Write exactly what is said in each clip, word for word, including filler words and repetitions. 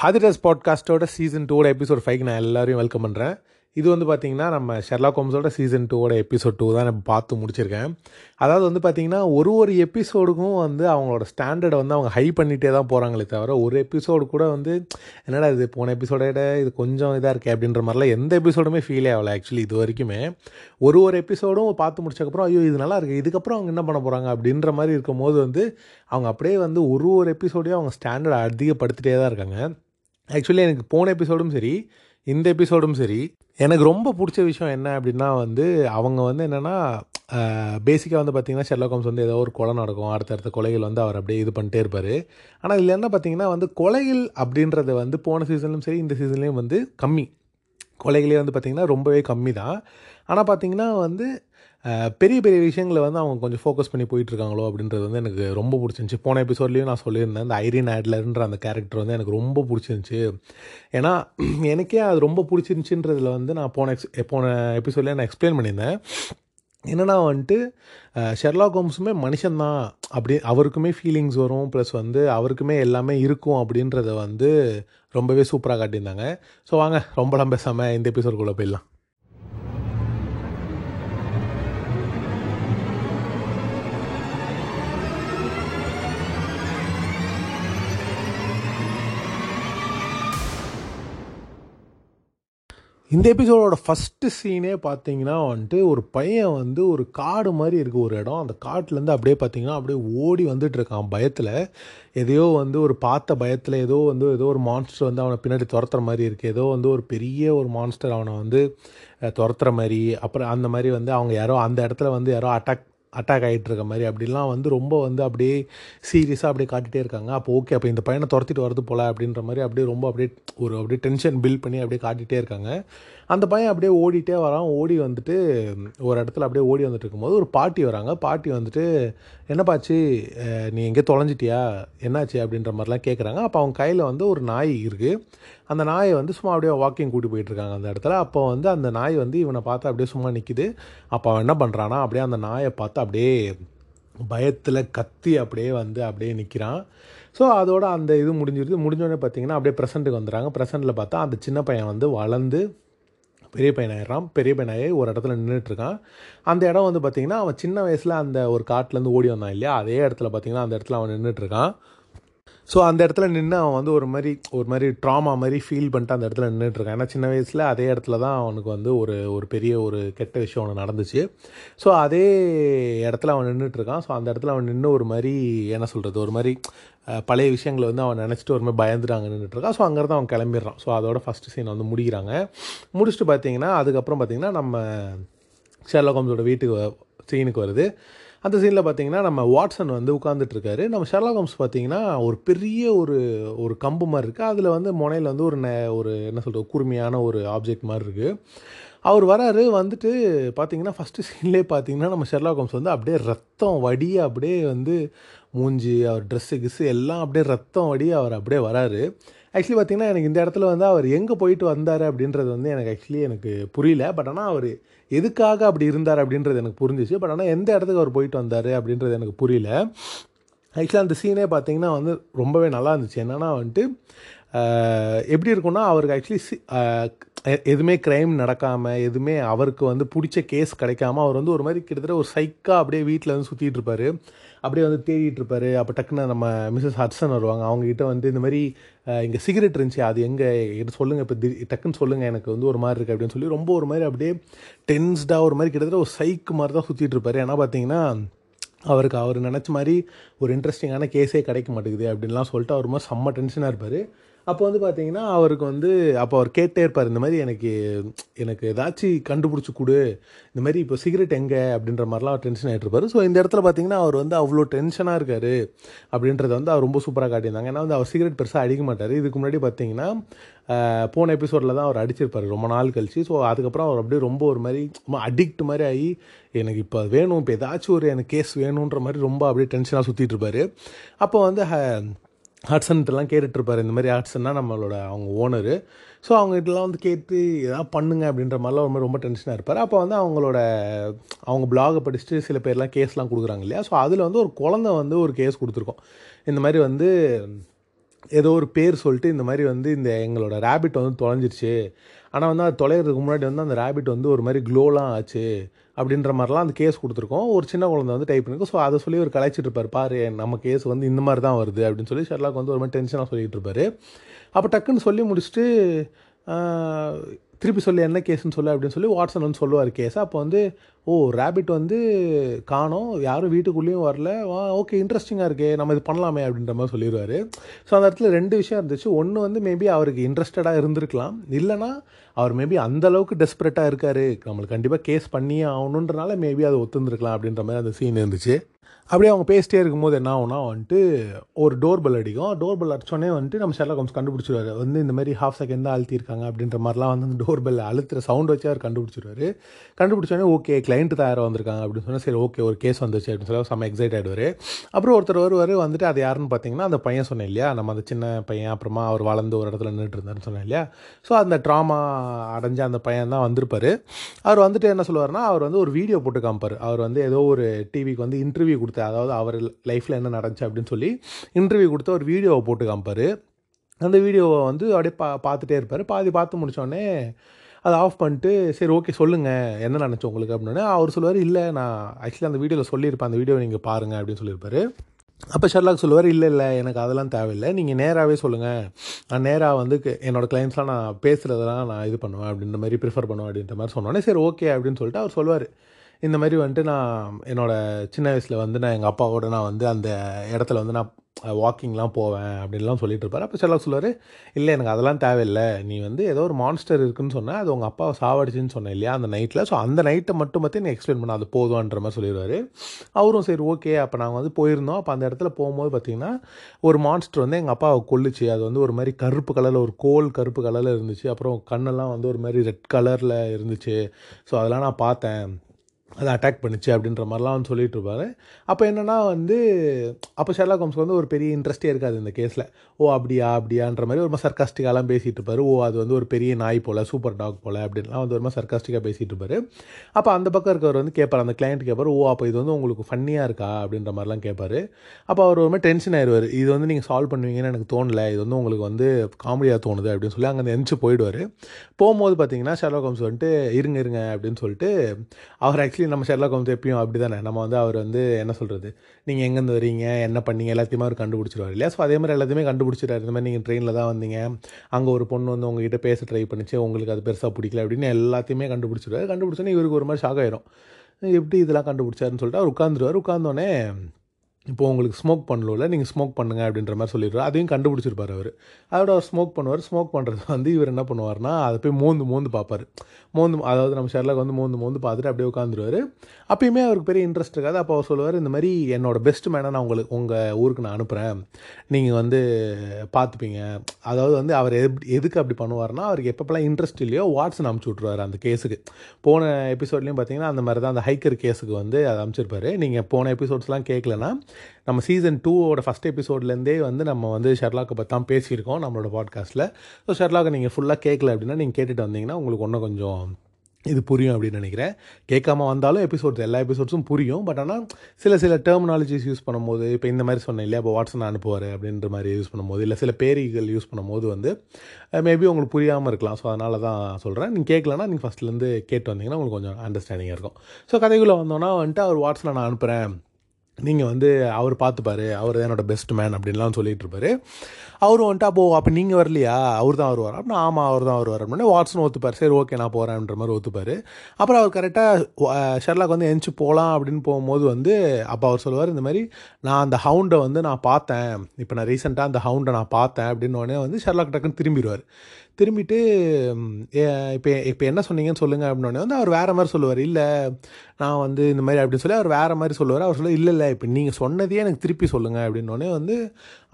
ஹாதிராஸ் பாட்காஸ்ட்டோட சீசன் டூவோட episode five நான் எல்லாரையும் வெல்கம் பண்ணுறேன். இது வந்து பார்த்திங்கன்னா நம்ம ஷெர்லாக் ஹோம்ஸோட சீசன் டூவோட எபிசோட் டூ தான் நான் பார்த்து முடிச்சிருக்கேன். அதாவது வந்து பார்த்திங்கன்னா ஒரு ஒரு எபிசோடுக்கும் வந்து அவங்களோட ஸ்டாண்டர்டை வந்து அவங்க ஹை பண்ணிகிட்டே தான் போகிறாங்களே தவிர ஒரு எபிசோடு கூட வந்து என்னடா இது போன எபிசோடோட இது கொஞ்சம் இதாக இருக்கே அப்படின்ற மாதிரிலாம் எந்த எபிசோடுமே ஃபீலே ஆகலை. ஆக்சுவலி இது வரைக்குமே ஒரு ஒரு எபிசோடும் பார்த்து முடிச்சக்கப்புறம் ஐயோ இது நல்லா இருக்குது, இதுக்கப்புறம் அவங்க என்ன பண்ண போகிறாங்க அப்படின்ற மாதிரி இருக்கும் போது வந்து அவங்க அப்படியே வந்து ஒரு ஒரு எபிசோடையும் அவங்க ஸ்டாண்டர்டை அதிகப்படுத்திகிட்டே தான் இருக்காங்க. ஆக்சுவலி எனக்கு போன எபிசோடும் சரி இந்த எபிசோடும் சரி எனக்கு ரொம்ப பிடிச்ச விஷயம் என்ன அப்படின்னா வந்து அவங்க வந்து என்னென்னா பேசிக்காக வந்து பார்த்திங்கன்னா ஷெர்லாக் ஹோம்ஸ் வந்து ஏதோ ஒரு கொலை நடக்கும், அடுத்தடுத்த கொலைகள் வந்து அவர் அப்படியே இது பண்ணிட்டே இருப்பார். ஆனால் இதில் என்ன பார்த்திங்கன்னா வந்து கொலைகள் அப்படின்றது வந்து போன சீசன்லேயும் சரி இந்த சீசன்லேயும் வந்து கம்மி, கொலைகளே வந்து பார்த்திங்கன்னா ரொம்பவே கம்மி தான். ஆனால் பார்த்திங்கன்னா வந்து பெரிய பெரிய விஷயங்களை வந்து அவங்க கொஞ்சம் ஃபோக்கஸ் பண்ணி போயிட்டுருக்காங்களோ அப்படின்றது வந்து எனக்கு ரொம்ப பிடிச்சிருந்துச்சி. போன எபிசோட்லேயும் நான் சொல்லியிருந்தேன் இந்த ஐரின் ஆட்லர்ன்ற அந்த கேரக்டர் வந்து எனக்கு ரொம்ப பிடிச்சிருந்துச்சி. ஏன்னா எனக்கே அது ரொம்ப பிடிச்சிருந்துச்சின்றதில் வந்து நான் போன எக்ஸ் போன எபிசோட்லேயே நான் எக்ஸ்பிளைன் பண்ணியிருந்தேன். என்னென்னா வந்துட்டு ஷெர்லாக் ஹோம்ஸுமே மனுஷன்தான், அப்படி அவருக்குமே ஃபீலிங்ஸ் வரும், ப்ளஸ் வந்து அவருக்குமே எல்லாமே இருக்கும் அப்படின்றத வந்து ரொம்பவே சூப்பராக காட்டியிருந்தாங்க. ஸோ வாங்க ரொம்பலாம் பேசாமல் இந்த எபிசோடுக்குள்ளே போயிடலாம். இந்த எபிசோடோட ஃபஸ்ட்டு சீனே பார்த்தீங்கன்னா வந்துட்டு ஒரு பையன் வந்து ஒரு காடு மாதிரி இருக்குது ஒரு இடம், அந்த காட்டிலேருந்து அப்படியே பார்த்திங்கன்னா அப்படியே ஓடி வந்துட்டுருக்கான் பயத்தில், எதையோ வந்து ஒரு பார்த்த பயத்தில் ஏதோ வந்து ஏதோ ஒரு மான்ஸ்டர் வந்து அவனை பின்னாடி துரத்துற மாதிரி இருக்குது, ஏதோ வந்து ஒரு பெரிய ஒரு மான்ஸ்டர் அவனை வந்து துரத்துற மாதிரி, அப்புறம் அந்த மாதிரி வந்து அவங்க யாரோ அந்த இடத்துல வந்து யாரோ அட்டாக் அட்டாக் ஆகிட்டு இருக்க மாதிரி அப்படிலாம் வந்து ரொம்ப வந்து அப்படியே சீரியஸாக அப்படியே காட்டிகிட்டே இருக்காங்க. அப்போ ஓகே அப்போ இந்த பையனை துரத்திட்டு வருது போல் அப்படின்ற மாதிரி அப்படியே ரொம்ப அப்படியே ஒரு அப்படியே டென்ஷன் பில்ட் பண்ணி அப்படியே காட்டிகிட்டே இருக்காங்க. அந்த பையன் அப்படியே ஓடிட்டே வரான், ஓடி வந்துட்டு ஒரு இடத்துல அப்படியே ஓடி வந்துட்டு இருக்கும்போது ஒரு பாட்டி வராங்க. பாட்டி வந்துட்டு என்னப்பாச்சு நீ எங்கேயே தொலைஞ்சிட்டியா என்னாச்சு அப்படின்ற மாதிரிலாம் கேட்குறாங்க. அப்போ அவங்க கையில் வந்து ஒரு நாய் இருக்குது, அந்த நாயை வந்து சும்மா அப்படியே வாக்கிங் கூட்டி போயிட்டுருக்காங்க அந்த இடத்துல. அப்போ வந்து அந்த நாய் வந்து இவனை பார்த்தா அப்படியே சும்மா நிற்கிது. அப்போ அவன் என்ன பண்ணுறான்னா அப்படியே அந்த நாயை பார்த்து அப்படியே பயத்தில் கத்தி அப்படியே வந்து அப்படியே நிற்கிறான். ஸோ அதோட அந்த இது முடிஞ்சிருது. முடிஞ்சோடனே பார்த்திங்கன்னா அப்படியே ப்ரெசண்ட்டுக்கு வந்துடுறாங்க. ப்ரெசென்ட்டில் பார்த்தா அந்த சின்ன பையன் வந்து வளர்ந்து பெரிய பையனாயிடுறான். பெரிய பையனாயே ஒரு இடத்துல நின்றுட்டுருக்கான். அந்த இடம் வந்து பார்த்திங்கன்னா அவன் சின்ன வயசில் அந்த ஒரு காட்டிலேருந்து ஓடி வந்தான் இல்லையா, அதே இடத்துல பார்த்திங்கன்னா அந்த இடத்துல அவன் நின்றுட்டுருக்கான். ஸோ அந்த இடத்துல நின்று அவன் வந்து ஒரு மாதிரி ஒரு மாதிரி ட்ராமா மாதிரி ஃபீல் பண்ணிட்டு அந்த இடத்துல நின்றுட்டுருக்கான். ஏன்னா சின்ன வயசில் அதே இடத்துல தான் அவனுக்கு வந்து ஒரு ஒரு பெரிய ஒரு கெட்ட விஷயம் அவனுக்கு நடந்துச்சு. ஸோ அதே இடத்துல அவன் நின்றுட்டுருக்கான். ஸோ அந்த இடத்துல அவன் நின்று ஒரு மாதிரி என்ன சொல்கிறது ஒரு மாதிரி பழைய விஷயங்களை வந்து அவன் நினச்சிட்டு ஒரு மாதிரி பயந்துட்டாங்க நின்றுட்டுருக்கான். ஸோ அங்கேருந்து அவன் கிளம்பிடுறான். ஸோ அதோட ஃபஸ்ட்டு சீன் வந்து முடிக்கிறாங்க. முடிச்சுட்டு பார்த்திங்கன்னா அதுக்கப்புறம் பார்த்திங்கன்னா நம்ம ஷெர்லாக் ஹோம்ஸோட வீட்டுக்கு சீனுக்கு வருது. அந்த சீனில் பார்த்திங்கன்னா நம்ம வாட்சன் வந்து உட்காந்துட்ருக்காரு. நம்ம ஷெர்லாக் ஹோம்ஸ் பார்த்திங்கன்னா ஒரு பெரிய ஒரு ஒரு கம்பு மாதிரி இருக்குது, அதில் வந்து முனையில் வந்து ஒரு ந ஒரு என்ன சொல்கிறது கூர்மையான ஒரு ஆப்ஜெக்ட் மாதிரி இருக்குது. அவர் வராரு. வந்துட்டு பார்த்திங்கன்னா ஃபஸ்ட்டு சீன்லேயே பார்த்திங்கன்னா நம்ம ஷெர்லாக் ஹோம்ஸ் வந்து அப்படியே ரத்தம் வடிய அப்படியே வந்து மூஞ்சி அவர் ட்ரெஸ்ஸு கிஸ்ஸு எல்லாம் அப்படியே ரத்தம் வடிய அவர் அப்படியே வராரு. ஆக்சுவலி பார்த்திங்கன்னா எனக்கு இந்த இடத்துல வந்து அவர் எங்கே போயிட்டு வந்தார் அப்படின்றது வந்து எனக்கு ஆக்சுவலி எனக்கு புரியல. பட் ஆனால் அவர் எதுக்காக அப்படி இருந்தார் அப்படின்றது எனக்கு புரிஞ்சிச்சு. பட் ஆனால் எந்த இடத்துக்கு அவர் போயிட்டு வந்தார் அப்படின்றது எனக்கு புரியல. ஆக்சுவலாக அந்த சீனே பார்த்திங்கன்னா வந்து ரொம்பவே நல்லா இருந்துச்சு. என்னென்னா வந்துட்டு எப்படி இருக்குன்னா அவருக்கு ஆக்சுவலி சி எதுவுமே க்ரைம் நடக்காமல் எதுவுமே அவருக்கு வந்து பிடிச்ச கேஸ் கிடைக்காமல் அவர் வந்து ஒரு மாதிரி கிட்டத்தட்ட ஒரு சைக்காக அப்படியே வீட்டில் வந்து சுற்றிட்டு இருப்பார், அப்படியே வந்து தேடிட்டு இருப்பார். அப்போ டக்குன்னு நம்ம மிஸ்ஸஸ் ஹட்சன் வருவாங்க. அவங்ககிட்ட வந்து இந்த மாதிரி இங்கே சிகரெட் இருந்துச்சு, அது எங்கே என்கிட்ட சொல்லுங்கள், இப்போ திடீர் டக்குன்னு சொல்லுங்கள், எனக்கு வந்து ஒரு மாதிரி இருக்குது அப்படின்னு சொல்லி ரொம்ப ஒரு மாதிரி அப்படியே டென்ஸ்டாக ஒரு மாதிரி கிட்டத்தட்ட ஒரு சைக்கு மாதிரி தான் சுற்றிட்டு இருப்பார். ஏன்னா பார்த்திங்கன்னா அவருக்கு அவர் நினச்ச மாதிரி ஒரு இன்ட்ரெஸ்டிங்கான கேஸே கிடைக்க மாட்டேங்குது அப்படின்லாம் சொல்லிட்டு அவர் மாதிரி செம்ம டென்ஷனாக இருப்பார். அப்போ வந்து பார்த்திங்கன்னா அவருக்கு வந்து அப்போ அவர் கேட்டே இருப்பார் இந்த மாதிரி எனக்கு எனக்கு ஏதாச்சும் கண்டுபிடிச்சி கொடு, இந்த மாதிரி இப்போ சிகரெட் எங்கே அப்படின்ற மாதிரிலாம் அவர் டென்ஷன் ஆகிட்டு இருப்பார். ஸோ இந்த இடத்துல பார்த்திங்கன்னா அவர் வந்து அவ்வளோ டென்ஷனாக இருக்கார் அப்படின்றத வந்து அவர் ரொம்ப சூப்பராக காட்டியிருந்தாங்க. ஏன்னா வந்து அவர் சிகரெட் பெருசாக அடிக்க மாட்டார். இதுக்கு முன்னாடி பார்த்திங்கன்னா போன எபிசோடில் தான் அவர் அடிச்சிருப்பார் ரொம்ப நாள் கழிச்சு. ஸோ அதுக்கப்புறம் அவர் அப்படியே ரொம்ப ஒரு மாதிரி அடிக்ட் மாதிரி ஆகி எனக்கு இப்போ வேணும், இப்போ ஏதாச்சும் ஒரு எனக்கு கேஸ் வேணுன்ற மாதிரி ரொம்ப அப்படியே டென்ஷனாக சுற்றிட்டு இருப்பார். அப்போ வந்து ஹட்சன்ட்டெல்லாம் கேட்டுட்ருப்பார். இந்த மாதிரி ஹட்சன்னா நம்மளோட அவங்க ஓனரு. ஸோ அவங்ககிட்டலாம் வந்து கேட்டு எதாவது பண்ணுங்க அப்படின்ற மாதிரிலாம் ஒரு மாதிரி ரொம்ப டென்ஷனாக இருப்பார். அப்போ வந்து அவங்களோட அவங்க பிளாகை படிச்சுட்டு சில பேர்லாம் கேஸ்லாம் கொடுக்குறாங்க இல்லையா. ஸோ அதில் வந்து ஒரு குழந்தை வந்து ஒரு கேஸ் கொடுத்துருக்கோம். இந்த மாதிரி வந்து ஏதோ ஒரு பேர் சொல்லிட்டு இந்த மாதிரி வந்து இந்த எங்களோட ரேபிட் வந்து தொலைஞ்சிருச்சு, ஆனால் வந்து அது தொலைகிறதுக்கு முன்னாடி வந்து அந்த ரேபிட் வந்து ஒரு மாதிரி க்ளோலாம் ஆச்சு அப்படின்ற மாதிரிலாம் அந்த கேஸ் கொடுத்துருக்கோம். ஒரு சின்ன குழந்தை வந்து டைப் பண்ணியிருக்கோம். ஸோ அதை சொல்லி ஒரு கலாய்ச்சிட்டு இருப்பார், பாரு நம்ம கேஸ் வந்து இந்த மாதிரி தான் வருது அப்படின்னு சொல்லி ஷெர்லாக் வந்து ஒரு மாதிரி டென்ஷனாக சொல்லிகிட்டு இருப்பார். அப்போ டக்குன்னு சொல்லி முடிச்சுட்டு திருப்பி சொல்லி என்ன கேஸுன்னு சொல்லு அப்படின்னு சொல்லி வாட்ஸன் வந்து சொல்லுவார் கேஸ். அப்போ வந்து ஓ ரேபிட் வந்து காணோம், யாரும் வீட்டுக்குள்ளேயும் வரல, ஓகே இன்ட்ரெஸ்டிங்காக இருக்கே, நம்ம இது பண்ணலாமே அப்படின்ற மாதிரி சொல்லிடுவார். ஸோ அந்த இடத்துல ரெண்டு விஷயம் இருந்துச்சு. ஒன்று வந்து மேபி அவருக்கு இன்ட்ரெஸ்டடாக இருந்திருக்கலாம், இல்லைனா அவர் மேபி அந்தளவுக்கு டெஸ்பரேட்டாக இருக்கார், நம்மளுக்கு கண்டிப்பாக கேஸ் பண்ணியே ஆகணுன்றனால மேபி அதை ஒத்துந்துருக்கலாம் அப்படின்ற மாதிரி அந்த சீன் இருந்துச்சு. அப்படியே அவங்க பேசிட்டே இருக்கும்போது என்ன ஆகுனா வந்துட்டு ஒரு டோர் பெல் அடிக்கும். டோர் பெல் அடித்தோடனே வந்துட்டு நம்ம ஷெர்லாக் ஹோம்ஸ் கண்டுபிடிச்சிருவாரு வந்து இந்த மாதிரி ஹாஃப் செகண்ட் தான் அழுத்திருக்காங்க அப்படின்ற மாதிரிலாம் வந்து அந்த டோர் பெல் அழுத்துற சவுண்ட் வச்சு அவர் கண்டுபிடிச்சிருவாரு. கண்டுபிடிச்சோடனே ஓகே கிளைண்ட்டு தான் யாரும் வந்திருக்காங்க அப்படின்னு சொன்னால் சரி ஓகே ஒரு கேஸ் வந்துருச்சு அப்படின்னு சொல்லி செம்ம எக்ஸைட் ஆகிடுவார். அப்புறம் ஒருத்தர் வருவார் வந்துட்டு அது யாருன்னு பார்த்தீங்கன்னா அந்த பையன் சொன்னேன் இல்லையா, நம்ம அந்த சின்ன பையன் அப்புறமா அவர் வளர்ந்து ஒரு இடத்துல நின்றுட்டு இருந்தாருன்னு சொன்னேன் இல்லையா. ஸோ அந்த ட்ராமா அடைஞ்ச அந்த பையன் தான் வந்திருப்பார். அவர் வந்துட்டு என்ன சொல்லுவார்னா அவர் வந்து ஒரு வீடியோ போட்டு காமிப்பார். அவர் வந்து ஏதோ ஒரு டிவிக்கு வந்து இன்டர்வியூ கொடுத்து, அதாவது அவர் லைஃப்பில் என்ன நடந்துச்சு அப்படின்னு சொல்லி இன்டர்வியூ கொடுத்து ஒரு வீடியோவை போட்டு காமிப்பார். அந்த வீடியோவை வந்து அப்படியே பா பார்த்துட்டே இருப்பார். பாதி பார்த்து முடித்தோடனே அதை ஆஃப் பண்ணிட்டு சரி ஓகே சொல்லுங்கள் என்ன நினச்சோம் உங்களுக்கு அப்படின்னே அவர் சொல்லுவார், இல்லை நான் ஆக்சுவலி அந்த வீடியோவில் சொல்லியிருப்பேன், அந்த வீடியோவை நீங்கள் பாருங்கள் அப்படின்னு சொல்லியிருப்பார். அப்போ ஷெர்லாக் சொல்லுவார், இல்லை இல்லை எனக்கு அதெல்லாம் தேவையில்லை, நீங்கள் நேராகவே சொல்லுங்கள், நான் நேராக வந்து என்னோடய கிளைண்ட்ஸ்லாம் நான் பேசுகிறதெல்லாம் நான் இது பண்ணுவேன் அப்படின்ற மாதிரி ப்ரிஃபர் பண்ணுவேன் அப்படின்ற மாதிரி சொன்னோன்னே சரி ஓகே அப்படின்னு சொல்லிட்டு அவர் சொல்லுவார், இந்த மாதிரி வந்துட்டு நான் என்னோடய சின்ன வயசில் வந்து நான் எங்கள் அப்பாவோட நான் வந்து அந்த இடத்துல வந்து நான் வாக்கிங்லாம் போவேன் அப்படின்லாம் சொல்லிட்டு இருப்பார். அப்போ ஷெர்லாக் சொல்லுவார், இல்லை எனக்கு அதெல்லாம் தேவையில்லை, நீ வந்து ஏதோ ஒரு மான்ஸ்டர் இருக்குன்னு சொன்னால் அது உங்கள் அப்பாவை சாவடிச்சுன்னு சொன்னேன் இல்லையா அந்த நைட்டில், ஸோ அந்த நைட்டை மட்டும் பற்றி நீ எக்ஸ்பிளைன் பண்ண அது போதும்ன்ற மாதிரி சொல்லிடுவார். அவரும் சரி ஓகே அப்போ நாங்கள் வந்து போயிருந்தோம், அப்போ அந்த இடத்துல போகும்போது பார்த்திங்கன்னா ஒரு மான்ஸ்டர் வந்து எங்கள் அப்பாவை கொல்லுச்சு, அது வந்து ஒரு மாதிரி கருப்பு கலரில் ஒரு கோல் கருப்பு கலரில் இருந்துச்சு, அப்புறம் கண்ணெல்லாம் வந்து ஒரு மாதிரி ரெட் கலரில் இருந்துச்சு, ஸோ அதெல்லாம் நான் பார்த்தேன், அதை அட்டாக் பண்ணிச்சு அப்படின்ற மாதிரிலாம் வந்து சொல்லிட்டு இருப்பாரு. அப்போ என்னென்னா வந்து அப்போ ஷெர்லாக் ஹோம்ஸ்க்கு வந்து ஒரு பெரிய இன்ட்ரெஸ்ட்டே இருக்காது இந்த கேஸில். ஓ அப்படியா அப்படியான்ற மாதிரி ஒரு மாதிரி சர்காஸ்டிக்காலாம் பேசிகிட்டு இருப்பார். ஓ அது வந்து ஒரு பெரிய நாய் போல் சூப்பர் டாக் போல் அப்படின்லாம் வந்து ஒரு மாதிரி சர்காஸ்டிக்காக பேசிகிட்டு இருப்பார். அப்போ அந்த பக்கம் இருக்கவர் வந்து கேட்பார், அந்த கிளைண்ட் கேட்பார், ஓ அப்போ இது வந்து உங்களுக்கு ஃபன்னியாக இருக்கா அப்படின்ற மாதிரிலாம் கேட்பார். அப்போ அவர் ஒரு மாதிரி டென்ஷன் ஆயிடுவார், இது வந்து நீங்கள் சால்வ் பண்ணுவீங்கன்னு எனக்கு தோணலை, இது வந்து உங்களுக்கு வந்து காமெடியாக தோணுது அப்படின்னு சொல்லி அங்கே எந்திரிச்சு போயிடுவார். போகும்போது பார்த்தீங்கன்னா ஷெர்லாக் ஹோம்ஸ் வந்துட்டு இருங்க இருங்க அப்படின்னு சொல்லிட்டு அவர் ஆக்சுவலி நம்ம ஷெர்லாக் ஹோம்ஸ் எப்பயும் அப்படி தானே, நம்ம வந்து அவர் வந்து என்ன சொல்கிறது, நீங்கள் எங்கேருந்து வரீங்க என்ன பண்ணீங்க எல்லாத்தையுமே அவர் கண்டுபிடிச்சிருவார் இல்லையா. ஸோ அதே மாதிரி எல்லாத்தையுமே கண்டுபிடிச்சிட்டார். இந்த மாதிரி நீங்கள் ட்ரெயினில் தான் வந்தீங்க, அங்கே ஒரு பொண்ணு வந்து உங்ககிட்ட பேச ட்ரை பண்ணிச்சு, உங்களுக்கு அது பெருசாக பிடிக்கல அப்படின்னு எல்லாத்தையுமே கண்டுபிடிச்சிருவார். கண்டுபிடிச்சோன்னே இவருக்கு ஒரு மாதிரி ஷாக் ஆயிரும், எப்படி இதெல்லாம் கண்டுபிடிச்சாருன்னு சொல்லிட்டு அவர் உட்காந்துருவார். உட்காந்தோடனே இப்போது உங்களுக்கு ஸ்மோக் பண்ணல, நீங்கள் ஸ்மோக் பண்ணுங்கள் அப்படின்ற மாதிரி சொல்லிடுவார். அதையும் கண்டுபிடிச்சிருப்பார் அவர். அதோட அவர் ஸ்மோக் பண்ணுவார். ஸ்மோக் பண்ணுறது வந்து இவர் என்ன பண்ணுவார்னா அதை போய் மோந்து மோந்து பார்ப்பார். மோந்து அதாவது நம்ம ஷெர்லாக் வந்து மோந்து மோந்து பார்த்துட்டு அப்படியே உட்காந்துருவார். அப்பயுமே அவருக்கு பெரிய இன்ட்ரெஸ்ட் இருக்காது. அப்போ அவர் சொல்லுவார், இந்த மாதிரி என்னோடய பெஸ்ட் மேனை நான் உங்களுக்கு உங்கள் ஊருக்கு நான் அனுப்புகிறேன், நீங்கள் வந்து பார்த்துப்பீங்க. அதாவது வந்து அவர் எதுக்கு அப்படி பண்ணுவார்னா அவருக்கு எப்பப்பெல்லாம் இன்ட்ரெஸ்ட் இல்லையோ வாட்ஸன் அனுப்பிச்சி விட்ருவார் அந்த கேஸுக்கு. போன எபிசோட்லேயும் பார்த்தீங்கன்னா அந்த மாதிரி தான் அந்த ஹைக்கர் கேஸுக்கு வந்து அதை அனுப்பிச்சிருப்பார். நீங்கள் போன எபிசோட்ஸ்லாம் கேட்கலன்னா நம்ம சீசன் டூவோட ஃபஸ்ட் எபிசோட்லேருந்தே வந்து நம்ம வந்து ஷெர்லாக்கை பற்றி தான் பேசியிருக்கோம் நம்மளோட பாட்காஸ்ட்டில். ஸோ ஷெர்லாக்கை நீங்கள் ஃபுல்லாக கேட்கல அப்படின்னா நீங்கள் கேட்டுட்டு வந்தீங்கன்னா உங்களுக்கு ஒன்றும் கொஞ்சம் இது புரியும் அப்படின்னு நினைக்கிறேன். கேட்காம வந்தாலும் எபிசோட்ஸ் எல்லா எபிசோட்ஸும் புரியும். பட் ஆனால் சில சில டெர்மினாலஜிஸ் யூஸ் பண்ணும்போது இப்போ இந்த மாதிரி சொன்னேன் இல்லையா, இப்போ வாட்ஸன் அனுப்புவார் அப்படின்ற மாதிரி யூஸ் பண்ணும்போது இல்லை சில பேரிகள் யூஸ் பண்ணும்போது வந்து மேபி உங்களுக்கு புரியாமல் இருக்கலாம். ஸோ அதனால தான் சொல்கிறேன், நீங்கள் கேட்கலன்னா நீங்கள் ஃபஸ்ட்லேருந்து கேட்டு வந்தீங்கன்னா உங்களுக்கு கொஞ்சம் அண்டர்ஸ்டாண்டிங்காக இருக்கும். ஸோ கதைக்குள்ளே வந்தோன்னா வந்துட்டு அவர் வாட்ஸனை நான் அனுப்புகிறேன், நீங்கள் வந்து அவர் பார்த்துப்பாரு, அவர் தான் என்னோடய பெஸ்ட் மேன் அப்படின்லாம் சொல்லிகிட்டு இருப்பார். அவரும் வந்துட்டு அப்போ அப்போ நீங்கள் வரலையா, அவர் தான் வருவார் அப்படின்னா, ஆமாம் அவர் தான் வருவார் அப்படின்னா வாட்ஸன் ஒத்துப்பார். சரி ஓகே நான் போகிறேன்ற மாதிரி ஒத்துப்பார். அப்புறம் அவர் கரெக்டாக ஷெர்லாக் வந்து எந்திச்சு போகலாம் அப்படின்னு போகும்போது வந்து அப்போ அவர் சொல்லுவார், இந்த மாதிரி நான் அந்த ஹவுண்டை வந்து நான் பார்த்தேன், இப்போ நான் ரீசெண்டாக அந்த ஹவுண்டை நான் பார்த்தேன் அப்படின்னோடனே வந்து ஷெர்லாக் டக்குன்னு திரும்பிடுவார். திரும்பிட்டு இப்போ இப்போ என்ன சொன்னீங்கன்னு சொல்லுங்கள் அப்படின்னோடனே வந்து அவர் வேறு மாதிரி சொல்லுவார், இல்லை நான் வந்து இந்த மாதிரி அப்படின்னு சொல்லி அவர் வேறு மாதிரி சொல்லுவார். அவர் சொல்லுவார், இல்லை இல்லை இப்போ நீங்கள் சொன்னதையே எனக்கு திருப்பி சொல்லுங்கள் அப்படின்னோடனே வந்து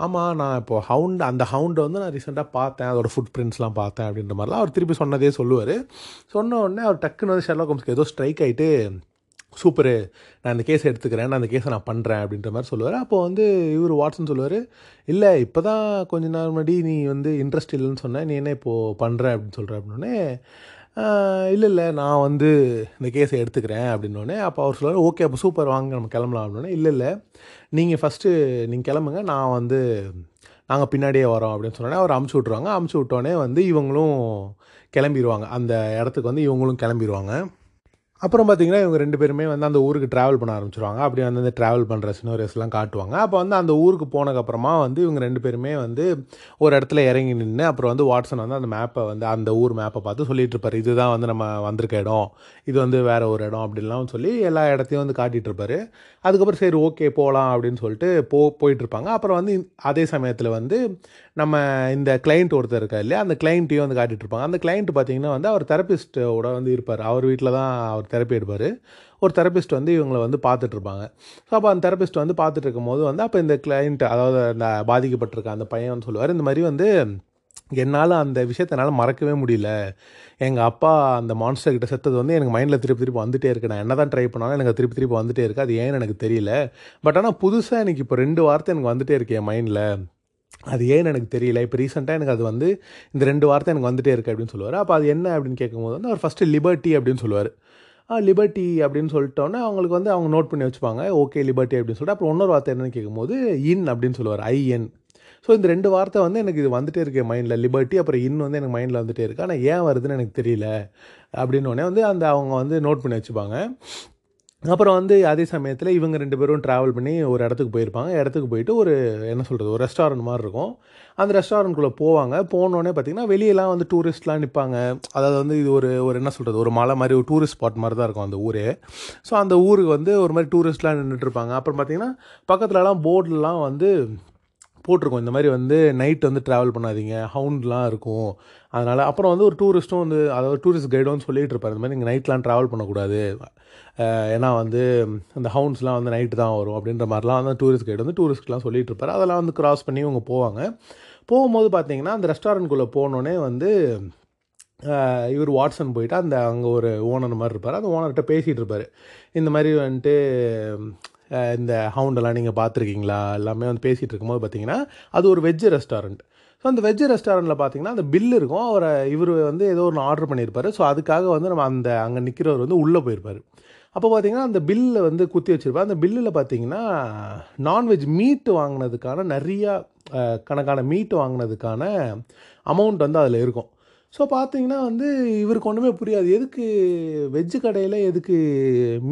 ஆமாம் நான் இப்போ ஹவுண்ட் அந்த ஹவுண்டை வந்து நான் ரீசெண்டாக பார்த்தேன், அதோடய ஃபுட் பிரிண்ட்ஸ்லாம் பார்த்தேன் அப்படின்ற மாதிரிலாம் அவர் திருப்பி சொன்னதே சொல்லுவார். சொன்ன உடனே அவர் டக்குன்னு வந்து ஷெர்லாக் ஹோம்ஸ்க்கு ஏதோ ஸ்ட்ரைக் ஆகிட்டு சூப்பரு நான் இந்த கேஸை எடுத்துக்கிறேன், நான் அந்த கேஸை நான் பண்ணுறேன் அப்படின்ற மாதிரி சொல்லுவார். அப்போது வந்து இவர் வாட்ஸன் சொல்லுவார், இல்லை இப்போ தான் கொஞ்ச நாள் முன்னாடி நீ வந்து இன்ட்ரெஸ்ட் இல்லைன்னு சொன்னேன், நீ என்ன இப்போது பண்ணுறேன் அப்படின்னு சொல்கிறேன் அப்படின்னே, இல்லை இல்லை நான் வந்து இந்த கேஸை எடுத்துக்கிறேன் அப்படின்னோடனே அப்போ அவர் சொல்லுவார், ஓகே அப்போ சூப்பர் வாங்க நம்ம கிளம்பலாம் அப்படின்னே, இல்லை இல்லை நீங்கள் ஃபஸ்ட்டு நீங்கள் கிளம்புங்க, நான் வந்து நாங்கள் பின்னாடியே வரோம் அப்படின்னு சொன்னோன்னே அவர் அமுச்சு விட்ருவாங்க. அமுச்சு விட்டோன்னே வந்து இவங்களும் கிளம்பிடுவாங்க, அந்த இடத்துக்கு வந்து இவங்களும் கிளம்பிடுவாங்க. அப்புறம் பார்த்திங்கன்னா இவங்க ரெண்டு பேருமே வந்து அந்த ஊருக்கு ட்ராவல் பண்ண ஆரம்பிச்சிடுவாங்க. அப்படி வந்து அந்த ட்ராவல் பண்ணுற சினோரியஸ்லாம் காட்டுவாங்க. அப்போ வந்து அந்த ஊருக்கு போனதுக்கப்புறமா வந்து இவங்க ரெண்டு பேருமே வந்து ஒரு இடத்துல இறங்கி நின்று அப்புறம் வந்து வாட்சன் வந்து அந்த மேப்பை வந்து அந்த ஊர் மேப்பை பார்த்து சொல்லிகிட்டு இருப்பார், இதுதான் வந்து நம்ம வந்திருக்க இடம், இது வந்து வேறு ஒரு இடம் அப்படின்லாம் சொல்லி எல்லா இடத்தையும் வந்து காட்டிகிட்ருப்பார். அதுக்கப்புறம் சரி ஓகே போகலாம் அப்படின்னு சொல்லிட்டு போ போயிட்டுருப்பாங்க. அப்புறம் வந்து அதே சமயத்தில் வந்து நம்ம இந்த கிளைண்ட் ஒருத்தர் இருக்கா இல்லையா, அந்த கிளைண்ட்டையும் வந்து காட்டிகிட்ருப்பாங்க. அந்த கிளைண்ட் பார்த்திங்கன்னா வந்து அவர் தெரப்பிஸ்ட்டோட வந்து இருப்பார், அவர் வீட்டில் தான் அவர் தெரப்பி எடுப்பார். ஒரு தெரப்பிஸ்ட் வந்து இவங்களை வந்து பார்த்துட்ருப்பாங்க. ஸோ அப்போ அந்த தெரப்பிஸ்ட் வந்து பார்த்துட்டு இருக்கும்போது வந்து அப்போ இந்த கிளைண்ட், அதாவது அந்த பாதிக்கப்பட்டிருக்க அந்த பையன் சொல்லுவார், இந்த மாதிரி வந்து என்னால் அந்த விஷயத்தை என்னால் மறக்கவே முடியல, எங்கள் அப்பா அந்த மான்ஸ்டர்கிட்ட செத்தது வந்து எனக்கு மைண்டில் திருப்பி திருப்பி வந்துகிட்டே இருக்கு, நான் என்ன தான் ட்ரை பண்ணாலும் எனக்கு திருப்பி திருப்பி வந்துகிட்டே இருக்குது, அது ஏன்னு எனக்கு தெரியல. பட் ஆனால் புதுசாக எனக்கு இப்போ ரெண்டு வார்த்தை எனக்கு வந்துகிட்டே இருக்கு என் மைண்டில், அது ஏன்னு எனக்கு தெரியல, இப்போ ரீசெண்டாக எனக்கு அது வந்து இந்த ரெண்டு வார்த்தை எனக்கு வந்துகிட்டே இருக்குது அப்படின்னு சொல்லுவார். அப்போ அது என்ன அப்படின்னு கேட்கும்போது வந்து அவர் ஃபஸ்ட்டு லிபர்ட்டி அப்படின்னு சொல்லுவார். லிபர்ட்டி அப்படின்னு சொல்லிட்டோன்னே அவங்களுக்கு வந்து அவங்க நோட் பண்ணி வச்சுப்பாங்க, ஓகே லிபர்ட்டி அப்படின்னு சொல்லிட்டு. அப்புறம் இன்னொரு வார்த்தை என்னென்னு கேட்கும்போது இன் அப்படின்னு சொல்லுவார், ஐஎன். ஸோ இந்த ரெண்டு வார்த்தை வந்து எனக்கு இது வந்துகிட்டே இருக்குது மைண்டில், லிபர்ட்டி அப்புறம் இன் வந்து எனக்கு மைண்டில் வந்துகிட்டே இருக்குது, ஆனால் ஏன் வருதுன்னு எனக்கு தெரியல அப்படின்னோடனே வந்து அந்த அவங்க வந்து நோட் பண்ணி வச்சுப்பாங்க. அப்புறம் வந்து அதே சமயத்தில் இவங்க ரெண்டு பேரும் ட்ராவல் பண்ணி ஒரு இடத்துக்கு போயிருப்பாங்க. இடத்துக்கு போயிட்டு ஒரு என்ன சொல்கிறது, ஒரு ரெஸ்டாரண்ட் மாதிரி இருக்கும். அந்த ரெஸ்டாரண்ட்குள்ளே போவாங்க. போனோடனே பார்த்திங்கன்னா வெளியெல்லாம் வந்து டூரிஸ்ட்லாம் நிற்பாங்க. அதாவது வந்து இது ஒரு ஒரு என்ன சொல்கிறது, ஒரு மலை மாதிரி ஒரு டூரிஸ்ட் ஸ்பாட் மாதிரி தான் இருக்கும் அந்த ஊரே. ஸோ அந்த ஊருக்கு வந்து ஒரு மாதிரி டூரிஸ்ட்லாம் நின்றுட்டுருப்பாங்க. அப்புறம் பார்த்திங்கன்னா பக்கத்துலலாம் போர்டெலாம் வந்து போட்டிருக்கோம், இந்த மாதிரி வந்து நைட் வந்து ட்ராவல் பண்ணாதீங்க, ஹவுண்ட்லாம் இருக்கும் அதனால். அப்புறம் வந்து ஒரு டூரிஸ்ட்டும் வந்து, அதாவது டூரிஸ்ட் கைடும் சொல்லிகிட்டு இருப்பார், இந்த மாதிரி நீங்கள் நைட்லாம் ட்ராவல் பண்ணக்கூடாது, ஏன்னா வந்து அந்த ஹவுண்ட்ஸ்லாம் வந்து நைட்டு தான் வரும் அப்படின்ற மாதிரிலாம் வந்து டூரிஸ்ட் கைடு வந்து டூரிஸ்ட்லாம் சொல்லிகிட்டு இருப்பார். அதெல்லாம் வந்து கிராஸ் பண்ணி அவங்க போவாங்க. போகும்போது பார்த்திங்கன்னா அந்த ரெஸ்டாரண்ட்குள்ளே போனோடனே வந்து இவர் வாட்சன் போயிட்டு அந்த அங்கே ஒரு ஓனர் மாதிரி இருப்பார், அந்த ஓனர்கிட்ட பேசிகிட்டு இருப்பார். இந்த மாதிரி வந்துட்டு இந்த ஹவுண்டெல்லாம் நீங்கள் பார்த்துருக்கீங்களா எல்லாமே வந்து பேசிகிட்டு இருக்கும்போது பார்த்திங்கன்னா அது ஒரு வெஜ் ரெஸ்டாரண்ட். ஸோ அந்த வெஜ் ரெஸ்டாரண்ட்டில் பார்த்திங்கன்னா அந்த பில் இருக்கும், அவரை இவர் வந்து ஏதோ ஒன்று ஆர்டர் பண்ணியிருப்பார். ஸோ அதுக்காக வந்து நம்ம அந்த அங்கே நிற்கிறவர் வந்து உள்ளே போயிருப்பார். அப்போ பார்த்திங்கன்னா அந்த பில்லில் வந்து குத்தி வச்சுருப்பார். அந்த பில்லில் பார்த்திங்கன்னா நான்வெஜ் மீட்டு வாங்கினதுக்கான நிறையா கணக்கான மீட்டு வாங்கினதுக்கான அமௌண்ட் வந்து அதில் இருக்கும். ஸோ பார்த்திங்கன்னா வந்து இவருக்கு ஒன்றுமே புரியாது, எதுக்கு வெஜ்ஜு கடையில் எதுக்கு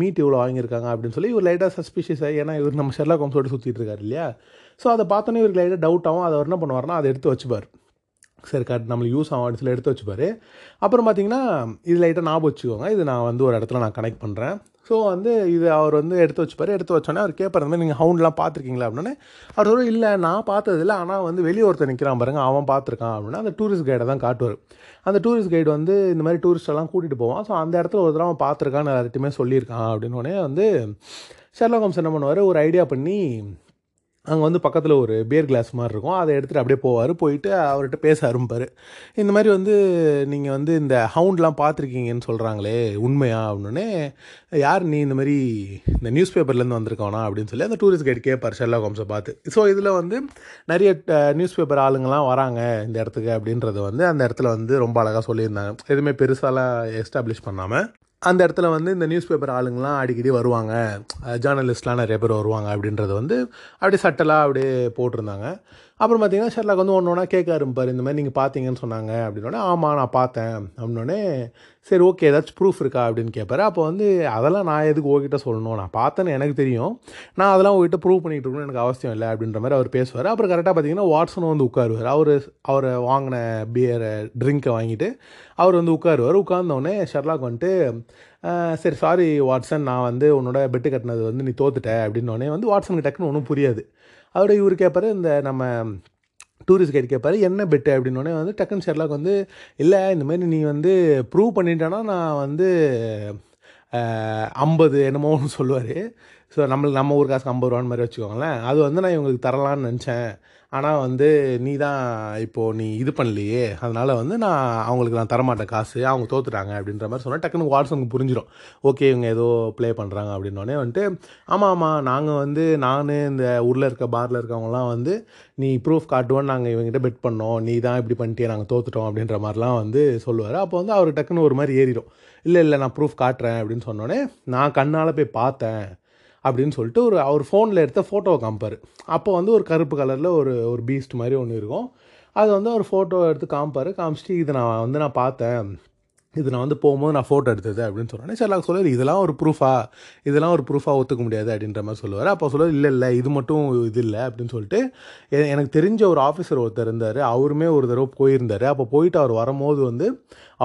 மீட் இவ்வளோ வாங்கியிருக்காங்க அப்படின்னு சொல்லி இவர் லைட்டாக சஸ்பிஷியஸ் ஆகி, ஏன்னா இவர் நம்ம ஷெர்லாக் ஹோம்ஸ் ஓடி சுற்றிட்டு இருக்காரு இல்லையா. ஸோ அதை பார்த்தோன்னே இவருக்கு லைட்டாக டவுட் ஆகும். அதை என்ன பண்ணுவார்னா அதை எடுத்து வச்சுப்பார், சரி கரெக்ட் நம்மளுக்கு யூஸ் ஆகும் அப்படின்னு சொல்லி எடுத்து வச்சுப்பார். அப்புறம் பார்த்திங்கன்னா இது லைட்டாக ஞாபகம் வச்சுக்கோங்க, இது நான் வந்து ஒரு இடத்துல நான் கனெக்ட் பண்ணுறேன். ஸோ வந்து இது அவர் வந்து எடுத்து வச்சுப்பார். எடுத்து வச்சோன்னே அவர் கேட்பார், இந்த மாதிரி நீங்கள் ஹவுண்ட்லாம் பார்த்துருக்கீங்களா அப்படின்னே. அவர் ஒரு இல்லை நான் பார்த்ததில்லை, ஆனால் வந்து வெளியே ஒருத்தர் நிற்கிறான் பாருங்க அவன் பார்த்துருக்கான் அப்படின்னா அந்த டூரிஸ்ட் கைடை தான் காட்டுவார். அந்த டூரிஸ்ட் கைடு வந்து இந்த மாதிரி டூரிஸ்டெல்லாம் கூட்டிகிட்டு போவான். ஸோ அந்த இடத்துல ஒருத்தர் அவன் பார்த்துருக்கான்னு எல்லார்ட்டுமே சொல்லியிருக்கான் அப்படின்னோடனே வந்து ஷெர்லாக் ஹோம்ஸ் என்ன பண்ணுவார், ஒரு ஐடியா பண்ணி அங்கே வந்து பக்கத்தில் ஒரு பியர் கிளாஸ் மாதிரி இருக்கும், அதை எடுத்துகிட்டு அப்படியே போவார். போயிட்டு அவர்கிட்ட பேச ஆரம்பிப்பார், இந்த மாதிரி வந்து நீங்கள் வந்து இந்த ஹவுண்ட்லாம் பார்த்துருக்கீங்கன்னு சொல்கிறாங்களே உண்மையா அப்படின்னே, யார் நீ, இந்த மாதிரி இந்த நியூஸ் பேப்பர்லேருந்து வந்திருக்கானா அப்படின்னு சொல்லி அந்த டூரிஸ்ட் கைடு கேட்பார் ஷெர்லாக் ஹோம்ஸை பார்த்து. ஸோ இதில் வந்து நிறைய நியூஸ் பேப்பர் ஆளுங்கள்லாம் வராங்க இந்த இடத்துக்கு அப்படின்றது வந்து அந்த இடத்துல வந்து ரொம்ப அழகாக சொல்லியிருந்தாங்க. எதுவுமே பெருசாலாம் எஸ்டாப்ளிஷ் பண்ணாமல் அந்த இடத்துல வந்து இந்த நியூஸ் பேப்பர் ஆளுங்கள்லாம் அடிக்கடி வருவாங்க, ஜேர்னலிஸ்ட்லாம் நிறைய பேர் வருவாங்க அப்படின்றது வந்து அப்படியே சட்டலாக அப்படியே போட்டிருந்தாங்க. அப்புறம் பார்த்திங்கன்னா ஷெர்லாக் வந்து ஒன்று ஒன்றா கேட்க ஆரம்பிப்பார், இந்த மாதிரி நீங்கள் பார்த்தீங்கன்னு சொன்னாங்க அப்படின்னோடனே ஆமாம் நான் பார்த்தேன் அப்படின்னோடனே சரி ஓகே ஏதாச்சும் ப்ரூஃப் இருக்கா அப்படின்னு கேட்பார். அப்போ வந்து அதெல்லாம் நான் எதுக்கு ஓகிட்ட சொல்லணும், நான் பார்த்தேன்னு எனக்கு தெரியும், நான் அதெல்லாம் ஓகிட்ட ப்ரூவ் பண்ணிகிட்டு இருக்கணும்னு எனக்கு அவசியம் இல்லை அப்படின்ற மாதிரி அவர் பேசுவார். அப்புறம் கரெக்டாக பார்த்திங்கன்னா வாட்சனும் வந்து உட்காருவார். அவர் அவர் வாங்கின பியரை ட்ரிங்கை வாங்கிட்டு அவர் வந்து உட்காருவார். உட்கார்ந்தோடனே ஷெர்லாக் வந்துட்டு சரி சாரி வாட்சன், நான் வந்து உன்னோட பெட்டு கட்டினது வந்து நீ தோத்துட்ட அப்படின்னோடனே வந்து வாட்சனுக்கு டக்குன்னு ஒன்றும் புரியாது. அவரோட இவர் கேட்பார், இந்த நம்ம டூரிஸ்ட் கைடு கேட்பார் என்ன பெட்டு அப்படின்னோடனே வந்து டக்குன்னு ஷெர்லாக் வந்து இல்லை இந்த மாதிரி நீ வந்து ப்ரூவ் பண்ணிட்டேன்னா நான் வந்து ஐம்பது என்னமோ ஒன்று சொல்லுவார். ஸோ நம்மளுக்கு நம்ம ஊர் காசுக்கு ஐம்பது ரூபான்னு மாதிரி வச்சுக்கோங்களேன், அது வந்து நான் இவங்களுக்கு தரலான்னு நினச்சேன், ஆனால் வந்து நீ தான் இப்போது நீ இது பண்ணலையே, அதனால் வந்து நான் அவங்களுக்கு நான் தரமாட்டேன் காசு, அவங்க தோத்துட்டாங்க அப்படின்ற மாதிரி சொன்னால் டக்குன்னு வாட்சனுக்கு புரிஞ்சிடும், ஓகே இவங்க ஏதோ ப்ளே பண்ணுறாங்க அப்படின்னோடனே வந்துட்டு ஆமாம் ஆமாம் நாங்கள் வந்து நான் இந்த ஊரில் இருக்க பாரில் இருக்கவங்களாம் வந்து நீ ப்ரூஃப் காட்டுவோன்னு நாங்கள் இவங்ககிட்ட பெட் பண்ணோம், நீ தான் இப்படி பண்ணிட்டே நாங்கள் தோத்துட்டோம் அப்படின்ற மாதிரிலாம் வந்து சொல்லுவார். அப்போ வந்து அவர் டக்குன்னு ஒரு மாதிரி ஏறிடும், இல்லை இல்லை நான் ப்ரூஃப் காட்டுறேன் அப்படின்னு சொன்னோடனே நான் கண்ணால் போய் பார்த்தேன் அப்படின்னு சொல்லிட்டு ஒரு அவர் ஃபோனில் எடுத்த ஃபோட்டோவை காமிப்பார். அப்போ வந்து ஒரு கருப்பு கலரில் ஒரு ஒரு பீஸ்ட் மாதிரி ஒன்று இருக்கும். அது வந்து அவர் ஃபோட்டோ எடுத்து காமிப்பார். காமிச்சிட்டு இது நான் வந்து நான் பார்த்தேன், இது நான் வந்து போகும்போது நான் ஃபோட்டோ எடுத்தது அப்படின்னு சொன்னேன். சரி நான் சொல்லுவார், இதெல்லாம் ஒரு ப்ரூஃபாக இதெல்லாம் ஒரு ப்ரூஃபாக ஒத்துக்க முடியாது அப்படின்ற மாதிரி சொல்லுவார். அப்போ சொல்லுவார், இல்லை இல்லை இது மட்டும் இது இல்லை அப்படின்னு சொல்லிட்டு, எனக்கு தெரிஞ்ச ஒரு ஆஃபீஸர் ஒருத்தர் இருந்தார், அவருமே ஒரு தடவை போயிருந்தார். அப்போ போயிட்டு அவர் வரும்போது வந்து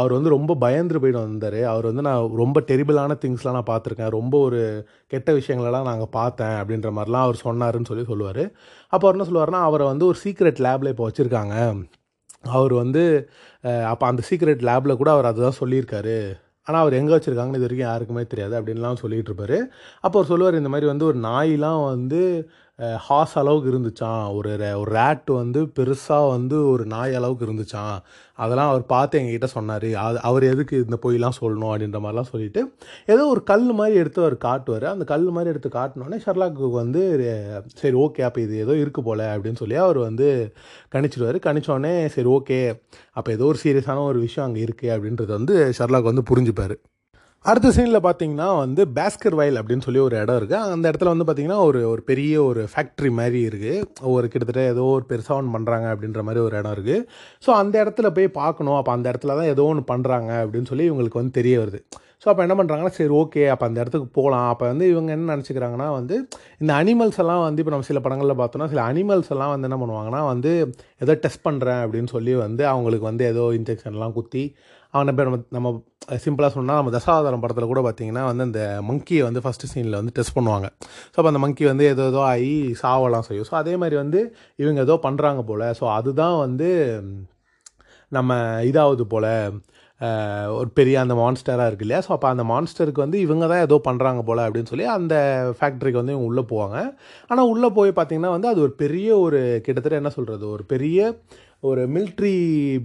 அவர் வந்து ரொம்ப பயந்துட்டு போயிட்டு வந்தார். அவர் வந்து நான் ரொம்ப டெரிபிளான திங்ஸ்லாம் நான் பார்த்துருக்கேன், ரொம்ப ஒரு கெட்ட விஷயங்களெல்லாம் நாங்கள் பார்த்தேன் அப்படின்ற மாதிரிலாம் அவர் சொன்னார்ன்னு சொல்லி சொல்லுவார். அப்போ அவர் என்ன சொல்லுவார்னா, அவரை வந்து ஒரு சீக்ரெட் லேபில் இப்போ வச்சுருக்காங்க. அவர் வந்து அப்போ அந்த சீக்ரெட் லேபில் கூட அவர் அதுதான் சொல்லியிருக்காரு, ஆனால் அவர் எங்கே வச்சுருக்காங்கன்னு இது வரைக்கும் யாருக்குமே தெரியாது அப்படின்லாம் சொல்லிகிட்டு இருப்பார். அப்போ அவர் சொல்லுவார், இந்த மாதிரி வந்து ஒரு நாயெலாம் வந்து ஹார்ஸ் அளவுக்கு இருந்துச்சான், ஒரு ஒரு ரேட் வந்து பெருசாக வந்து ஒரு நாய் அளவுக்கு இருந்துச்சான், அதெல்லாம் அவர் பார்த்து எங்ககிட்ட சொன்னார், அது அவர் எதுக்கு இந்த போயெலாம் சொல்லணும் அப்படின்ற மாதிரிலாம் சொல்லிவிட்டு ஏதோ ஒரு கல் மாதிரி எடுத்து அவர் காட்டுவார். அந்த கல் மாதிரி எடுத்து காட்டினோடனே ஷெர்லாக்கு வந்து சரி ஓகே அப்போ இது ஏதோ இருக்குது போல் அப்படின்னு சொல்லி அவர் வந்து கணிச்சிடுவார். கணிச்சோடனே சரி ஓகே அப்போ ஏதோ ஒரு சீரியஸான ஒரு விஷயம் அங்கே இருக்குது அப்படின்றது வந்து ஷெர்லாக் வந்து புரிஞ்சுப்பார். அடுத்த சீனில் பார்த்தீங்கன்னா வந்து பாஸ்கர் வயல் அப்படின்னு சொல்லி ஒரு இடம் இருக்குது. அந்த இடத்துல வந்து பார்த்திங்கன்னா ஒரு ஒரு பெரிய ஒரு ஃபேக்ட்ரி மாதிரி இருக்குது, ஒரு கிட்டத்தட்ட ஏதோ ஒரு பெருசாக ஒன்று பண்ணுறாங்க அப்படின்ற மாதிரி ஒரு இடம் இருக்குது. ஸோ அந்த இடத்துல போய் பார்க்கணும், அப்போ அந்த இடத்துல தான் ஏதோ ஒன்று பண்ணுறாங்க அப்படின்னு சொல்லி இவங்களுக்கு வந்து தெரிய வருது. ஸோ அப்போ என்ன பண்ணுறாங்கன்னா, சரி ஓகே அப்போ அந்த இடத்துக்கு போகலாம். அப்போ வந்து இவங்க என்ன நினச்சிக்கிறாங்கன்னா வந்து இந்த அனிமல்ஸ் எல்லாம் வந்து இப்போ நம்ம சில படங்களில் பார்த்தோன்னா சில அனிமல்ஸ் எல்லாம் வந்து என்ன பண்ணுவாங்கன்னா வந்து ஏதோ டெஸ்ட் பண்ணுறேன் அப்படின்னு சொல்லி வந்து அவங்களுக்கு வந்து ஏதோ இன்ஜெக்ஷன்லாம் குத்தி அவனை பேர் நம்ம நம்ம சிம்பிளாக சொன்னால் நம்ம தசாவதாரம் படத்தில் கூட பார்த்திங்கன்னா வந்து அந்த மங்கியை வந்து ஃபஸ்ட்டு சீனில் வந்து டெஸ்ட் பண்ணுவாங்க. ஸோ அப்போ அந்த மங்கி வந்து ஏதோ ஏதோ ஆகி சாவலாம் செய்யும். ஸோ அதே மாதிரி வந்து இவங்க ஏதோ பண்ணுறாங்க போல், ஸோ அதுதான் வந்து நம்ம இதாவது போல் ஒரு பெரிய அந்த மான்ஸ்டராக இருக்குது இல்லையா, ஸோ அப்போ அந்த மான்ஸ்டருக்கு வந்து இவங்க தான் ஏதோ பண்ணுறாங்க போல் அப்படின்னு சொல்லி அந்த ஃபேக்ட்ரிக்கு வந்து இவங்க உள்ளே போவாங்க. ஆனால் உள்ளே போய் பார்த்திங்கன்னா வந்து அது ஒரு பெரிய ஒரு கிட்டத்தட்ட என்ன சொல்கிறது ஒரு பெரிய ஒரு மிலிட்ரி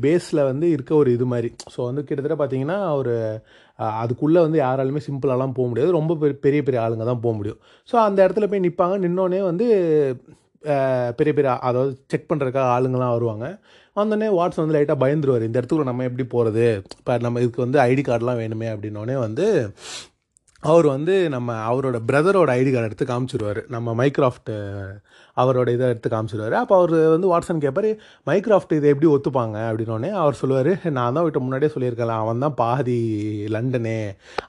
பேஸில் வந்து இருக்க ஒரு இது மாதிரி. ஸோ வந்து கிட்டத்தட்ட பார்த்திங்கன்னா ஒரு அதுக்குள்ளே வந்து யாராலுமே சிம்பிளாலாம் போக முடியாது, ரொம்ப பெரிய பெரிய ஆளுங்க தான் போக முடியும். ஸோ அந்த இடத்துல போய் நிற்பாங்க. நின்னோடனே வந்து பெரிய பெரிய அதாவது செக் பண்ணுறக்காக ஆளுங்கள்லாம் வருவாங்க. வந்தோடனே வாட்ஸ் வந்து லைட்டாக பயந்துருவார், இந்த இடத்துக்குள்ள நம்ம எப்படி போகிறது, இப்போ நம்ம இதுக்கு வந்து ஐடி கார்டெலாம் வேணுமே அப்படின்னோடனே வந்து அவர் வந்து நம்ம அவரோட பிரதரோட ஐடி கார்டு எடுத்து காமிச்சிடுவார், நம்ம மைக்ராஃப்ட் அவரோட இதை எடுத்து காமிச்சிடுவார். அப்போ அவர் வந்து வாட்ஸன் கேட்பார், மைக்ராஃப்ட் இதை எப்படி ஒத்துப்பாங்க அப்படின்னோடனே அவர் சொல்லுவார், நான் தான் விட்ட முன்னாடியே சொல்லியிருக்கேன், அவன் தான் பாதி லண்டனே,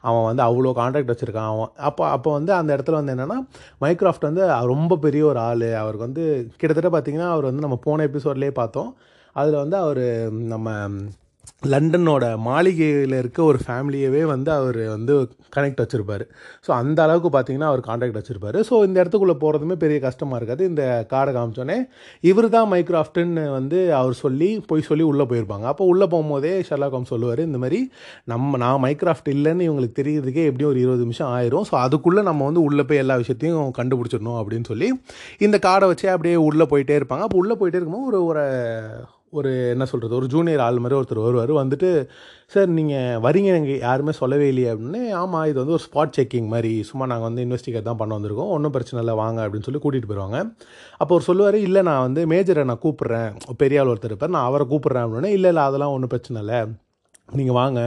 அவன் வந்து அவ்வளோ கான்ட்ராக்ட் வச்சுருக்கான் அவன். அப்போ அப்போ வந்து அந்த இடத்துல வந்து என்னென்னா மைக்ராஃப்ட் வந்து ரொம்ப பெரிய ஒரு ஆள், அவருக்கு வந்து கிட்டத்தட்ட பார்த்திங்கன்னா அவர் வந்து நம்ம போன எபிசோட்லேயே பார்த்தோம், அதில் வந்து அவர் நம்ம லண்டனோட மாளிகையில் இருக்க ஒரு ஃபேமிலியவே வந்து அவர் வந்து கனெக்ட் வச்சுருப்பார். ஸோ அந்த அளவுக்கு பார்த்திங்கன்னா அவர் கான்டாக்ட் வச்சுருப்பார். ஸோ இந்த இடத்துக்குள்ளே போகிறதுமே பெரிய கஷ்டமாக இருக்காது. இந்த கார்டை காமிச்சோன்னே இவர் தான் மைக்ராஃப்ட்டுன்னு வந்து அவர் சொல்லி போய் சொல்லி உள்ளே போயிருப்பாங்க. அப்போ உள்ளே போகும்போதே ஷெர்லாக் ஹோம்ஸ் சொல்லுவார், இந்த மாதிரி நம்ம நான் மைக்ராஃப்ட் இல்லைன்னு இவங்களுக்கு தெரியறதுக்கே எப்படியும் ஒரு இருபது நிமிஷம் ஆயிரும், ஸோ அதுக்குள்ளே நம்ம வந்து உள்ளே போய் எல்லா விஷயத்தையும் கண்டுபிடிச்சிடணும் அப்படின்னு சொல்லி இந்த கார்டை வச்சே அப்படியே உள்ளே போயிட்டே இருப்பாங்க. அப்போ உள்ளே போயிட்டே இருக்கும்போது ஒரு ஒரு ஒரு என்ன சொல்கிறது ஒரு ஜூனியர் ஆள் மாதிரி ஒருத்தர் வருவார். வந்துட்டு சார் நீங்கள் வரீங்க எனக்கு யாருமே சொல்லவே இல்லையே அப்படின்னு. ஆமாம் இது வந்து ஒரு ஸ்பாட் செக்கிங் மாதிரி, சும்மா நாங்கள் வந்து இன்வெஸ்டிகேட் தான் பண்ண வந்திருக்கோம், ஒன்றும் பிரச்சனை இல்லை வாங்க அப்படின்னு சொல்லி கூட்டிகிட்டு போயிடுவாங்க. அப்போ அவர் சொல்லுவார், இல்லை நான் வந்து மேஜரை நான் கூப்பிட்றேன், பெரிய ஆள் ஒருத்தர் இருப்பார், நான் அவரை கூப்பிட்றேன் அப்படின்னா, இல்லை இல்லை அதெல்லாம் ஒன்றும் பிரச்சனை இல்லை நீங்கள் வாங்க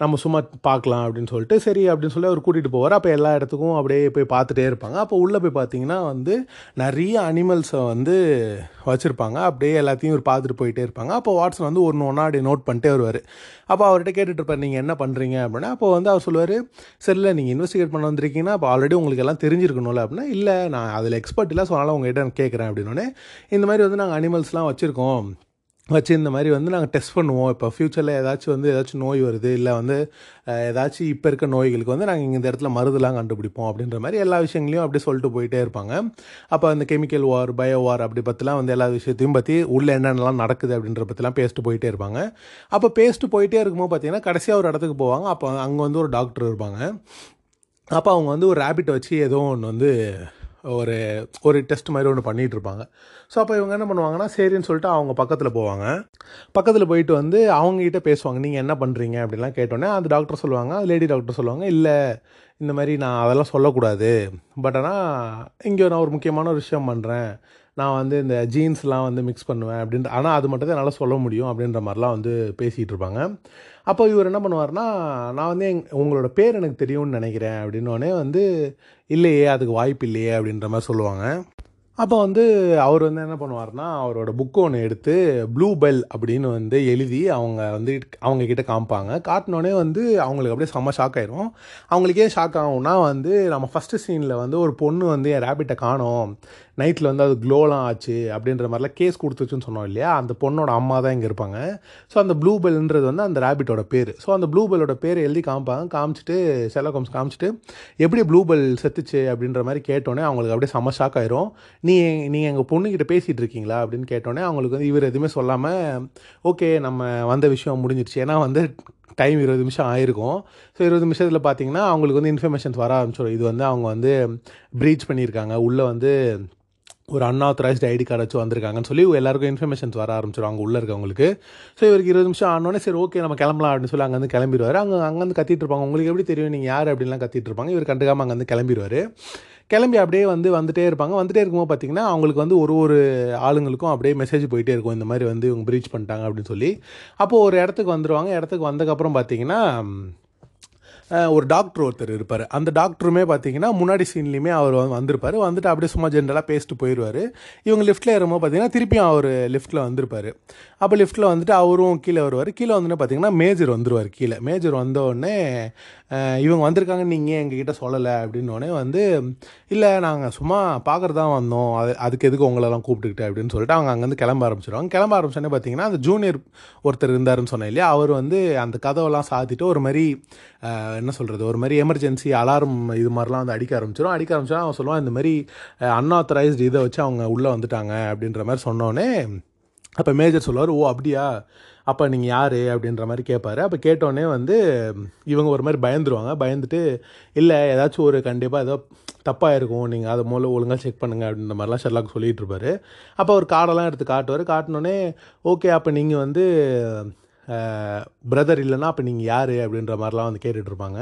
நம்ம சும்மா பார்க்கலாம் அப்படின்னு சொல்லிட்டு சரி அப்படின்னு சொல்லி அவர் கூட்டிகிட்டு போவார். அப்போ எல்லா இடத்துக்கும் அப்படியே போய் பார்த்துட்டே இருப்பாங்க. அப்போ உள்ளே போய் பார்த்திங்கன்னா வந்து நிறைய அனிமல்ஸை வந்து வச்சுருப்பாங்க. அப்படியே எல்லாத்தையும் இவர் பார்த்துட்டு போயிட்டே இருப்பாங்க. அப்போ வாட்ஸன் வந்து ஒன்று ஒன்றா அப்படியே நோட் பண்ணிட்டே வருவார். அப்போ அவர்கிட்ட கேட்டுட்ருப்பார், நீங்கள் என்ன பண்ணுறீங்க அப்படின்னா. அப்போ வந்து அவர் சொல்லுவார், சரி இல்லை நீங்கள் இன்வெஸ்டிகேட் பண்ண வந்திருக்கீங்கன்னா அப்போ ஆல்ரெடி உங்களுக்கு எல்லாம் தெரிஞ்சிருக்கணும்ல அப்படின்னா, இல்லை நான் அதில் எக்ஸ்பர்ட் இல்லை, ஸோ அதனால் உங்கள்கிட்ட நான் கேட்குறேன் அப்படின்னோடனே, இந்த மாதிரி வந்து நாங்கள் அனிமல்ஸ்லாம் வச்சுருக்கோம் வச்சு இந்த மாதிரி வந்து நாங்கள் டெஸ்ட் பண்ணுவோம், இப்போ ஃப்யூச்சரில் ஏதாச்சும் வந்து ஏதாச்சும் நோய் வருது இல்லை வந்து ஏதாச்சும் இப்போ இருக்க நோய்களுக்கு வந்து நாங்கள் இந்த இடத்துல மருந்துலாம் கண்டுபிடிப்போம் அப்படின்ற மாதிரி எல்லா விஷயங்களையும் அப்படி சொல்லிட்டு போயிட்டே இருப்பாங்க. அப்போ அந்த கெமிக்கல் வார் பயோ வார் அப்படி பற்றிலாம் வந்து எல்லா விஷயத்தையும் பற்றி உள்ளே என்னென்னலாம் நடக்குது அப்படின்ற பற்றிலாம் பேசிட்டு போயிட்டே இருப்பாங்க. அப்போ பேசிட்டு போயிட்டே இருக்கும்போது பார்த்திங்கன்னா கடைசியாக ஒரு இடத்துக்கு போவாங்க. அப்போ அங்கே வந்து ஒரு டாக்டர் இருப்பாங்க. அப்போ அவங்க வந்து ஒரு ரேபிட்டை வச்சு ஏதோ ஒன்று வந்து ஒரு ஒரு டெஸ்ட் மாதிரி ஒன்று பண்ணிகிட்ருப்பாங்க. ஸோ அப்போ இவங்க என்ன பண்ணுவாங்கன்னா சரின்னு சொல்லிட்டு அவங்க பக்கத்தில் போவாங்க. பக்கத்தில் போயிட்டு வந்து அவங்ககிட்ட பேசுவாங்க, நீங்கள் என்ன பண்ணுறீங்க அப்படிலாம் கேட்டோன்னே அந்த டாக்டர் சொல்லுவாங்க, அது லேடி டாக்டர் சொல்லுவாங்க, இல்லை இந்த மாதிரி நான் அதெல்லாம் சொல்லக்கூடாது, பட் ஆனால் இங்கே நான் ஒரு முக்கியமான ஒரு விஷயம் பண்ணுறேன், நான் வந்து இந்த ஜீன்ஸ்லாம் வந்து மிக்ஸ் பண்ணுவேன் அப்படின்ற, ஆனால் அது மட்டும் தான் என்னால் சொல்ல முடியும் அப்படின்ற மாதிரிலாம் வந்து பேசிகிட்டு இருப்பாங்க. அப்போ இவர் என்ன பண்ணுவார்னா, நான் வந்து எங் உங்களோட பேர் எனக்கு தெரியும்னு நினைக்கிறேன் அப்படின்னோடனே வந்து இல்லையே அதுக்கு வாய்ப்பு இல்லையே அப்படின்ற மாதிரி சொல்லுவாங்க. அப்போ வந்து அவர் வந்து என்ன பண்ணுவார்னா, அவரோட புக்கு ஒன்று எடுத்து ப்ளூ பெல் அப்படின்னு வந்து எழுதி அவங்க வந்து அவங்கக்கிட்ட காமிப்பாங்க. காட்டினோடனே வந்து அவங்களுக்கு அப்படியே செம்ம ஷாக் ஆயிரும். அவங்களுக்கே ஷாக் ஆகும்னா வந்து நம்ம ஃபஸ்ட்டு சீனில் வந்து ஒரு பொண்ணு வந்து என் ரேபிட்டை காணோம், நைட்டில் வந்து அது க்ளோலாம் ஆச்சு அப்படின்ற மாதிரிலாம் கேஸ் கொடுத்துச்சுன்னு சொன்னோம் இல்லையா, அந்த பொண்ணோட அம்மா தான் இங்கே இருப்பாங்க. ஸோ அந்த ப்ளூ பெல்ன்றது வந்து அந்த ரேபிட்டோட பேர். ஸோ அந்த ப்ளூ பெல்லோட பேர் எழுதி காமிப்பாங்க. காமிச்சிட்டு செல்லகம்ஸ் காமிச்சிட்டு எப்படி ப்ளூ பெல் செத்துச்சு அப்படின்ற மாதிரி கேட்டோன்னே அவங்களுக்கு அப்படியே செம்ம ஷாக் ஆயிரும். நீ நீங்கள் எங்கள் பொண்ணுக்கிட்ட பேசிகிட்டு இருக்கீங்களா அப்படின்னு கேட்டோன்னே அவங்களுக்கு வந்து இவர் எதுவுமே சொல்லாமல் ஓகே நம்ம வந்த விஷயம் முடிஞ்சிடுச்சு, ஏன்னா வந்து டைம் இருபது நிமிஷம் ஆயிருக்கும். ஸோ இருபது நிமிஷத்தில் பார்த்தீங்கன்னா அவங்களுக்கு வந்து இன்ஃபர்மேஷன்ஸ் வர ஆரம்பிச்சிடும். இது வந்து அவங்க வந்து ப்ரீச் பண்ணியிருக்காங்க, உள்ளே வந்து ஒரு அன்ஆத்தரைஸ்டு ஐடி கார்டு வச்சு வந்திருக்காங்கன்னு சொல்லி எல்லாருக்கும் இன்ஃபர்மேஷன்ஸ் வர ஆரம்பிச்சிடும் அங்கே உள்ளே இருக்கவங்களுக்கு. ஸோ இவருக்கு இருபது நிமிஷம் ஆனோடனே சரி ஓகே நம்ம கிளம்பலாம் அப்படின்னு சொல்லி அங்கேருந்து கிளம்பிடுவார். அங்கே அங்கேருந்து கத்திட்டு இருப்பாங்க, உங்களுக்கு எப்படி தெரியும் நீங்கள் யார் அப்படின்லாம் கத்திட்டு இருப்பாங்க. இவர் கண்டுக்காமல் அங்கேருந்து கிளம்பிடுவார். கிளம்பி அப்படியே வந்து வந்துகிட்டே இருப்பாங்க. வந்துகிட்டே இருக்கும்போது பார்த்திங்கன்னா அவங்களுக்கு வந்து ஒரு ஒரு ஆளுங்களுக்கும் அப்படியே மெசேஜ் போயிட்டே இருக்கும், இந்த மாதிரி வந்து இவங்க ப்ரீச் பண்ணிட்டாங்க அப்படின்னு சொல்லி. அப்போது ஒரு இடத்துக்கு வந்துடுவாங்க. இடத்துக்கு வந்ததுக்கப்புறம் பார்த்திங்கன்னா ஒரு டாக்டர் ஒருத்தர் இருப்பார். அந்த டாக்டருமே பார்த்திங்கன்னா முன்னாடி சீன்லேயுமே அவர் வந்திருப்பார். வந்துட்டு அப்படியே சும்மா ஜென்ரலாக பேசிட்டு போயிடுவார். இவங்க லிஃப்ட்டில் ஏறும்போது பார்த்திங்கன்னா திருப்பியும் அவர் லிஃப்ட்டில் வந்திருப்பார். அப்போ லிஃப்ட்டில் வந்துட்டு அவரும் கீழே வருவார். கீழே வந்துட்டு பார்த்திங்கன்னா மேஜர் வந்துடுவார். கீழே மேஜர் வந்தோடனே இவங்க வந்திருக்காங்க நீங்கள் எங்ககிட்ட சொல்லலை அப்படின்னோடனே வந்து இல்லை நாங்கள் சும்மா பார்க்குறதா வந்தோம், அது அதுக்கு எதுக்கு உங்களெல்லாம் கூப்பிட்டுக்கிட்டு அப்படின்னு சொல்லிட்டு அவங்க அங்கேருந்து கிளம்ப ஆரம்பிச்சிடுவாங்க. கிளம்ப ஆரம்பிச்சோன்னே பார்த்திங்கன்னா அந்த ஜூனியர் ஒருத்தர் இருந்தாருன்னு சொன்னேன் இல்லையா, அவர் வந்து அந்த கதவெல்லாம் சாத்திட்டு ஒரு மாதிரி என்ன சொல்கிறது ஒரு மாதிரி எமர்ஜென்சி அலாரம் இது மாதிரிலாம் வந்து அடிக்க ஆரம்பிச்சிடும். அடிக்க ஆரம்பிச்சோன்னா அவன் சொல்லுவான் இந்த மாதிரி அன்ஆத்தரைஸ்டு இதை வச்சு அவங்க உள்ளே வந்துட்டாங்க அப்படின்ற மாதிரி சொன்னோன்னே அப்போ மேஜர் சொல்லுவார் ஓ அப்படியா அப்போ நீங்கள் யார் அப்படின்ற மாதிரி கேட்பார். அப்போ கேட்டோடனே வந்து இவங்க ஒரு மாதிரி பயந்துருவாங்க. பயந்துட்டு இல்லை ஏதாச்சும் ஒரு கண்டிப்பாக ஏதோ தப்பாக இருக்கும், நீங்கள் அதை மூலம் ஒழுங்காக செக் பண்ணுங்கள் அப்படின்ற மாதிரிலாம் ஷெர்லாக் சொல்லிகிட்டு இருப்பார். அப்போ ஒரு கார்டெல்லாம் எடுத்து காட்டுவார். காட்டினோடனே ஓகே அப்போ நீங்கள் வந்து பிரதர் இல்லைன்னா அப்போ நீங்கள் யார் அப்படின்ற மாதிரிலாம் வந்து கேட்டுட்ருப்பாங்க.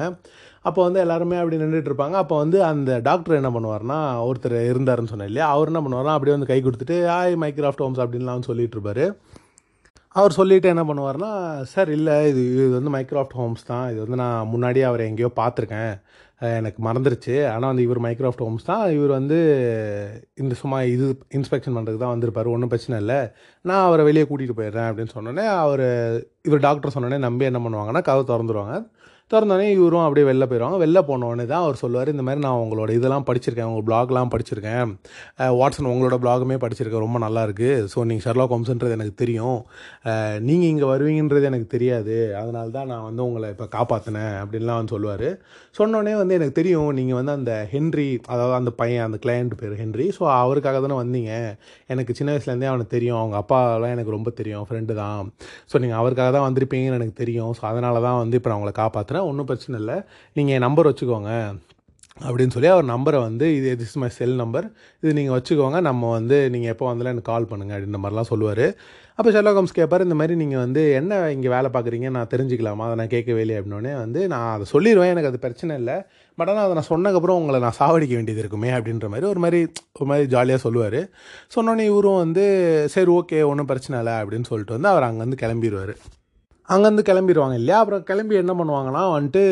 அப்போ வந்து எல்லாருமே அப்படி நின்றுட்டுருப்பாங்க. அப்போ வந்து அந்த டாக்டர் என்ன பண்ணுவார்னா, ஒருத்தர் இருந்தாருன்னு சொன்னேன் இல்லையா, அவர் என்ன பண்ணுவார்னா அப்படியே வந்து கை கொடுத்துட்டு ஹாய் மைக்ராஃப்ட் ஹோம்ஸ் அப்படின்லாம் வந்து சொல்லிகிட்டு இருப்பார். அவர் சொல்லிவிட்டு என்ன பண்ணுவார்னா சார் இல்லை இது இது வந்து மைக்ராஃப்ட் ஹோம்ஸ் தான், இது வந்து நான் முன்னாடியே அவரை எங்கேயோ பார்த்துருக்கேன் எனக்கு மறந்துருச்சு, ஆனால் வந்து இவர் மைக்ராஃப்ட் ஹோம்ஸ் தான், இவர் வந்து இந்த சும்மா இது இன்ஸ்பெக்ஷன் பண்ணுறதுக்கு தான் வந்திருப்பார், ஒன்றும் பிரச்சனை இல்லை, நான் அவரை வெளியே கூட்டிகிட்டு போயிடுறேன் அப்படின்னு சொன்னோன்னே அவர் இவர் டாக்டர் சொன்னோடனே நம்பி என்ன பண்ணுவாங்கன்னா கதவை திறந்துடுவாங்க. திறந்தோடனே இவரும் அப்படியே வெளில போயிடுவாங்க. வெளில போனோடனே தான் அவர் சொல்லுவார் இந்த மாதிரி நான் உங்களோட இதெல்லாம் படிச்சிருக்கேன், உங்கள் பிளாக்லாம் படிச்சிருக்கேன், வாட்ஸன் உங்களோட பிளாகுமே படிச்சிருக்கேன், ரொம்ப நல்லாயிருக்கு, ஸோ நீங்கள் ஷெர்லாக் ஹோம்ஸ்ன்றது எனக்கு தெரியும், நீங்கள் இங்கே வருவீங்கன்றது எனக்கு தெரியாது, அதனால தான் நான் வந்து உங்களை இப்போ காப்பாற்றினேன் அப்படின்லாம் வந்து சொல்லுவார். சொன்னோடனே வந்து எனக்கு தெரியும் நீங்கள் வந்து அந்த ஹென்றி, அதாவது அந்த பையன் அந்த கிளையண்ட் பேர் ஹென்றி, ஸோ அவருக்காக தானே வந்தீங்க, எனக்கு சின்ன வயசுலேருந்தே அவனுக்கு தெரியும், அவங்க அப்பாவெலாம் எனக்கு ரொம்ப தெரியும், ஃப்ரெண்டு தான், ஸோ நீங்கள் அவருக்காக தான் வந்திருப்பீங்கன்னு எனக்கு தெரியும், ஸோ அதனால தான் வந்து இப்போ நான் உங்களை காப்பாற்றினேன், ஒன்றும் பிரச்சனை இல்லை, நீங்கள் என் நம்பர் வச்சுக்கோங்க அப்படின்னு சொல்லி அவர் நம்பரை வந்து இது திஸ் மை செல் நம்பர், இது நீங்கள் வச்சுக்கோங்க, நம்ம வந்து நீங்கள் எப்போ வந்தாலும் எனக்கு கால் பண்ணுங்கள் அப்படின்ற மாதிரிலாம் சொல்லுவார். அப்போ ஷெர்லாக் ஹோம்ஸ் கேட்பார் இந்த மாதிரி நீங்கள் வந்து என்ன இங்கே வேலை பார்க்குறீங்க நான் தெரிஞ்சுக்கலாமா, அதை நான் கேட்கவே இல்லை அப்படின்னே வந்து நான் அதை சொல்லிடுவேன், எனக்கு அது பிரச்சனை இல்லை, பட் ஆனால் அதை நான் சொன்னதுக்கப்புறம் உங்களை நான் சாவடிக்க வேண்டியது இருக்குமே அப்படின்ற மாதிரி ஒரு மாதிரி ஒரு மாதிரி ஜாலியாக சொல்லுவார். சொன்னோன்னே இவரும் வந்து சரி ஓகே ஒன்றும் பிரச்சனை இல்லை அப்படின்னு சொல்லிட்டு வந்து அவர் அங்கேருந்து கிளம்பிடுவார். அங்கேருந்து கிளம்பிடுவாங்க இல்லையா. அப்புறம் கிளம்பி என்ன பண்ணுவாங்கன்னா வந்துட்டு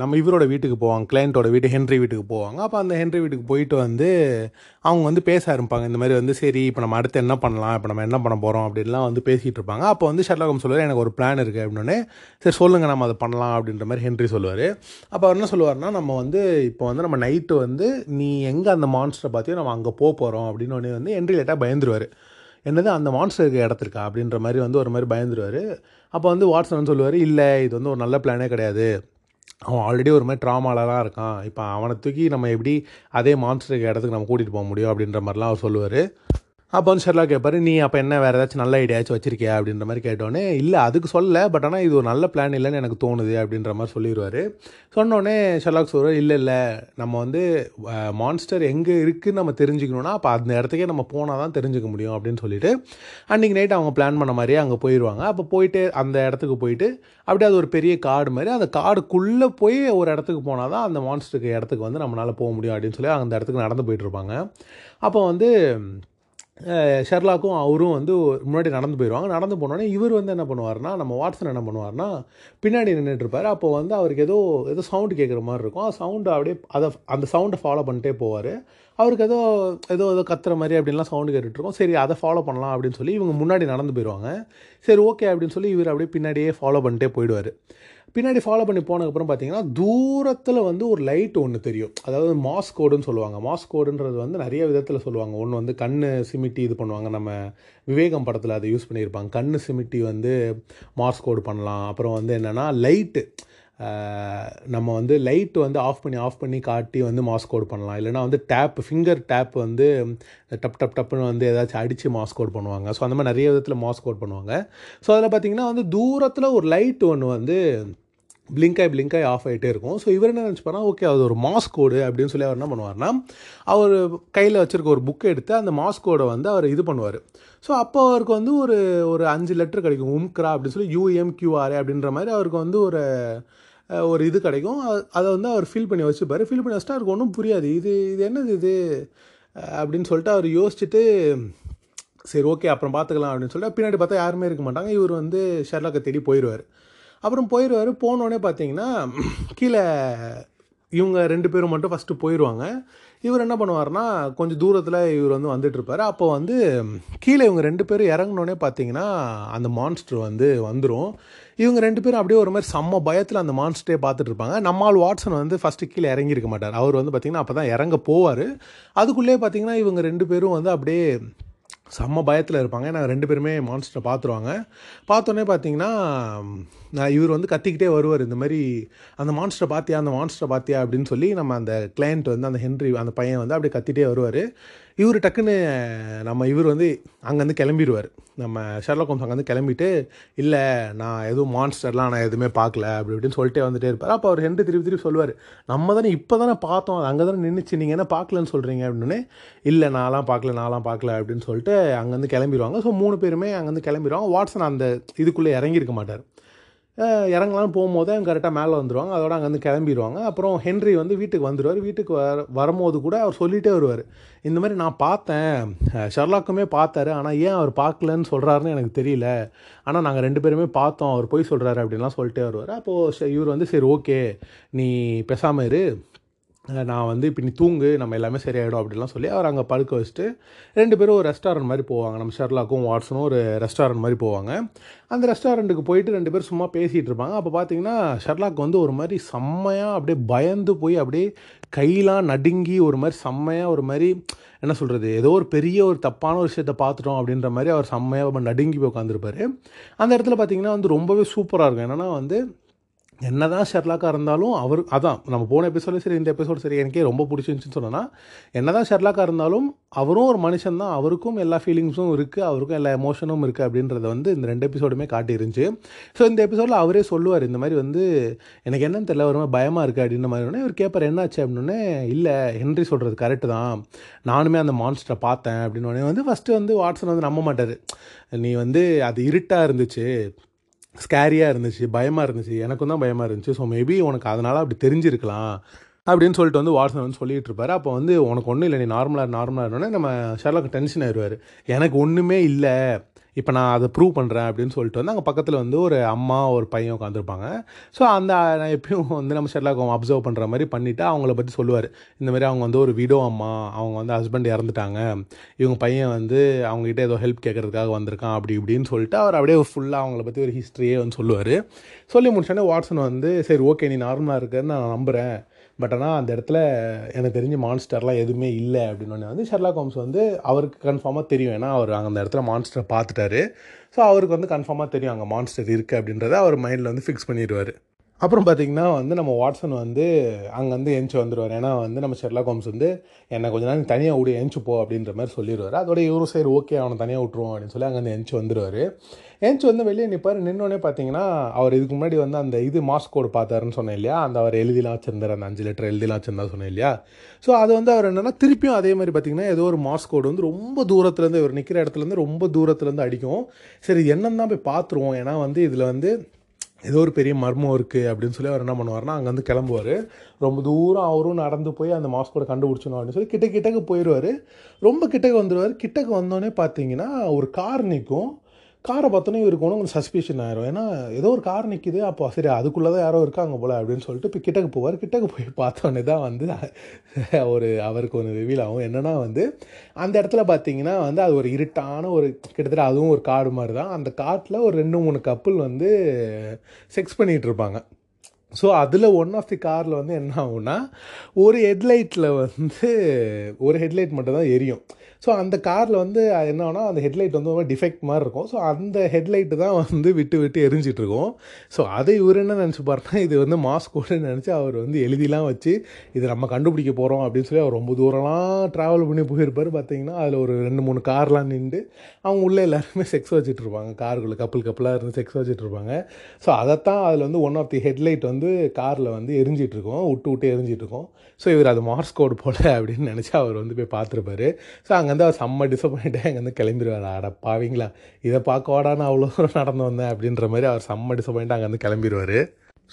நம்ம இவரோட வீட்டுக்கு போவாங்க, கிளையண்ட்டோட வீட்டு ஹென்றி வீட்டுக்கு போவாங்க. அப்போ அந்த ஹென்றி வீட்டுக்கு போயிட்டு வந்து அவங்க வந்து பேச ஆரம்பிப்பாங்க இந்த மாதிரி வந்து சரி இப்போ நம்ம அடுத்து என்ன பண்ணலாம், இப்போ நம்ம என்ன பண்ண போகிறோம் அப்படின்லாம் வந்து பேசிகிட்டு இருப்பாங்க. அப்போ வந்து ஷெர்லாக் ஹோம்ஸ் சொல்லுவார் எனக்கு ஒரு பிளான் இருக்குது அப்படின்னே சரி சொல்லுங்கள் நம்ம அதை பண்ணலாம் அப்படின்ற மாதிரி ஹென்றி சொல்லுவார். அப்போ அவர் என்ன சொல்லுவார்னா நம்ம வந்து இப்போ வந்து நம்ம நைட்டு வந்து நீ எங்கே அந்த மான்ஸ்டரை பார்த்தியோ நம்ம அங்கே போக போகிறோம் அப்படின்னே வந்து ஹென்றி லேட்டாக பயந்துருவார். என்னது அந்த மான்ஸ்டர் இருக்க இடத்துக்கா அப்படின்ற மாதிரி வந்து ஒரு மாதிரி பயந்துருவார். அப்போ வந்து வாட்ஸன் சொல்லுவார் இல்லை இது வந்து ஒரு நல்ல பிளானே கிடையாது, அவன் ஆல்ரெடி ஒரு மாதிரி ட்ராமாலலாம் இருக்கான், இப்போ அவனை தூக்கி நம்ம எப்படி அதே மான்ஸ்டர் இருக்க இடத்துக்கு நம்ம கூட்டிகிட்டு போக முடியும் அப்படின்ற மாதிரிலாம் அவர் சொல்லுவார். அப்போ வந்து ஷெர்லாக் கேட்பார் நீ அப்போ என்ன வேறு ஏதாச்சும் நல்ல ஐடியாச்சும் வச்சிருக்கியா அப்படின்ற மாதிரி கேட்டோடனே இல்லை அதுக்கு சொல்லலை, பட் ஆனால் இது ஒரு நல்ல பிளான் இல்லைன்னு எனக்கு தோணுது அப்படின்ற மாதிரி சொல்லிடுவார். சொன்னோடனே ஷெர்லாக் சொல்லுவார் இல்லை இல்லை நம்ம வந்து மான்ஸ்டர் எங்கே இருக்குதுன்னு நம்ம தெரிஞ்சுக்கணுன்னா அப்போ அந்த இடத்துக்கே நம்ம போனால் தான் தெரிஞ்சுக்க முடியும் அப்படின்னு சொல்லிட்டு அன்றைக்கி நைட் அவங்க பிளான் பண்ண மாதிரியே அங்கே போயிடுவாங்க. அப்போ போயிட்டு அந்த இடத்துக்கு போயிட்டு அப்படியே அது ஒரு பெரிய காடு மாதிரி, அந்த காடுக்குள்ளே போய் ஒரு இடத்துக்கு போனால் தான் அந்த மான்ஸ்டருக்கு இடத்துக்கு வந்து நம்மளால் போக முடியும் அப்படின்னு சொல்லி அந்த இடத்துக்கு நடந்து போயிட்டுருப்பாங்க. அப்போ வந்து ஷெர்லாக்கும் அவரும் வந்து முன்னாடி நடந்து போயிடுவாங்க. நடந்து போனோடனே இவர் வந்து என்ன பண்ணுவார்னா, நம்ம வாட்ஸன் என்ன பண்ணுவார்னா பின்னாடி நின்றுட்டுருப்பார். அப்போ வந்து அவருக்கு ஏதோ ஏதோ சவுண்டு கேட்குற மாதிரி இருக்கும். அது சவுண்டு அப்படியே அதை அந்த சவுண்டை ஃபாலோ பண்ணிட்டே போவார். அவருக்கு ஏதோ ஏதோ ஏதோ கத்துற மாதிரி அப்படின்லாம் சவுண்டு கேட்டுட்ருக்கோம். சரி அதை ஃபாலோ பண்ணலாம் அப்படின்னு சொல்லி இவங்க முன்னாடி நடந்து போயிடுவாங்க. சரி ஓகே அப்படின்னு சொல்லி இவர் அப்படியே பின்னாடியே ஃபாலோ பண்ணிட்டே போயிடுவார். பின்னாடி ஃபாலோ பண்ணி போனதுக்கப்புறம் பார்த்தீங்கன்னா தூரத்தில் வந்து ஒரு லைட் ஒன்று தெரியும். அதாவது மாஸ்கோடுன்னு சொல்லுவாங்க. மாஸ்கோடுன்றது வந்து நிறைய விதத்தில் சொல்லுவாங்க. ஒன்று வந்து கண் சிமிட்டி இது பண்ணுவாங்க, நம்ம விவேகம் படத்தில் அதை யூஸ் பண்ணியிருப்பாங்க. கண் சிமிட்டி வந்து மாஸ்கோடு பண்ணலாம். அப்புறம் வந்து என்னென்னா லைட்டு, நம்ம வந்து லைட்டு வந்து ஆஃப் பண்ணி ஆஃப் பண்ணி காட்டி வந்து மாஸ்கோடு பண்ணலாம். இல்லைனா வந்து டேப் ஃபிங்கர் டேப் வந்து டப் டப் டப்புன்னு வந்து ஏதாச்சும் அடித்து மாஸ்கோடு பண்ணுவாங்க. ஸோ அந்த மாதிரி நிறைய விதத்தில் மாஸ்கோடு பண்ணுவாங்க. ஸோ அதில் பார்த்திங்கன்னா வந்து தூரத்தில் ஒரு லைட் ஒன்று வந்து பிளிங்காய் பிளிங்காய் ஆஃப் ஆகிட்டே இருக்கும். ஸோ இவர் என்ன நினச்சிப்பார்னா, ஓகே அது ஒரு மாஸ்கோடு அப்படின்னு சொல்லி அவர் என்ன பண்ணுவார்னா, அவர் கையில் வச்சுருக்க ஒரு புக்கை எடுத்து அந்த மாஸ்கோடை வந்து அவர் இது பண்ணுவார். ஸோ அப்போ அவருக்கு வந்து ஒரு ஒரு அஞ்சு லெட்டர் கிடைக்கும். உம்க்ரா அப்படின்னு சொல்லி யூஎம்கியூஆர் அப்படின்ற மாதிரி அவருக்கு வந்து ஒரு ஒரு இது கிடைக்கும். அதை வந்து அவர் ஃபில் பண்ணி வச்சுப்பார். ஃபில் பண்ணி வச்சுட்டா அவருக்கு ஒன்றும் புரியாது. இது இது என்னது இது அப்படின்னு சொல்லிட்டு அவர் யோசிச்சுட்டு சரி ஓகே அப்புறம் பார்த்துக்கலாம் அப்படின்னு சொல்லிட்டு பின்னாடி பார்த்தா யாருமே இருக்க மாட்டாங்க. இவர் வந்து ஷெர்லாக்கை தேடி போயிடுவார். அப்புறம் போயிடுவார். போனோடனே பார்த்தீங்கன்னா கீழே இவங்க ரெண்டு பேரும் மட்டும் ஃபஸ்ட்டு போயிடுவாங்க. இவர் என்ன பண்ணுவார்னா கொஞ்சம் தூரத்தில் இவர் வந்து வந்துட்டுருப்பார். அப்போ வந்து கீழே இவங்க ரெண்டு பேரும் இறங்கினோடனே பார்த்தீங்கன்னா அந்த மான்ஸ்டர் வந்து வந்துடும். இவங்க ரெண்டு பேரும் அப்படியே ஒரு மாதிரி செம்ம பயத்தில் அந்த மான்ஸ்டரே பார்த்துட்ருப்பாங்க. நம்மால் வாட்ஸன் வந்து ஃபஸ்ட்டு கீழே இறங்கியிருக்க மாட்டார். அவர் வந்து பார்த்திங்கன்னா அப்போ தான் இறங்க போவார். அதுக்குள்ளே பார்த்திங்கன்னா இவங்க ரெண்டு பேரும் வந்து அப்படியே செம்ம பயத்தில் இருப்பாங்க. ஏன்னா ரெண்டு பேருமே மான்ஸ்டரை பார்த்துருவாங்க. பார்த்தோன்னே பார்த்தீங்கன்னா நான் இவர் வந்து கத்திக்கிட்டே வருவார். இந்த மாதிரி அந்த மான்ஸ்டரை பார்த்தியா அந்த மான்ஸ்டரை பார்த்தியா அப்படின்னு சொல்லி நம்ம அந்த கிளையண்ட் வந்து அந்த ஹென்ரி அந்த பையன் வந்து அப்படியே கத்திகிட்டே வருவார். இவர் டக்குன்னு நம்ம இவர் வந்து அங்கேருந்து கிளம்பிடுவார். நம்ம ஷெர்லாக் ஹோம்ஸ் அங்கேருந்து கிளம்பிட்டு இல்லை நான் எதுவும் மான்ஸ்டர்லாம் நான் எதுவுமே பார்க்கல அப்படி இப்படின்னு சொல்லிட்டே வந்துட்டே இருப்பார். அப்போ அவர் ஹென்ரி திருப்பி திருப்பி சொல்லுவார், நம்ம தானே இப்போ தானே பார்த்தோம், அது அங்கே தானே நின்றுச்சு, நீங்கள் என்ன பார்க்கலன்னு சொல்கிறீங்க அப்படின்னே. இல்லை நான்லாம் பார்க்கல நான்லாம் பார்க்கல அப்படின்னு சொல்லிட்டு அங்கேருந்து கிளம்பிடுவாங்க. ஸோ மூணு பேருமே அங்கேருந்து கிளம்பிடுவாங்க. வாட்ஸன் அந்த இதுக்குள்ளே இறங்கியிருக்க மாட்டார். இறங்கலான்னு போகும்போது அவங்க கரெக்டாக மேலே வந்துடுவாங்க. அதோட அங்கேருந்து கிளம்பிடுவாங்க. அப்புறம் ஹென்ரி வந்து வீட்டுக்கு வந்துடுவார். வீட்டுக்கு வர வரும்போது கூட அவர் சொல்லிகிட்டே வருவார், இந்த மாதிரி நான் பார்த்தேன், ஷெர்லாக்குமே பார்த்தாரு, ஆனால் ஏன் அவர் பார்க்கலன்னு சொல்கிறாருன்னு எனக்கு தெரியல, ஆனால் நாங்கள் ரெண்டு பேருமே பார்த்தோம், அவர் போய் சொல்கிறாரு அப்படின்லாம் சொல்லிட்டே வருவார். அப்போது இவர் வந்து சரி ஓகே நீ பேசாமல் இரு, நான் வந்து இப்போ நீ தூங்கு, நம்ம எல்லாமே சரியாயிடும் அப்படின்லாம் சொல்லி அவர் அங்கே படுக்க வச்சுட்டு ரெண்டு பேரும் ஒரு ரெஸ்டாரண்ட் மாதிரி போவாங்க. நம்ம ஷெர்லாக்கும் வாட்ஸனும் ஒரு ரெஸ்டாரண்ட் மாதிரி போவாங்க. அந்த ரெஸ்டாரண்ட்டுக்கு போயிட்டு ரெண்டு பேரும் சும்மா பேசிகிட்டு இருப்பாங்க. அப்போ பார்த்தீங்கன்னா ஷெர்லாக் வந்து ஒரு மாதிரி செம்மையாக அப்படியே பயந்து போய் அப்படியே கையெலாம் நடுங்கி ஒரு மாதிரி செம்மையாக ஒரு மாதிரி என்ன சொல்கிறது, ஏதோ ஒரு பெரிய ஒரு தப்பான ஒரு விஷயத்தை பார்த்துட்டோம் அப்படின்ற மாதிரி அவர் செம்மையாக நடுங்கி போய் உட்காந்துருப்பார். அந்த இடத்துல பார்த்திங்கன்னா வந்து ரொம்பவே சூப்பராக இருக்கும். என்னென்னா வந்து என்ன தான் ஷெர்லாக்காக இருந்தாலும் அவர் அதான் நம்ம போன எபிசோடு சரி இந்த எபிசோடு சரி எனக்கே ரொம்ப பிடிச்சிருந்துச்சின்னு சொன்னோன்னா, என்ன தான் ஷெர்லாக்காக இருந்தாலும் அவரும் ஒரு மனுஷன் தான், அவருக்கும் எல்லா ஃபீலிங்ஸும் இருக்குது, அவருக்கும் எல்லா எமோஷனும் இருக்குது அப்படின்றத வந்து இந்த ரெண்டு எபிசோடுமே காட்டியிருந்துச்சு. ஸோ இந்த எபிசோடில் அவரே சொல்லுவார், இந்த மாதிரி வந்து எனக்கு என்னென்னு தெரியல வருமே பயமாக இருக்குது அப்படின்ற மாதிரி. இவர் கேட்பார் என்னாச்சு அப்படின்னே. இல்லை ஹென்ரி சொல்கிறது கரெக்டு தான், நானுமே அந்த மான்ஸ்டரை பார்த்தேன் அப்படின்னே. வந்து ஃபஸ்ட்டு வந்து வாட்ஸன் வந்து நம்ப மாட்டார். நீ வந்து அது இருட்டாக இருந்துச்சு, ஸ்கேரியாக இருந்துச்சு, பயமாக இருந்துச்சு, எனக்கும் தான் பயமாக இருந்துச்சு, ஸோ மேபி உனக்கு அதனால் அப்படி தெரிஞ்சிருக்கலாம் அப்படின்னு சொல்லிட்டு வந்து வாட்ஸன் வந்து சொல்லிகிட்டு இருப்பார். அப்போ வந்து உனக்கு ஒன்றும் இல்லை, நீ நார்மலாக நார்மலாக இருந்தோடனே நம்ம ஷெர்லாக் டென்ஷன் ஆயிடுவார். எனக்கு ஒன்றுமே இல்லை, இப்போ நான் அதை ப்ரூவ் பண்ணுறேன் அப்படின்னு சொல்லிட்டு வந்து அங்கே பக்கத்தில் வந்து ஒரு அம்மா ஒரு பையன் உட்காந்துருப்பாங்க. ஸோ அந்த நான் எப்பயும் வந்து நம்ம ஷெர்லாக் ஹோம்ஸ் அப்சர்வ் பண்ணுற மாதிரி பண்ணிவிட்டு அவங்கள பற்றி சொல்லுவார். இந்த மாதிரி அவங்க வந்து ஒரு விடோ அம்மா, அவங்க வந்து ஹஸ்பண்ட் இறந்துட்டாங்க, இவங்க பையன் வந்து அவங்ககிட்ட ஏதோ ஹெல்ப் கேட்குறதுக்காக வந்திருக்கான் அப்படி இப்படின்னு சொல்லிட்டு அவர் அப்படியே ஃபுல்லாக அவங்கள பற்றி ஒரு ஹிஸ்ட்ரியே வந்து சொல்லுவார். சொல்லி முடிச்சோன்னே வாட்ஸன் வந்து சரி ஓகே நீ நார்மலாக இருக்குன்னு நான் நம்புகிறேன், பட் ஆனால் அந்த இடத்துல எனக்கு தெரிஞ்ச மான்ஸ்டர்லாம் எதுவுமே இல்லை அப்படின்னு வந்து ஷெர்லாக் ஹோம்ஸ் வந்து அவருக்கு கன்ஃபார்மாக தெரியும். ஏன்னா அவர் அங்கே அந்த இடத்துல மான்ஸ்டரை பார்த்துட்டாரு. ஸோ அவருக்கு வந்து கன்ஃபார்மாக தெரியும் அங்கே மான்ஸ்டர் இருக்குது அப்படின்றத அவர் மைண்டில் வந்து ஃபிக்ஸ் பண்ணிடுவார். அப்புறம் பார்த்திங்கன்னா வந்து நம்ம வாட்ஸன் வந்து அங்கே வந்து எஞ்சி வந்துடுவார். ஏன்னா வந்து நம்ம ஷெர்லாக் ஹோம்ஸ் வந்து என்னை கொஞ்ச நாள் தனியாக விடு எஞ்சி போ அப்படின்ற மாதிரி சொல்லிடுவார். அதோட இவரும் சரி ஓகே அவனை தனியாக விட்ருவோம் அப்படின்னு சொல்லி அங்கே வந்து எஞ்சி வந்துடுவார். எஞ்சி வந்து வெளியே நிற்பார். நின்னோடனே பார்த்தீங்கன்னா அவர் இதுக்கு முன்னாடி வந்து அந்த இது மாஸ்கோடு பார்த்தாருன்னு சொன்னேன் இல்லையா, அந்த அவர் எழுதிலாம் வச்சிருந்தார், அந்த அஞ்சு லிட்டர் எழுதிலாம் வச்சிருந்தார் சொன்னேன் இல்லையா. ஸோ அது வந்து அவர் என்னென்னா திருப்பியும் அதே மாதிரி பார்த்தீங்கன்னா ஏதோ ஒரு மாஸ்கோடு வந்து ரொம்ப தூரத்துலேருந்து இவர் நிற்கிற இடத்துலேருந்து ரொம்ப தூரத்துலேருந்து அடிக்கும். சரி என்னன்னு தான் போய் பார்த்துருவோம், ஏன்னா வந்து இதில் வந்து ஏதோ ஒரு பெரிய மர்மம் இருக்குது அப்படின்னு சொல்லி அவர் என்ன பண்ணுவார்னா அங்கே வந்து கிளம்புவார். ரொம்ப தூரம் அவரும் நடந்து போய் அந்த மாஸ்கோட கண்டுபிடிச்சணும் அப்படின்னு சொல்லி கிட்ட கிட்டக்கு போயிடுவார். ரொம்ப கிட்டக்கு வந்துடுவார். கிட்டக்கு வந்தோடனே பார்த்தீங்கன்னா ஒரு கார் நிற்கும். காரை பார்த்தோன்னே இவருக்கு ஒன்று கொஞ்சம் சஸ்பிஷன் ஆயிரும். ஏன்னா ஏதோ ஒரு கார் நிற்கிது, அப்போ சரி அதுக்குள்ளே தான் யாரோ இருக்காங்க போல் அப்படின்னு சொல்லிட்டு இப்போ கிட்டக்கு போவார். கிட்டக்கு போய் பார்த்தோன்னே தான் வந்து ஒரு அவருக்கு ஒன்று ரிவீல் ஆகும். என்னென்னா வந்து அந்த இடத்துல பார்த்தீங்கன்னா வந்து அது ஒரு இருட்டான ஒரு கிட்டத்தட்ட அதுவும் ஒரு காடு மாதிரி தான். அந்த காட்டில் ஒரு ரெண்டு மூணு கப்புள் வந்து செக்ஸ் பண்ணிகிட்டு இருப்பாங்க. ஸோ அதில் ஒன் ஆஃப் தி காரில் வந்து என்ன ஆகும்னா ஒரு ஹெட்லைட்டில் வந்து ஒரு ஹெட்லைட் மட்டும்தான் எரியும். ஸோ அந்த காரில் வந்து அது என்ன ஆகுனா அந்த ஹெட்லைட் வந்து ரொம்ப டிஃபெக்ட் மாதிரி இருக்கும். ஸோ அந்த ஹெட்லைட்டு தான் வந்து விட்டு விட்டு எரிஞ்சிட்ருக்கோம். ஸோ அதை இவர் என்ன நினச்சி பாருன்னா இது வந்து மாஸ்கோடு நினச்சி அவர் வந்து எழுதிலாம் வச்சு இது நம்ம கண்டுபிடிக்க போகிறோம் அப்படின்னு சொல்லி அவர் ரொம்ப தூரம்லாம் ட்ராவல் பண்ணி போயிருப்பார். பார்த்தீங்கன்னா அதில் ஒரு ரெண்டு மூணு கார்லாம் நின்று அவங்க உள்ளே எல்லாருமே செக்ஸ் வச்சுட்ருப்பாங்க. காருக்குள்ளே கப்பல் கப்பலாக இருந்து செக்ஸ் வச்சுட்ருப்பாங்க. ஸோ அதைத்தான் அதில் வந்து ஒன் ஆஃப் தி ஹெட்லைட் வந்து வந்து காரில் வந்து எரிஞ்சிட்ருக்கோம், விட்டு விட்டு எரிஞ்சிட்ருக்கோம். ஸோ இவர் அது மார்ஸ் கோட் போல் அப்படின்னு நினச்சி அவர் வந்து போய் பார்த்துருப்பாரு. ஸோ அங்கேருந்து அவர் செம்ம டிசப்பாயிண்ட்டாக அங்கேருந்து கிளம்பிடுவார். அடப்பாவீங்களா இதை பார்க்க வாடான்னு அவ்வளோ தூரம் நடந்து வந்தேன் அப்படின்ற மாதிரி அவர் செம்ம டிசப்பாயிண்ட்டாக அங்கேருந்து கிளம்பிடுவார்.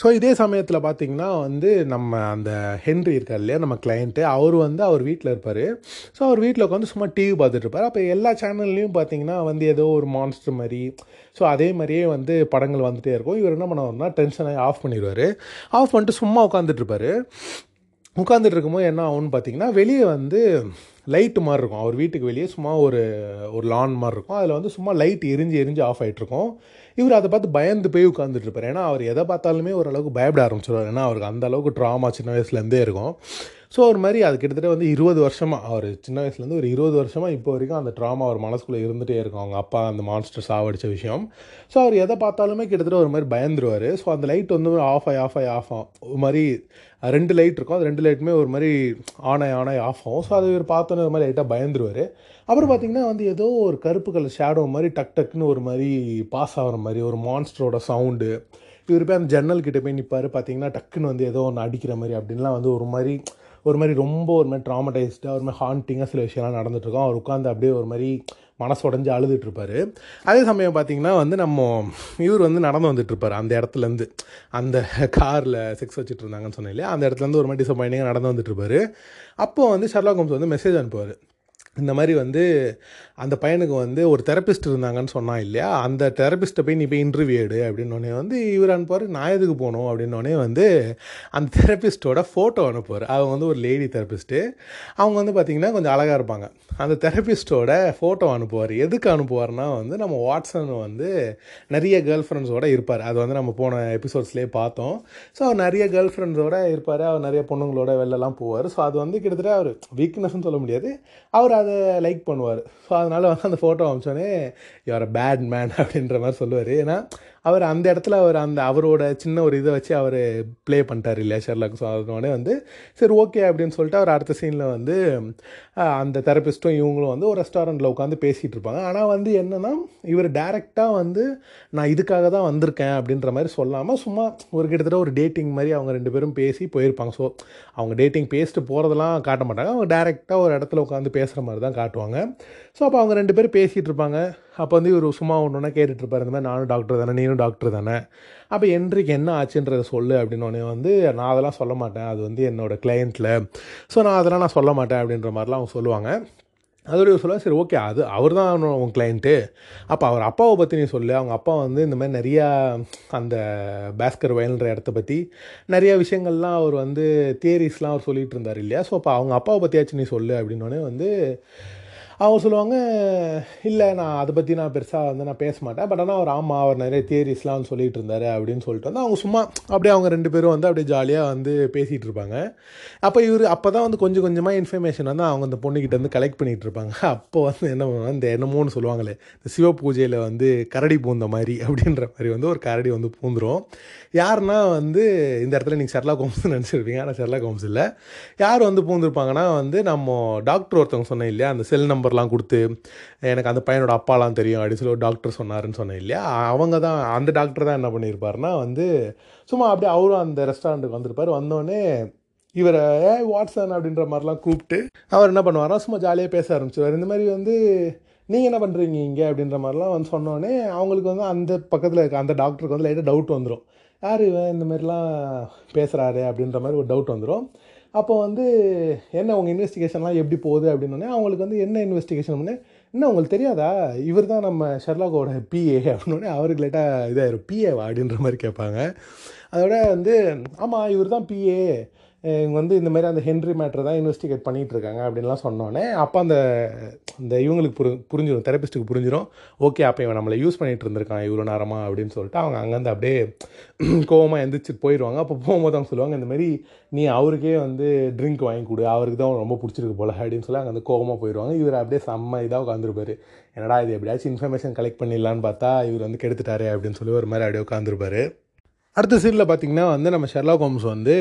ஸோ இதே சமயத்தில் பார்த்திங்கன்னா வந்து நம்ம அந்த ஹென்றி இருக்கார் இல்லையா நம்ம கிளையண்ட்டு, அவர் வந்து அவர் வீட்டில் இருப்பார். ஸோ அவர் வீட்டில் உட்காந்து சும்மா டிவி பார்த்துட்டு இருப்பார். அப்போ எல்லா சேனல்லையும் பார்த்திங்கன்னா வந்து ஏதோ ஒரு மான்ஸ்டர் மாதிரி ஸோ அதே மாதிரியே வந்து படங்கள் வந்துகிட்டே இருக்கும். இவர் என்ன பண்ணுவார்னா டென்ஷனாகி ஆஃப் பண்ணிடுவார். ஆஃப் பண்ணிட்டு சும்மா உட்காந்துட்ருப்பார். உட்காந்துட்டு இருக்கும்போது என்ன ஆகும்னு பார்த்திங்கன்னா வெளியே வந்து லைட்டு மாதிரி இருக்கும். அவர் வீட்டுக்கு வெளியே சும்மா ஒரு ஒரு லான் மாதிரி இருக்கும். அதில் வந்து சும்மா லைட் எரிஞ்சு எரிஞ்சு ஆஃப் ஆகிட்ருக்கும். இவர் அதை பார்த்து பயந்து போய் உட்காந்துட்ருப்பார். ஏன்னா அவர் எதை பார்த்தாலுமே ஓரளவுக்கு பயப்பட ஆரம்பிச்சிடுவார். ஏன்னா அவருக்கு அந்தளவுக்கு ட்ராமா சின்ன வயசுலேருந்தே இருக்கும். ஸோ ஒரு மாதிரி அது கிட்டத்தட்ட வந்து இருபது வருஷமாக அவர் சின்ன வயசுலேருந்து ஒரு இருபது வருஷமாக இப்போ வரைக்கும் அந்த ட்ராமா அவர் மனசுக்குள்ளே இருந்துகிட்டே இருக்கும். அவங்க அப்பா அந்த மான்ஸ்டர் சாவடித்த விஷயம். ஸோ அவர் எதை பார்த்தாலுமே கிட்டத்தட்ட ஒரு மாதிரி பயந்துருவார். ஸோ அந்த லைட் வந்து ஆஃப் ஆகி ஆஃப் ஆகி ஆஃப் ஆகும். ஒரு மாதிரி ரெண்டு லைட் இருக்கும். அது ரெண்டு லைட்டுமே ஒரு மாதிரி ஆன் ஆகி ஆன் ஆகி ஆஃப் ஆகும். ஸோ அது இவர் பார்த்தோன்னே ஒரு மாதிரி லைட்டாக பயந்துருவார். அப்புறம் பார்த்திங்கன்னா வந்து ஏதோ ஒரு கருப்பு கலர் ஷேடோ மாதிரி டக் டக்குன்னு ஒரு மாதிரி பாஸ் ஆகிற மாதிரி ஒரு மான்ஸ்டரோட சவுண்டு. இவர் போய் அந்த ஜன்னல்கிட்ட போய் நிற்பார். பார்த்திங்கன்னா டக்குன்னு வந்து ஏதோ ஒன்று அடிக்கிற மாதிரி அப்படின்லாம் வந்து ஒரு மாதிரி ஒரு மாதிரி ரொம்ப ஒரு மாதிரி ட்ராமடைஸ்டாக ஒரு மாதிரி ஹாண்டிங்காக சில விஷயம்லாம் நடந்துகிட்ருக்கோம். அவர் உட்காந்து அப்படியே ஒரு மாதிரி மனசு உடஞ்சி அழுதுகிட்ருப்பார். அதே சமயம் பார்த்திங்கன்னா வந்து நம்ம இவர் வந்து நடந்து வந்துட்டுருப்பார். அந்த இடத்துலேருந்து அந்த காரில் செக்ஸ் வச்சுட்டு இருந்தாங்கன்னு சொன்னேன் இல்லையா, அந்த இடத்துலேருந்து ஒரு மாதிரி டிசப்பாயிண்டிங்காக நடந்து வந்துட்டுருப்பார். அப்போது வந்து ஷெர்லாக் ஹோம்ஸ் வந்து மெசேஜ் அனுப்புவார். இந்த மாதிரி வந்து அந்த பையனுக்கு வந்து ஒரு தெரப்பிஸ்ட் இருந்தாங்கன்னு சொன்னான் இல்லையா, அந்த தெரப்பிஸ்ட்டை போய் நீ போய் இன்டர்வியூ எடு அப்படின்னோடனே வந்து இவர் அனுப்புவார். நான் எதுக்கு போகணும் அப்படின்னோடனே வந்து அந்த தெரப்பிஸ்ட்டோட ஃபோட்டோ அனுப்புவார். அவங்க வந்து ஒரு லேடி தெரப்பிஸ்ட்டு. அவங்க வந்து பார்த்திங்கன்னா கொஞ்சம் அழகாக இருப்பாங்க. அந்த தெரப்பிஸ்ட்டோட ஃபோட்டோ அனுப்புவார். எதுக்கு அனுப்புவார்னா வந்து நம்ம வாட்சன் வந்து நிறைய கேர்ள் ஃப்ரெண்ட்ஸோடு இருப்பார். அது வந்து நம்ம போன எபிசோட்ஸ்லேயே பார்த்தோம். ஸோ அவர் நிறைய கேர்ள் ஃப்ரெண்ட்ஸோடு இருப்பார். அவர் நிறைய பொண்ணுங்களோட வெளிலலாம் போவார். ஸோ அது வந்து கிட்டத்தட்ட அவர் வீக்னஸ்ன்னு சொல்ல முடியாது, அவர் அதை லைக் பண்ணுவார். ஸோ அதனால் வந்து அந்த ஃபோட்டோ அனுப்பிச்சோன்னே யுவர் பேட் மேன் அப்படின்ற மாதிரி சொல்லுவார். ஏன்னா அவர் அந்த இடத்துல அவர் அந்த அவரோட சின்ன ஒரு இதை வச்சு அவர் ப்ளே பண்ணிட்டார் இல்லையா ஷெர்லாக். ஸோ அதனோடனே வந்து சரி ஓகே அப்படின்னு சொல்லிட்டு அவர் அடுத்த சீனில் வந்து அந்த தெரப்பிஸ்ட்டும் இவங்களும் வந்து ஒரு ரெஸ்டாரண்ட்டில் உட்காந்து பேசிகிட்டு இருப்பாங்க. ஆனால் வந்து என்னென்னா இவர் டைரெக்டாக வந்து நான் இதுக்காக தான் வந்திருக்கேன் அப்படின்ற மாதிரி சொல்லாமல் சும்மா ஒரு கிட்டத்தட்ட ஒரு டேட்டிங் மாதிரி அவங்க ரெண்டு பேரும் பேசி போயிருப்பாங்க. ஸோ அவங்க டேட்டிங் பேசிட்டு போகிறதெல்லாம் காட்ட மாட்டாங்க. அவங்க டைரெக்டாக ஒரு இடத்துல உட்காந்து பேசுகிற மாதிரி தான் காட்டுவாங்க. ஸோ அப்போ அவங்க ரெண்டு பேரும் பேசிகிட்டு இருப்பாங்க. அப்போ வந்து இவர் சும்மா ஒன்றுனா கேட்டுட்ருப்பார். இந்த மாதிரி நானும் டாக்டர் தானே, நீனும் டாக்டர் தானே, அப்போ என்றைக்கு என்ன ஆச்சுன்றதை சொல்லு அப்படின்னோடனே வந்து நான் அதெல்லாம் சொல்ல மாட்டேன், அது வந்து என்னோடய கிளையண்ட்டில் ஸோ நான் அதெல்லாம் நான் சொல்ல மாட்டேன் அப்படின்ற மாதிரிலாம் அவங்க சொல்லுவாங்க. அதோடய சொல்லுவாங்க சரி ஓகே அது அவர் தான் அவங்க கிளைண்ட்டு, அப்போ அவர் அப்பாவை பற்றி நீ சொல்லு. அவங்க அப்பா வந்து இந்த மாதிரி நிறையா அந்த பாஸ்கர் வயல்ன்ற இடத்த பற்றி நிறையா விஷயங்கள்லாம் அவர் வந்து தியரிஸ்லாம் அவர் சொல்லிகிட்டு இருந்தார் இல்லையா. ஸோ அப்போ அவங்க அப்பாவை பற்றியாச்சு நீ சொல்லு அப்படின்னோடனே வந்து அவங்க சொல்லுவாங்க இல்லை நான் அதை பற்றி நான் பெருசாக வந்து நான் பேச மாட்டேன், பட் ஆனால் அவர் ஆமாம் அவர் நிறைய தியரிஸ்லாம் வந்து சொல்லிகிட்டு இருந்தார் அப்படின்னு சொல்லிட்டு வந்து அவங்க சும்மா அப்படியே அவங்க ரெண்டு பேரும் வந்து அப்படியே ஜாலியாக வந்து பேசிகிட்டு இருப்பாங்க. அப்போ இவர் அப்போ தான் வந்து கொஞ்சம் கொஞ்சமாக இன்ஃபர்மேஷன் வந்து அவங்க அந்த பொண்ணுக்கிட்ட வந்து கலெக்ட் பண்ணிகிட்டு இருப்பாங்க. அப்போ வந்து என்ன இந்த என்னமோன்னு சொல்லுவாங்களே இந்த சிவ பூஜையில் வந்து கரடி பூந்த மாதிரி அப்படின்ற மாதிரி வந்து ஒரு கரடி வந்து பூந்துடும். யாருன்னா வந்து இந்த இடத்துல நீங்கள் ஷெர்லாக் ஹோம்ஸ்ன்னு நினச்சிருப்பீங்க, ஆனால் ஷெர்லாக் ஹோம்ஸ் இல்லை. யார் வந்து பூந்துருப்பாங்கன்னா வந்து நம்ம டாக்டர் ஒருத்தவங்க சொன்னேன் இல்லையா, அந்த செல் நம்பர் லாம் கொடுத்து எனக்கு அந்த பையனோட அப்பாலாம் தெரியும் அப்படின்னு சொல்லி ஒரு டாக்டர் சொன்னாருன்னு சொன்னேன் இல்லையா, அவங்க தான் அந்த டாக்டர் தான் என்ன பண்ணியிருப்பாருன்னா வந்து சும்மா அப்படியே அவரும் அந்த ரெஸ்டாரண்ட்டுக்கு வந்திருப்பார். வந்தோடனே இவரை ஏ வாட்சன் அப்படின்ற மாதிரிலாம் கூப்பிட்டு அவர் என்ன பண்ணுவார்னா சும்மா ஜாலியாக பேச ஆரம்பிச்சிருவார். இந்த மாதிரி வந்து நீங்கள் என்ன பண்ணுறீங்க இங்கே அப்படின்ற மாதிரிலாம் வந்து சொன்னோடனே அவங்களுக்கு வந்து அந்த பக்கத்தில் இருக்க அந்த டாக்டருக்கு வந்து லைட்டாக டவுட் வந்துடும், யார் இவன் இந்த மாதிரிலாம் பேசுகிறாரு அப்படின்ற மாதிரி ஒரு டவுட் வந்துடும். அப்போ வந்து என்ன உங்கள் இன்வெஸ்டிகேஷன்லாம் எப்படி போகுது அப்படின்னோடனே அவங்களுக்கு வந்து என்ன இன்வெஸ்டிகேஷன் பண்ணு இன்னும் உங்களுக்கு தெரியாதா, இவர் தான் நம்ம ஷெர்லாக்கோட பிஏ அப்படின்னோடனே அவருக்கு லைட்டாக இதாகிடும், பிஏவா அப்படின்ற மாதிரி கேட்பாங்க. அதோட வந்து ஆமாம் இவர் தான் பிஏ, இவங்க வந்து இந்த மாதிரி அந்த ஹென்ரி மேட்ரை தான் இன்வெஸ்டிகேட் பண்ணிகிட்ருக்காங்க அப்படின்லாம் சொன்னோன்னே அப்போ அந்த அந்த இவங்களுக்கு புரி புரிஞ்சிடும் தெரபிஸ்ட்டுக்கு புரிஞ்சிடும், ஓகே அப்போ இவன் நம்மளை யூஸ் பண்ணிகிட்டு இருந்திருக்கான் இவ்வளோ நேரமா அப்படின்னு சொல்லிட்டு அவங்க அங்கேருந்து அப்படியே கோவமாக எழுந்திரிச்சிட்டு போயிடுவாங்க. அப்போ போகும்போது அவங்க சொல்லுவாங்க இந்த மாதிரி நீ அவருக்கே வந்து ட்ரிங்க் வாங்கி கொடு, அவருக்கு தான் ரொம்ப பிடிச்சிருக்கு போல அப்படின்னு சொல்லி அங்கே வந்து கோவமாக போயிடுவாங்க. இவர் அப்படியே செம்ம இதாக உட்காந்துருப்பார், என்னடா இது எப்படியாச்சும் இன்ஃபர்மேஷன் கலெக்ட் பண்ணிடலான்னு பார்த்தா இவர் வந்து கெடுத்துட்டாரு அப்படின்னு சொல்லி ஒரு மாதிரி அப்படியே உட்காந்துருப்பார். அடுத்த சீனில் பார்த்திங்கன்னா வந்து நம்ம ஷெர்லாக் ஹோம்ஸ் வந்து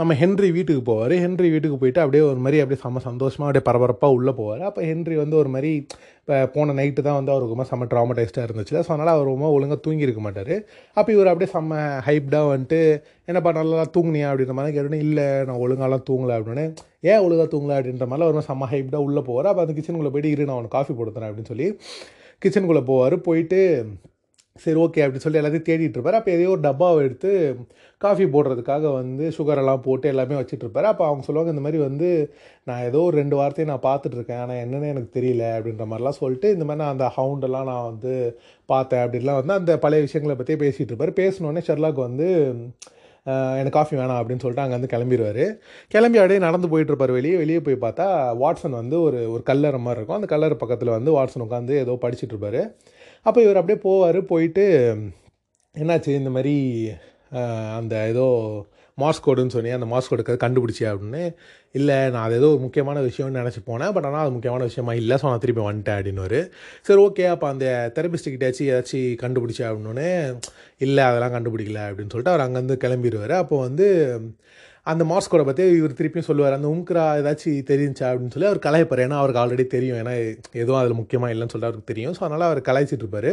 நம்ம ஹென்றி வீட்டுக்கு போவார். ஹென்றி வீட்டுக்கு போயிட்டு அப்படியே ஒரு மாதிரி அப்படியே செம்ம சந்தோஷமாக அப்படியே பரபரப்பாக உள்ளே போவார். அப்போ ஹென்றி வந்து ஒரு மாதிரி இப்போ போன நைட்டு தான் வந்து அவருக்கு ரொம்ப செம்ம ட்ராமடைஸ்டாக இருந்துச்சு, ஸோ அதனால் அவர் ரொம்ப ஒழுங்காக தூங்கியிருக்க மாட்டார். அப்போ இவர் அப்படியே செம்ம ஹைப்டாக வந்துட்டு என்னப்பா நல்லா தூங்குனியா அப்படின்ற மாதிரி கேட்டோன்னே இல்லை நான் ஒழுங்காலாம் தூங்கலை அப்படின்னே, ஏன் ஒழுங்காக தூங்கலை அப்படின்ற மாதிரிலாம் ஒரு செம்ம ஹைப்டாக உள்ளே போவார். அப்போ அந்த கிச்சனுக்குள்ளே போயிட்டு இரு நான் அவனுக்கு காஃபி போடுறேன் அப்படின்னு சொல்லி கிச்சனுக்குள்ளே போவார். போயிட்டு சரி ஓகே அப்படின்னு சொல்லி எல்லாத்தையும் தேடிட்டுருப்பார். அப்போ எதையோ ஒரு டப்பாவை எடுத்து காஃபி போடுறதுக்காக வந்து சுகரெல்லாம் போட்டு எல்லாமே வச்சுட்ருப்பார். அப்போ அவங்க சொல்லுவாங்க இந்த மாதிரி வந்து நான் ஏதோ ஒரு ரெண்டு வாரத்தையும் நான் பார்த்துட்ருக்கேன் ஆனால் என்னென்னு எனக்கு தெரியல அப்படின்ற மாதிரிலாம் சொல்லிட்டு இந்த மாதிரி நான் அந்த ஹவுண்டெல்லாம் நான் வந்து பார்த்தேன் அப்படின்லாம் வந்து அந்த பழைய விஷயங்களை பற்றியே பேசிகிட்டு இருப்பார். பேசினோடனே ஷெர்லாக் வந்து எனக்கு காஃபி வேணாம் அப்படின்னு சொல்லிட்டு அங்கே வந்து கிளம்பிடுவார். கிளம்பி அப்படியே நடந்து போயிட்டுருப்பார். வெளியே வெளியே போய் பார்த்தா வாட்சன் வந்து ஒரு ஒரு கல்லறை மாதிரி இருக்கும், அந்த கல்லறை பக்கத்தில் வந்து வாட்சன் உட்காந்து ஏதோ படிச்சுட்ருப்பார். அப்போ இவர் அப்படியே போவார். போயிட்டு என்னாச்சு இந்த மாதிரி அந்த ஏதோ மாஸ்கோடுன்னு சொன்னி அந்த மாஸ்கோடுக்கு கண்டுபிடிச்சி அப்படின்னு, இல்லை நான் அது ஏதோ ஒரு முக்கியமான விஷயம்னு நினச்சி போனேன் பட் ஆனால் அது முக்கியமான விஷயமா இல்லை ஸோ நான் திருப்பி வந்துட்டேன் அப்படின்னுவார். சரி ஓகே அப்போ அந்த தெரபிஸ்ட்டுக்கிட்டாச்சும் ஏதாச்சும் கண்டுபிடிச்சா அப்படின்னே, இல்லை அதெல்லாம் கண்டுபிடிக்கல அப்படின்னு சொல்லிட்டு அவர் அங்கேருந்து கிளம்பிடுவார். அப்போ வந்து அந்த மாஸ்கோடை பற்றி இவர் திருப்பியும் சொல்லுவார், அந்த உம்க்ரா ஏதாச்சும் தெரிஞ்சா அப்படின்னு சொல்லி அவர் கலாய்ப்பார். ஏன்னா அவருக்கு ஆல்ரெடி தெரியும், ஏன்னா எதுவும் அதில் முக்கியமாக இல்லைன்னு சொல்லிட்டு அவருக்கு தெரியும், ஸோ அதனால் அவர் கலாய்ச்சிட்டு இருப்பார்.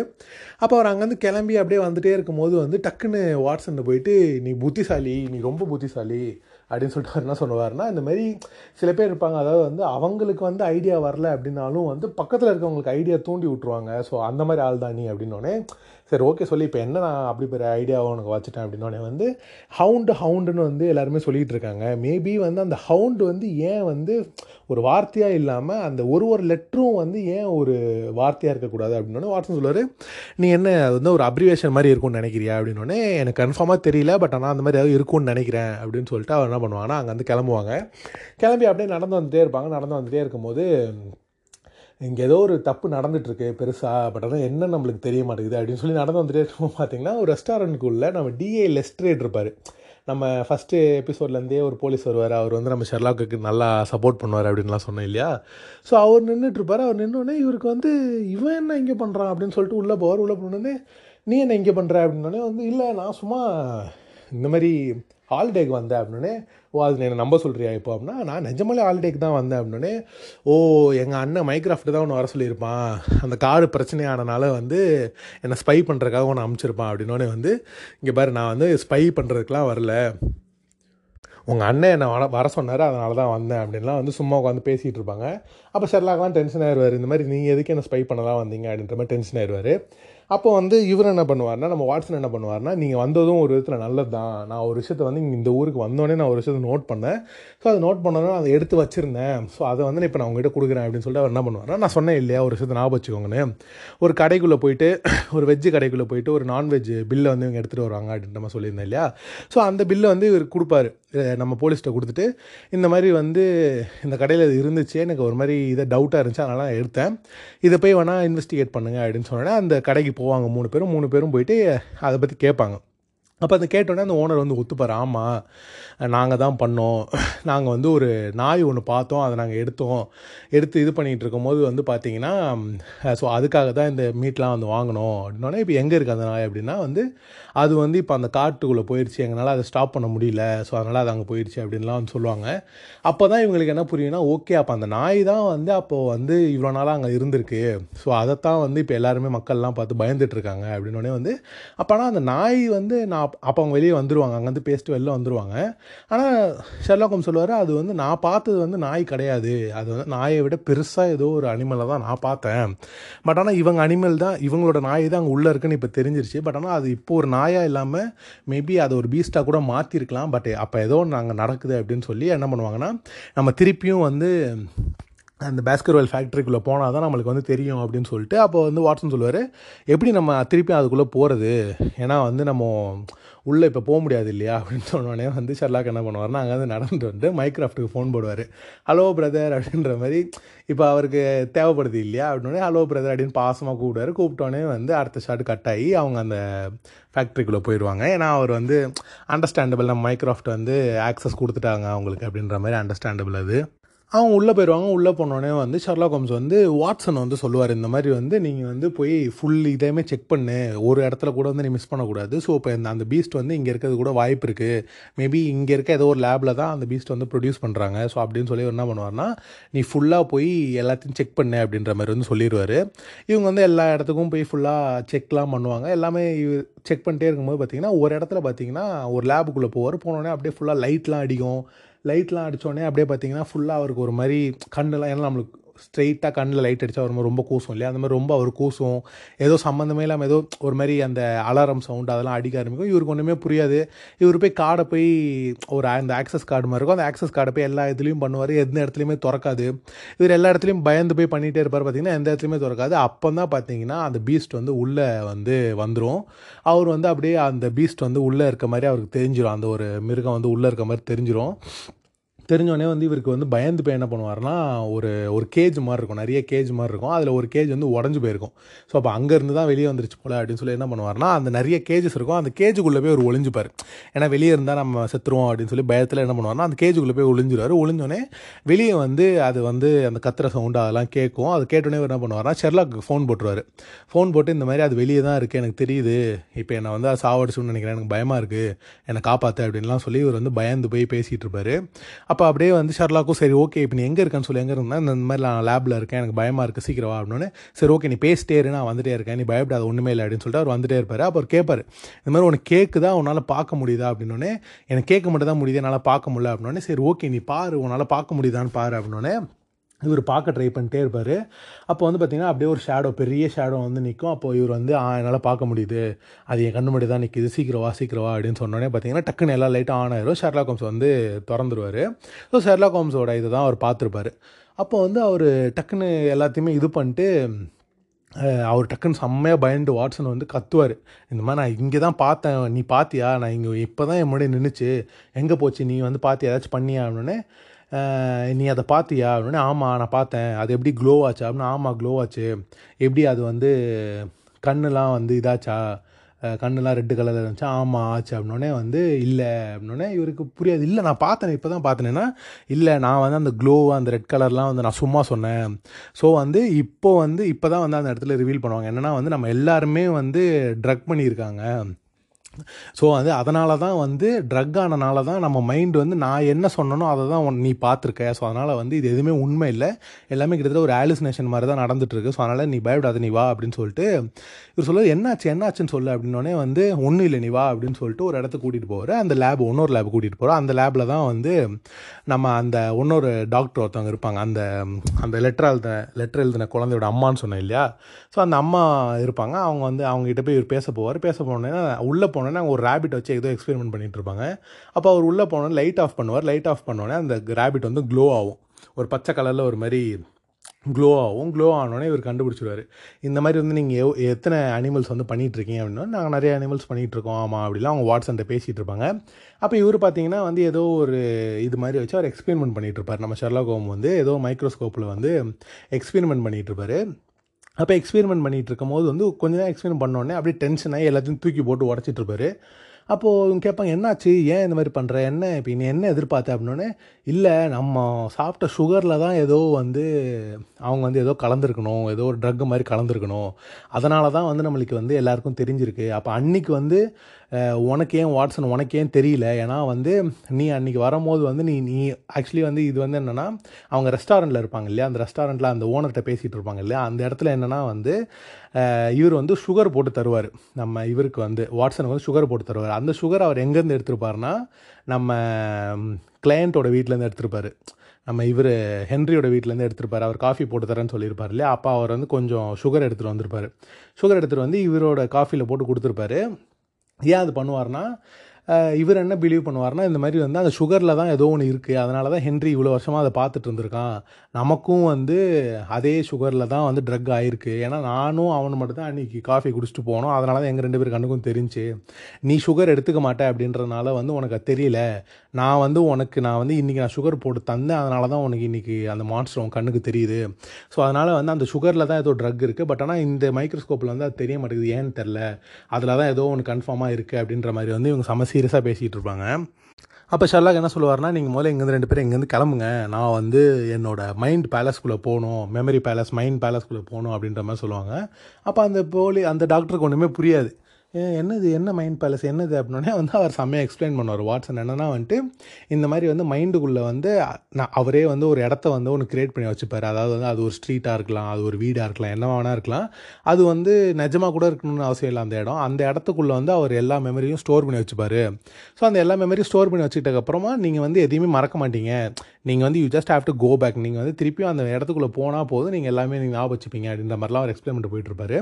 அப்போ அவர் அங்கேருந்து கிளம்பி அப்படியே வந்துகிட்டே இருக்கும்போது வந்து டக்குன்னு வாட்சன் போயிட்டு நீ புத்திசாலி நீ ரொம்ப புத்திசாலி அப்படின்னு சொல்லிட்டு அவர் என்ன சொல்லுவார்னா இந்த மாதிரி சில பேர் இருப்பாங்க, அதாவது வந்து அவங்களுக்கு வந்து ஐடியா வரல அப்படின்னாலும் வந்து பக்கத்தில் இருக்கவங்களுக்கு ஐடியா தூண்டி விட்ருவாங்க, ஸோ அந்த மாதிரி ஆள் தான் நீ அப்படின்னோடனே சரி ஓகே சொல்லி இப்போ என்ன நான் அப்படி பெரிய ஐடியாவை உனக்கு வச்சுட்டேன் அப்படின்னோடனே வந்து ஹவுண்டு ஹவுண்டுன்னு வந்து எல்லாருமே சொல்லிகிட்டு இருக்காங்க, மேபி வந்து அந்த ஹவுண்டு வந்து ஏன் வந்து ஒரு வார்த்தையாக இல்லாமல் அந்த ஒரு ஒரு லெட்டரும் வந்து ஏன் ஒரு வார்த்தையாக இருக்கக்கூடாது அப்படின்னோடனே வாட்சன் சொல்லுவார் நீ என்ன அது வந்து ஒரு அப்ரிவேஷன் மாதிரி இருக்கும்னு நினைக்கிறியா அப்படின்னோடனே எனக்கு கன்ஃபார்மாக தெரியல பட் ஆனால் அந்த மாதிரி ஏதாவது இருக்கும்னு நினைக்கிறேன் அப்படின்னு சொல்லிட்டு அவர் என்ன பண்ணுவாங்கன்னா அங்கே வந்து கிளம்புவாங்க. கிளம்பி அப்படியே நடந்து வந்துகிட்டே இருப்பாங்க. நடந்து வந்துகிட்டே இருக்கும்போது இங்கே ஏதோ ஒரு தப்பு நடந்துகிட்ருக்கு பெருசாக பட் ஆனால் என்ன நம்மளுக்கு தெரிய மாட்டேங்குது அப்படின்னு சொல்லி நடந்து வந்துகிட்டே இருக்கும்போது பார்த்திங்கன்னா ஒரு ரெஸ்டாரண்ட்டுக்குள்ளே நம்ம டிஏ லெஸ்ட்ரேட் இருப்பார். நம்ம ஃபஸ்ட்டு எபிசோட்லேருந்தே ஒரு போலீஸ் வருவார், அவர் வந்து நம்ம ஷெர்லாக்கு நல்லா சப்போர்ட் பண்ணுவார் அப்படின்லாம் சொன்னோம் இல்லையா. ஸோ அவர் நின்றுட்டுருப்பார். அவர் நின்னோடனே இவருக்கு வந்து இவன் என்ன இங்கே பண்ணுறான் அப்படின்னு சொல்லிட்டு உள்ளே போவார். உள்ளே போனோடனே நீ என்ன இங்கே பண்ணுற அப்படின்னோடனே வந்து இல்லை நான் சும்மா இந்த மாதிரி ஹாலிடேக்கு வந்தேன் அப்படின்னே, ஓ அது என்ன நம்ப சொல்கிறியா இப்போ அப்படின்னா நான் நிஜமாலே ஹாலிடேக்கு தான் வந்தேன் அப்படின்னே, ஓ எங்கள் அண்ணன் மைக்ராஃப்ட்டு தான் ஒன்று வர சொல்லியிருப்பான் அந்த கார்டு பிரச்சனையானனால வந்து என்னை ஸ்பை பண்ணுறதுக்காக ஒன்று அனுப்பிச்சிருப்பான் அப்படின்னோடனே வந்து இங்கே பாரு நான் வந்து ஸ்பை பண்ணுறதுக்கெலாம் வரல உங்கள் அண்ணன் என்னை வர வர சொன்னார் அதனால தான் வந்தேன் அப்படின்லாம் வந்து சும்மா உட்காந்து பேசிகிட்டு இருப்பாங்க. அப்போ ஷெர்லாக்லாம் டென்ஷன் ஆயிடுவார், இந்த மாதிரி நீங்கள் எதுக்கு என்ன ஸ்பை பண்ணலாம் வந்தீங்க அப்படின்ற மாதிரி டென்ஷன் ஆயிடுவார். அப்போ வந்து இவர் என்ன பண்ணுவார்னா நம்ம வாட்சன் என்ன பண்ணுவார்னா நீங்கள் வந்ததும் ஒரு விதத்தில் நல்லது தான், நான் ஒரு விஷயத்தை வந்து இங்கே இந்த ஊருக்கு வந்தோடனே நான் ஒரு விஷயத்தை நோட் பண்ணேன், ஸோ அதை நோட் பண்ணோன்னா அதை எடுத்து வச்சுருந்தேன், ஸோ அதை வந்து இப்போ நான் உங்கள்கிட்ட கொடுக்குறேன் அப்படின்னு சொல்லிட்டு அவர் என்ன பண்ணுவார்னா நான் சொன்னேன் இல்லையா ஒரு விஷயத்தை ஞாபகம் வச்சுக்கோங்கன்னு, ஒரு கடைக்குள்ளே போயிட்டு ஒரு வெஜ்ஜு கடைக்குள்ளே போயிட்டு ஒரு நான்வெஜ் பில்லை வந்து இவங்க எடுத்துகிட்டு வருவாங்க அப்படின்ற மாதிரி சொல்லியிருந்தேன் இல்லையா. ஸோ அந்த பில்லை வந்து இவர் கொடுப்பார் நம்ம போலீஸ்கிட்ட கொடுத்துட்டு இந்த மாதிரி வந்து இந்த கடையில் இது இருந்துச்சு எனக்கு ஒரு மாதிரி இதை டவுட்டாக இருந்துச்சு அதனால் நான் எடுத்தேன், இதை போய் வேணால் இன்வெஸ்டிகேட் பண்ணுங்கள் அப்படின்னு சொன்னோன்னா அந்த கடைக்கு போவாங்க மூணு பேரும். மூணு பேரும் போயிட்டு அதை பற்றி கேட்பாங்க. அப்போ அதை கேட்டோன்னே அந்த ஓனர் வந்து ஒத்துப்பார், ஆமாம் நாங்கள் தான் பண்ணோம், நாங்கள் வந்து ஒரு நாய் ஒன்று பார்த்தோம் அதை நாங்கள் எடுத்தோம், எடுத்து இது பண்ணிகிட்டு இருக்கும்போது வந்து பார்த்திங்கன்னா ஸோ அதுக்காக தான் இந்த மீட்லாம் வந்து வாங்கினோம் அப்படின்னோடனே இப்போ எங்கே இருக்குது அந்த நாய் அப்படின்னா வந்து அது வந்து இப்போ அந்த காட்டுக்குள்ளே போயிடுச்சு எங்களால் அதை ஸ்டாப் பண்ண முடியல ஸோ அதனால் அது அங்கே போயிடுச்சு அப்படின்லாம் வந்து சொல்லுவாங்க. அப்போ தான் இவங்களுக்கு என்ன புரியும்னா ஓகே அப்போ அந்த நாய் தான் வந்து அப்போது வந்து இவ்வளோ நாளாக அங்கே இருந்திருக்கு ஸோ அதைத்தான் வந்து இப்போ எல்லாருமே மக்கள்லாம் பார்த்து பயந்துட்டுருக்காங்க அப்படின்னோடனே வந்து அப்போனா அந்த நாய் வந்து நான் அப் அப்போ அவங்க வெளியே வந்துடுவாங்க, அங்கேருந்து பேசிட்டு வெளில வந்துடுவாங்க. ஆனால் ஷெர்லாக் ஹோம்ஸ் சொல்லுவார், அது வந்து நான் பார்த்தது வந்து நாய் கிடையாது, அது வந்து நாயை விட பெருசாக ஏதோ ஒரு அனிமலை தான் நான் பார்த்தேன். பட் ஆனால் இவங்க அனிமல் தான், இவங்களோட நாய் தான் அங்கே உள்ளே இருக்குன்னு இப்போ தெரிஞ்சிருச்சு. பட் ஆனால் அது இப்போ ஒரு நாயாக இல்லாமல் மேபி அது ஒரு பீஸ்ட்டாக கூட மாற்றிருக்கலாம். பட் அப்போ ஏதோ நாங்கள் நடக்குது அப்படின்னு சொல்லி என்ன பண்ணுவாங்கன்னா, நம்ம திருப்பியும் வந்து அந்த பாஸ்கர்வெல் ஃபேக்ட்ரிக்குள்ளே போனால் தான் நம்மளுக்கு வந்து தெரியும் அப்படின்னு சொல்லிட்டு, அப்போ வந்து வாட்சன் சொல்லுவார், எப்படி நம்ம திருப்பி அதுக்குள்ளே போகிறது, ஏன்னா வந்து நம்ம உள்ளே இப்போ போக முடியாது இல்லையா அப்படின்னு சொன்னோடனே வந்து ஷெர்லாக் என்ன பண்ணுவார்னா, அங்கே வந்து நடந்துட்டு வந்து மைக்ராஃப்ட்டுக்கு ஃபோன் போடுவார், ஹலோ பிரதர் அப்படின்ற மாதிரி. இப்போ அவருக்கு தேவைப்படுது இல்லையா அப்படின்னோடனே ஹலோ பிரதர் அப்படின்னு பாசமாக கூப்பிடுவார். கூப்பிட்டோடனே வந்து அடுத்த ஷாட் கட் ஆகி அவங்க அந்த ஃபேக்ட்ரிக்குள்ளே போயிடுவாங்க. ஏன்னா அவர் வந்து அண்டர்ஸ்டாண்டபிள், நம்ம மைக்ராஃப்ட் வந்து ஆக்சஸ் கொடுத்துட்டாங்க அவங்களுக்கு அப்படின்ற மாதிரி அண்டர்ஸ்டாண்டபிள். அது அவங்க உள்ளே போயிடுவாங்க. உள்ளே போனோடனே வந்து ஷெர்லாக் ஹோம்ஸ் வந்து வாட்சன் வந்து சொல்லுவார், இந்த மாதிரி வந்து நீங்கள் வந்து போய் ஃபுல் இதையுமே செக் பண்ணு, ஒரு இடத்துல கூட வந்து நீ மிஸ் பண்ணக்கூடாது. ஸோ இப்போ இந்த அந்த பீஸ்ட் வந்து இங்கே இருக்கிறது கூட வாய்ப்பு இருக்குது, மேபி இங்கே இருக்க ஏதோ ஒரு லேபில் தான் அந்த பீஸ்ட் வந்து ப்ரொடியூஸ் பண்ணுறாங்க. ஸோ அப்படின்னு சொல்லி என்ன பண்ணுவார்னா, நீ ஃபுல்லாக போய் எல்லாத்தையும் செக் பண்ணு அப்படின்ற மாதிரி வந்து சொல்லிடுவார். இவங்க வந்து எல்லா இடத்துக்கும் போய் ஃபுல்லாக செக்லாம் பண்ணுவாங்க. எல்லாமே செக் பண்ணிட்டே இருக்கும்போது பார்த்திங்கன்னா ஒரு இடத்துல பார்த்திங்கன்னா ஒரு லேபுக்குள்ளே போவார். போனோடனே அப்படியே ஃபுல்லாக லைட்லாம் அடிக்கும். லைட்லாம் அடித்தோடனே அப்படியே பார்த்திங்கன்னா ஃபுல்லாக அவருக்கு ஒரு மாதிரி கண்ணெலாம், ஏன்னா நம்மளுக்கு ஸ்ட்ரெயிட்டாக கண்ணில் லைட் அடித்தா ஒரு மாதிரி ரொம்ப கூசும் இல்லையா, அந்த மாதிரி ரொம்ப அவர் கூசும். ஏதோ சம்மந்தமே இல்லாமல் ஏதோ ஒரு மாதிரி அந்த அலாரம் சவுண்டு அதெல்லாம் அடிக்க ஆரம்பிக்கும். இவருக்கு ஒன்றுமே புரியாது. இவர் போய் கார்டை போய் ஒரு அந்த ஆக்சஸ் கார்டு மாதிரி இருக்கும், அந்த ஆக்சஸ் கார்டை போய் எல்லா இதுலேயும் பண்ணுவார். எந்த இடத்துலையுமே திறக்காது. இவர் எல்லா இடத்துலையும் பயந்து போய் பண்ணிகிட்டே இருப்பார். பார்த்திங்கன்னா எந்த இடத்துலையுமே திறக்காது. அப்போ தான் பார்த்திங்கன்னா அந்த பீஸ்ட் வந்து உள்ளே வந்து வந்துடும். அவர் வந்து அப்படியே அந்த பீஸ்ட் வந்து உள்ளே இருக்க மாதிரி அவருக்கு தெரிஞ்சிடும். அந்த ஒரு மிருகம் வந்து உள்ளே இருக்க மாதிரி தெரிஞ்சிடும். தெரிஞ்சோடனே வந்து இவருக்கு வந்து பயந்து போய் என்ன பண்ணுவார்னா, ஒரு ஒரு கேஜ் மாதிரி இருக்கும், நிறைய கேஜ் மாதிரி இருக்கும், அதில் ஒரு கேஜ் வந்து உடஞ்சி போயிருக்கும். ஸோ அப்போ அங்கேருந்து தான் வெளியே வந்துருச்சு போல அப்படின்னு சொல்லி என்ன பண்ணுவார்னா, அந்த நிறைய கேஜஸ் இருக்கும், அந்த கேஜுக்குள்ளே போய் ஒரு ஒளிஞ்சுப்பார். ஏன்னா வெளியே இருந்தால் நம்ம செத்துருவோம் அப்படின்னு சொல்லி பயத்தில் என்ன பண்ணுவார்னா அந்த கேஜுக்குள்ளே போய் ஒளிஞ்சிடுவார். ஒளிஞ்சோடனே வெளியே வந்து அது வந்து அந்த கத்திர சவுண்டு அதெல்லாம் கேட்கும். அது கேட்டோடனே என்ன பண்ணுவார்னா ஷெர்லாக் ஃபோன் போட்டுருவார். ஃபோன் போட்டு, இந்த மாதிரி அது வெளியே தான் இருக்குது, எனக்கு தெரியுது, இப்போ என்னை வந்து அது சாவடிச்சுன்னு நினைக்கிறேன், எனக்கு பயமாக இருக்குது, என்னை காப்பாற்று அப்படின்லாம் சொல்லி இவர் வந்து பயந்து போய் பேசிகிட்டு இருப்பார். அப்போ அப்படியே வந்து ஷெர்லாக்கும், சரி ஓகே இப்போ நீ எங்கே இருக்கேன்னு சொல்லி, எங்கே இருந்தால் இந்த மாதிரி நான் லேபில் இருக்கேன், எனக்கு பயமாக இருக்குது சீக்கிரவா அப்படின்னு. சரி ஓகே நீ பேசிட்டே இரு, நான் வந்துட்டே இருக்கேன், நீ பயப்படாது ஒன்றுமே இல்லை அப்படின்னு சொல்லிட்டு அவர் வந்துட்டே இருப்பார். அப்போ அவர் கேட்பார், இந்த மாதிரி உனக்கு கேட்குதா, உன்னால் பார்க்க முடியுதா அப்படின்னோடனே, எனக்கு கேட்க மட்டும் தான் முடியுது, என்னால் பார்க்க முடியல அப்படின்னோடனே, சரி ஓகே நீ பாரு உன்னால் பார்க்க முடியுதான்னு பாரு அப்படின்னோடனே இவர் பார்க்க ட்ரை பண்ணிட்டே இருப்பார். அப்போ வந்து பார்த்திங்கன்னா அப்படியே ஒரு ஷேடோ, பெரிய ஷேடோ வந்து நிற்கும். அப்போ இவர் வந்து ஆ என்னால் பார்க்க முடியுது, அது என் கண்ணு மட்டும் தான் நிற்கிது, சீக்கிரவா சீக்கிரவா அப்படின்னு சொன்னோடனே பார்த்திங்கன்னா டக்குன்னு எல்லா லைட்டும் ஆன் ஆயிரும். ஷெர்லாக் ஹோம்ஸ் வந்து திறந்துருவார். ஸோ ஷெர்லாக் ஹோம்ஸோட இதை தான் அவர் பார்த்துருப்பார். அப்போ வந்து அவர் டக்குன்னு எல்லாத்தையுமே இது பண்ணிட்டு, அவர் டக்குன்னு செம்மையாக பயந்து வாட்சன் வந்து கத்துவார், இந்த மாதிரி நான் இங்கே தான் பார்த்தேன், நீ பார்த்தியா, நான் இங்கே இப்போ தான் என் முன்னாடி நின்றுச்சு, எங்கே போச்சு, நீ வந்து பார்த்தியா, ஏதாச்சும் பண்ணியா அப்படின்னே, நீ அதை பார்த்தியா அப்படின்னா, ஆமாம் நான் பார்த்தேன், அது எப்படி க்ளோ ஆச்சா அப்படின்னா, ஆமாம் க்ளோ ஆச்சு, எப்படி அது வந்து கண்ணெலாம் வந்து இதாச்சா, கண்ணெலாம் ரெட்டு கலரில் இருந்துச்சா, ஆமாம் ஆச்சு அப்படின்னே வந்து, இல்லை அப்படின்னே இவருக்கு புரியாது, இல்லை நான் பார்த்தேன் இப்போ தான் பார்த்தேன்னா, இல்லை நான் வந்து அந்த க்ளோவை அந்த ரெட் கலர்லாம் வந்து நான் சும்மா சொன்னேன். ஸோ வந்து இப்போ வந்து இப்போ தான் வந்து அந்த இடத்துல ரிவீல் பண்ணுவாங்க என்னென்னா, வந்து நம்ம எல்லாருமே வந்து ட்ரக் பண்ணியிருக்காங்க. ஸோ அது அதனால தான் வந்து ட்ரக் ஆனனால தான் நம்ம மைண்டு வந்து நான் என்ன சொன்னனோ அதை தான் நீ பார்த்துருக்க. ஸோ அதனால் வந்து இது எதுவுமே உண்மை இல்லை, எல்லாமே கிட்டத்தட்ட ஒரு ஆலுசினேஷன் மாதிரி தான் நடந்துகிட்ருக்கு. ஸோ அதனால் நீ பயப்படாத, நீ வா அப்படின்னு சொல்லிட்டு இவர் சொல்லுவார். என்னாச்சு என்னாச்சுன்னு சொல்லு அப்படின்னோடனே வந்து, ஒன்றும் இல்லை நீ வா அப்படின்னு சொல்லிட்டு ஒரு இடத்துக்கு கூட்டிகிட்டு போவார். அந்த லேப் இன்னொரு லேப் கூட்டிகிட்டு போகிறோம். அந்த லேபில் தான் வந்து நம்ம அந்த இன்னொரு டாக்டர் ஒருத்தவங்க இருப்பாங்க, அந்த அந்த லெட்டர் எழுதின லெட்டர் எழுதின குழந்தையோட அம்மான்னு சொன்னேன் இல்லையா. ஸோ அந்த அம்மா இருப்பாங்க, அவங்க வந்து அவங்ககிட்ட போய் இவர் பேச போவார். பேச போனோன்னா உள்ளே போன ஒரு ராபிட் வச்சு ஏதோ எக்ஸ்பெரிமெண்ட் பண்ணிட்டு இருப்பாங்க. அப்போ அவர் உள்ள போன லைட் ஆஃப் பண்ணுவார். லைட் ஆஃப் பண்ணோடனே அந்த ராபிட் வந்து க்ளோ ஆகும், ஒரு பச்சை கலர்ல ஒரு மாதிரி க்ளோ ஆகும். க்ளோ ஆனோடனே இவர் கண்டுபிடிச்சிடுவார், இந்த மாதிரி வந்து நீங்கள் எத்தனை அனிமல்ஸ் வந்து பண்ணிகிட்ருக்கீங்க அப்படின்னா, நாங்கள் நிறைய அனிமல்ஸ் பண்ணிகிட்ருக்கோம் ஆமாம் அப்படிலாம் அவங்க வாட்சன்கிட்ட பேசிகிட்டு இருப்பாங்க. அப்போ இவர் பார்த்திங்கன்னா வந்து ஏதோ ஒரு இது மாதிரி வச்சு அவர் எக்ஸ்பெரிமெண்ட் பண்ணிகிட்ருப்பார். நம்ம ஷெர்லாக் ஹோம்ஸ் வந்து ஏதோ மைக்ரோஸ்கோப்பில் வந்து எக்ஸ்பெரிமெண்ட் பண்ணிகிட்ருப்பார். அப்போ எக்ஸ்பெரிமெண்ட் பண்ணிகிட்டு இருக்கும் போது வந்து கொஞ்ச நேரம் எக்ஸ்பெரிமெண்ட் பண்ணோடனே அப்படியே டென்ஷன் ஆகி எல்லாத்தையும் தூக்கி போட்டு உடச்சிட்டு இருப்பாரு. அப்போது கேட்பாங்க, என்னாச்சு ஏன் இந்த மாதிரி பண்ணுற, என்ன இப்போ நீ என்ன எதிர்பார்த்த அப்படின்னோடனே, இல்லை நம்ம சாப்பிட்ட சுகரில் தான் ஏதோ வந்து அவங்க வந்து ஏதோ கலந்துருக்கணும், ஏதோ ஒரு ட்ரக் மாதிரி கலந்துருக்கணும், அதனால தான் வந்து நம்மளுக்கு வந்து எல்லாேருக்கும் தெரிஞ்சிருக்கு. அப்போ அன்றைக்கி வந்து உனக்கு ஏன் வாட்சன் உனக்கு ஏன் தெரியல, ஏன்னா வந்து நீ அன்றைக்கி வரும்போது வந்து நீ நீ ஆக்சுவலி வந்து இது வந்து என்னென்னா, அவங்க ரெஸ்டாரண்ட்டில் இருப்பாங்க இல்லையா, அந்த ரெஸ்டாரண்ட்டில் அந்த ஓனர்கிட்ட பேசிகிட்டு இருப்பாங்க இல்லையா, அந்த இடத்துல என்னென்னா வந்து இவர் வந்து சுகர் போட்டு தருவார், நம்ம இவருக்கு வந்து வாட்சனுக்கு வந்து சுகர் போட்டு தருவார். அந்த சுகர் அவர் எங்கேருந்து எடுத்திருப்பார்னா நம்ம கிளையண்ட்டோட வீட்டிலேருந்து எடுத்திருப்பார். நம்ம இவர் ஹென்ரியோட வீட்டிலேருந்து எடுத்திருப்பார். அவர் காஃபி போட்டு தரேன்னு சொல்லியிருப்பார் இல்லையா. அப்பா அவர் வந்து கொஞ்சம் சுகர் எடுத்துகிட்டு வந்திருப்பார். சுகர் எடுத்துகிட்டு வந்து இவரோட காஃபியில் போட்டு கொடுத்துருப்பாரு. ஏன் அது பண்ணுவார்னா, இவர் என்ன பிலீவ் பண்ணுவார்னா, இந்த மாதிரி வந்து அந்த சுகரில் தான் ஏதோ ஒன்று இருக்குது, அதனால தான் ஹென்றி இவ்வளோ வருஷமாக அதை பார்த்துட்டு இருந்திருக்கான், நமக்கும் வந்து அதே சுகரில் தான் வந்து ட்ரக் ஆகிருக்கு, ஏன்னா நானும் அவனு மட்டும் தான் அன்றைக்கி காஃபி குடிச்சிட்டு போனோம், அதனால தான் எங்கள் ரெண்டு பேர் கண்ணுக்கும் தெரிஞ்சு, நீ சுகர் எடுத்துக்க மாட்டேன் அப்படின்றதுனால வந்து உனக்கு அது தெரியல, நான் வந்து உனக்கு நான் வந்து இன்றைக்கி நான் சுகர் போட்டு தந்தேன், அதனால தான் உனக்கு இன்றைக்கி அந்த மான்ஸ்டர் உன் கண்ணுக்கு தெரியுது. ஸோ அதனால் வந்து அந்த சுகரில் தான் ஏதோ ட்ரக் இருக்குது, பட் ஆனால் இந்த மைக்ரோஸ்கோப்பில் வந்து அது தெரிய மாட்டேங்குது, ஏன்னு தெரில, அதில் தான் ஏதோ ஒன்று கன்ஃபார்மாக இருக்குது அப்படின்ற மாதிரி வந்து இவங்க சமசி சீரியஸாக பேசிகிட்டு இருப்பாங்க. அப்போ ஷர்லாக் என்ன சொல்லுவார்னா, நீங்கள் முதல்ல இங்கேருந்து ரெண்டு பேரும் இங்கேருந்து கிளம்புங்க, நான் வந்து என்னோடய மைண்ட் பேலஸ்குள்ளே போகணும், மெமரி பேலஸ் மைண்ட் பேலஸ்குள்ளே போகணும் அப்படின்ற மாதிரி சொல்லுவாங்க. அப்போ அந்த போலி அந்த டாக்டருக்கு ஒன்றுமே புரியாது, என்னது என்ன மைண்ட் பேலஸ் என்னது அப்படின்னே வந்து அவர் செம்மையாக எக்ஸ்பிளைன் பண்ணுவார் வாட்சன். என்னென்னா வந்துட்டு இந்த மாதிரி வந்து மைண்டுக்குள்ளே வந்து நான் அவரே வந்து ஒரு இடத்த வந்து ஒன்று க்ரியேட் பண்ணி வச்சுப்பார். அதாவது வந்து அது ஒரு ஸ்ட்ரீட்டாக இருக்கலாம், அது ஒரு வீடாக இருக்கலாம், என்ன வேணா இருக்கலாம், அது வந்து நிஜமாக கூட இருக்கணும்னு அவசியம் இல்லை அந்த இடம். அந்த இடத்துக்குள்ளே வந்து அவர் எல்லா மெமரியும் ஸ்டோர் பண்ணி வச்சுப்பார். ஸோ அந்த எல்லா மெமரியும் ஸ்டோர் பண்ணி வச்சுக்கிட்டக்கப்புறமா நீங்கள் வந்து எதையுமே மறக்க மாட்டீங்க, நீங்கள் வந்து you just have to go back, நீங்கள் வந்து திருப்பியும் அந்த இடத்துக்குள்ளே போனால் போதும், நீங்கள் எல்லாமே நீங்கள் ஞாபகம் வச்சுப்பீங்க அப்படின்ற மாதிரிலாம் அவர் எக்ஸ்பிளைன் பண்ணிட்டு போயிட்டுருப்பார்.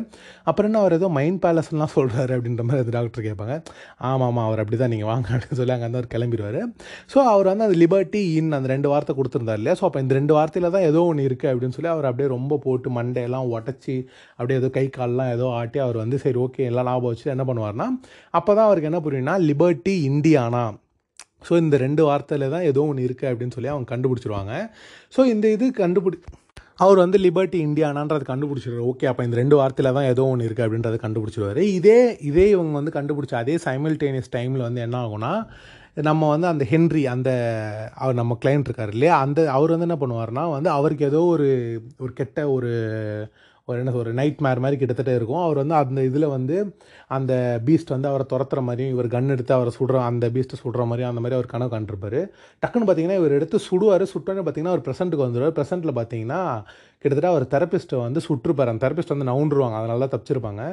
அப்புறம் என்ன அவர் ஏதோ மைண்ட் பேலஸ்லாம் சொல்கிறாரு அப்படின்ற மாதிரி அது டாக்டர் கேட்பாங்க. ஆமாம் ஆமாம் அவர் அப்படி தான், நீங்கள் வாங்க அப்படின்னு சொல்லி அங்கே வந்து அவர் கிளம்பிடுவார். ஸோ அவர் வந்து அந்த லிபர்ட்டி இன் அந்த ரெண்டு வார்த்தை கொடுத்துருந்தார் இல்லையா. ஸோ அப்போ இந்த ரெண்டு வார்த்தையில் தான் ஏதோ ஒன்று இருக்குது அப்படின்னு சொல்லி அவர் அப்படியே ரொம்ப போட்டு மண்டையெல்லாம் உடச்சி அப்படியே ஏதோ கை கால்லாம் ஏதோ ஆட்டி அவர் வந்து சரி ஓகே எல்லாம் லாபம் வச்சு என்ன பண்ணுவார்னா, அப்போ தான் அவருக்கு என்ன புரியும்னா லிபர்ட்டி இண்டியானா, ஸோ இந்த ரெண்டு வார்த்தையில் தான் ஏதோ ஒன்று இருக்குது அப்படின்னு சொல்லி அவங்க கண்டுபிடிச்சிருவாங்க. ஸோ இந்த இது கண்டுபிடி அவர் வந்து லிபர்ட்டி இண்டியானான்றது கண்டுபிடிச்சிருவார். ஓகே அப்போ இந்த ரெண்டு வார்த்தையில் தான் ஏதோ ஒன்று இருக்குது அப்படின்றத கண்டுபிடிச்சிருவார். இதே இதே இவங்க வந்து கண்டுபிடிச்ச அதே சைமில்டேனியஸ் டைமில் வந்து என்ன ஆகும்னா, நம்ம வந்து அந்த ஹென்றி அந்த அவர் நம்ம கிளைண்ட் இருக்கார் இல்லையா, அந்த அவர் வந்து என்ன பண்ணுவார்னா வந்து அவருக்கு ஏதோ ஒரு ஒரு கெட்ட ஒரு ஒரு என்ன ஒரு நைட் மேர் மாதிரி கிட்டத்தட்ட இருக்கும். அவர் வந்து அந்த இதில் வந்து அந்த பீஸ்ட் வந்து அவரை துரத்துற மாதிரியும் இவர் கன் எடுத்து அவரை சுடுற அந்த பீஸ்ட்டை சுடுற மாதிரியும் அந்த மாதிரி அவர் கனவு கண்டிருப்பார். டக்குன்னு பார்த்தீங்கன்னா இவர் எடுத்து சுடுவார். சுட்டோன்னு பார்த்தீங்கன்னா அவர் ப்ரெசென்ட்டுக்கு வந்துடுவார். ப்ரெசென்ட்டில் பார்த்தீங்கன்னா கிட்டத்தட்ட அவர் தெரப்பிஸ்ட்டை வந்து சுற்றுப்பார். அந்த தெரப்பிஸ்ட் வந்து நவுண்டுருவாங்க, அதனால தான் தப்பிச்சிருப்பாங்க.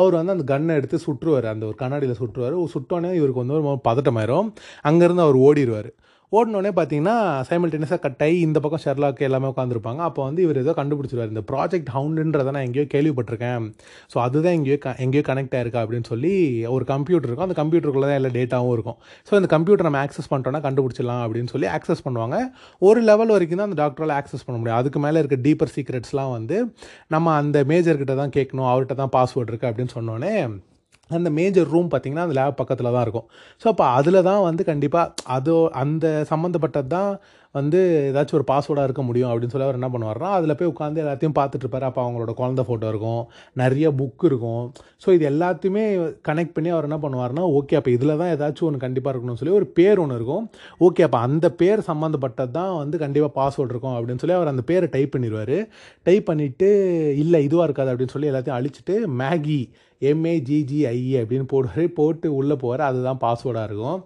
அவர் வந்து அந்த கன்னை எடுத்து சுற்றுவார், அந்த ஒரு கண்ணாடியில் சுற்றுவார். சுட்டோன்னே இவருக்கு வந்து ஒரு பதட்டமாயிரும். அங்கேருந்து அவர் ஓடிடுவார். ஓடினோடனே பார்த்தீங்கன்னா சைமில்டேனியஸாக கட் ஆகி இந்த பக்கம் ஷெர்லாக் எல்லாமே உட்காந்துருப்பாங்க. அப்போ வந்து இவர் ஏதோ கண்டுபிடிச்சிருவார், இந்த ப்ராஜெக்ட் ஹவுண்டுன்றதை நான் எங்கேயோ கேள்விப்பட்டிருக்கேன், ஸோ அதுதான் எங்கேயோ க எங்கேயோ கனெக்ட் ஆயிருக்கா அப்படின்னு சொல்லி ஒரு கம்ப்யூட்டர் இருக்கும், அந்த கம்ப்யூட்டருக்குள்ளே தான் எல்லா டேட்டாவும் இருக்கும். ஸோ இந்த கம்ப்யூட்டர் நம்ம ஆக்சஸ் பண்ணிட்டோன்னா கண்டுபிடிச்சிடலாம் அப்படின்னு சொல்லி ஆக்சஸ் பண்ணுவாங்க. ஒரு லெவல் வரைக்கும் தான் அந்த டாக்டரால் ஆக்சஸ் பண்ண முடியும். அதுக்கு மேலே இருக்க டீப்பர் சீக்ரெட்ஸ்லாம் வந்து நம்ம அந்த மேஜர்கிட்ட தான் கேட்கணும், அவர்கிட்ட தான் பாஸ்வேர்டு இருக்குது அப்படின்னு சொன்னோன்னே அந்த மேஜர் ரூம் பார்த்திங்கன்னா அந்த லேப் பக்கத்தில் தான் இருக்கும். ஸோ அப்போ அதில் தான் வந்து கண்டிப்பாக அதோ அந்த சம்மந்தப்பட்டது தான் வந்து ஏதாச்சும் ஒரு பாஸ்வேர்டாக இருக்க முடியும் அப்படின்னு சொல்லி அவர் என்ன பண்ணுவார்னா அதில் போய் உட்காந்து எல்லாத்தையும் பார்த்துட்ருப்பார். அப்போ அவங்களோட குழந்தை ஃபோட்டோ இருக்கும், நிறைய புக்கு இருக்கும். ஸோ இது எல்லாத்தையுமே கனெக்ட் பண்ணி அவர் என்ன பண்ணுவார்னா, ஓகே அப்போ இதில் தான் ஏதாச்சும் ஒன்று கண்டிப்பாக இருக்கணும்னு சொல்லி ஒரு பேர் ஒன்று இருக்கும். ஓகே அப்போ அந்த பேர் சம்மந்தப்பட்டது தான் வந்து கண்டிப்பாக பாஸ்வேர்டு இருக்கும் அப்படின்னு சொல்லி அவர் அந்த பேரை டைப் பண்ணிடுவார். டைப் பண்ணிவிட்டு இல்லை இதுவாக இருக்காது அப்படின்னு சொல்லி எல்லாத்தையும் அழிச்சிட்டு மேகி எம்ஏஜிஜிஐஏ அப்படின்னு போடுவார். போட்டு உள்ளே போவார், அதுதான் பாஸ்வேர்டாக இருக்கும்.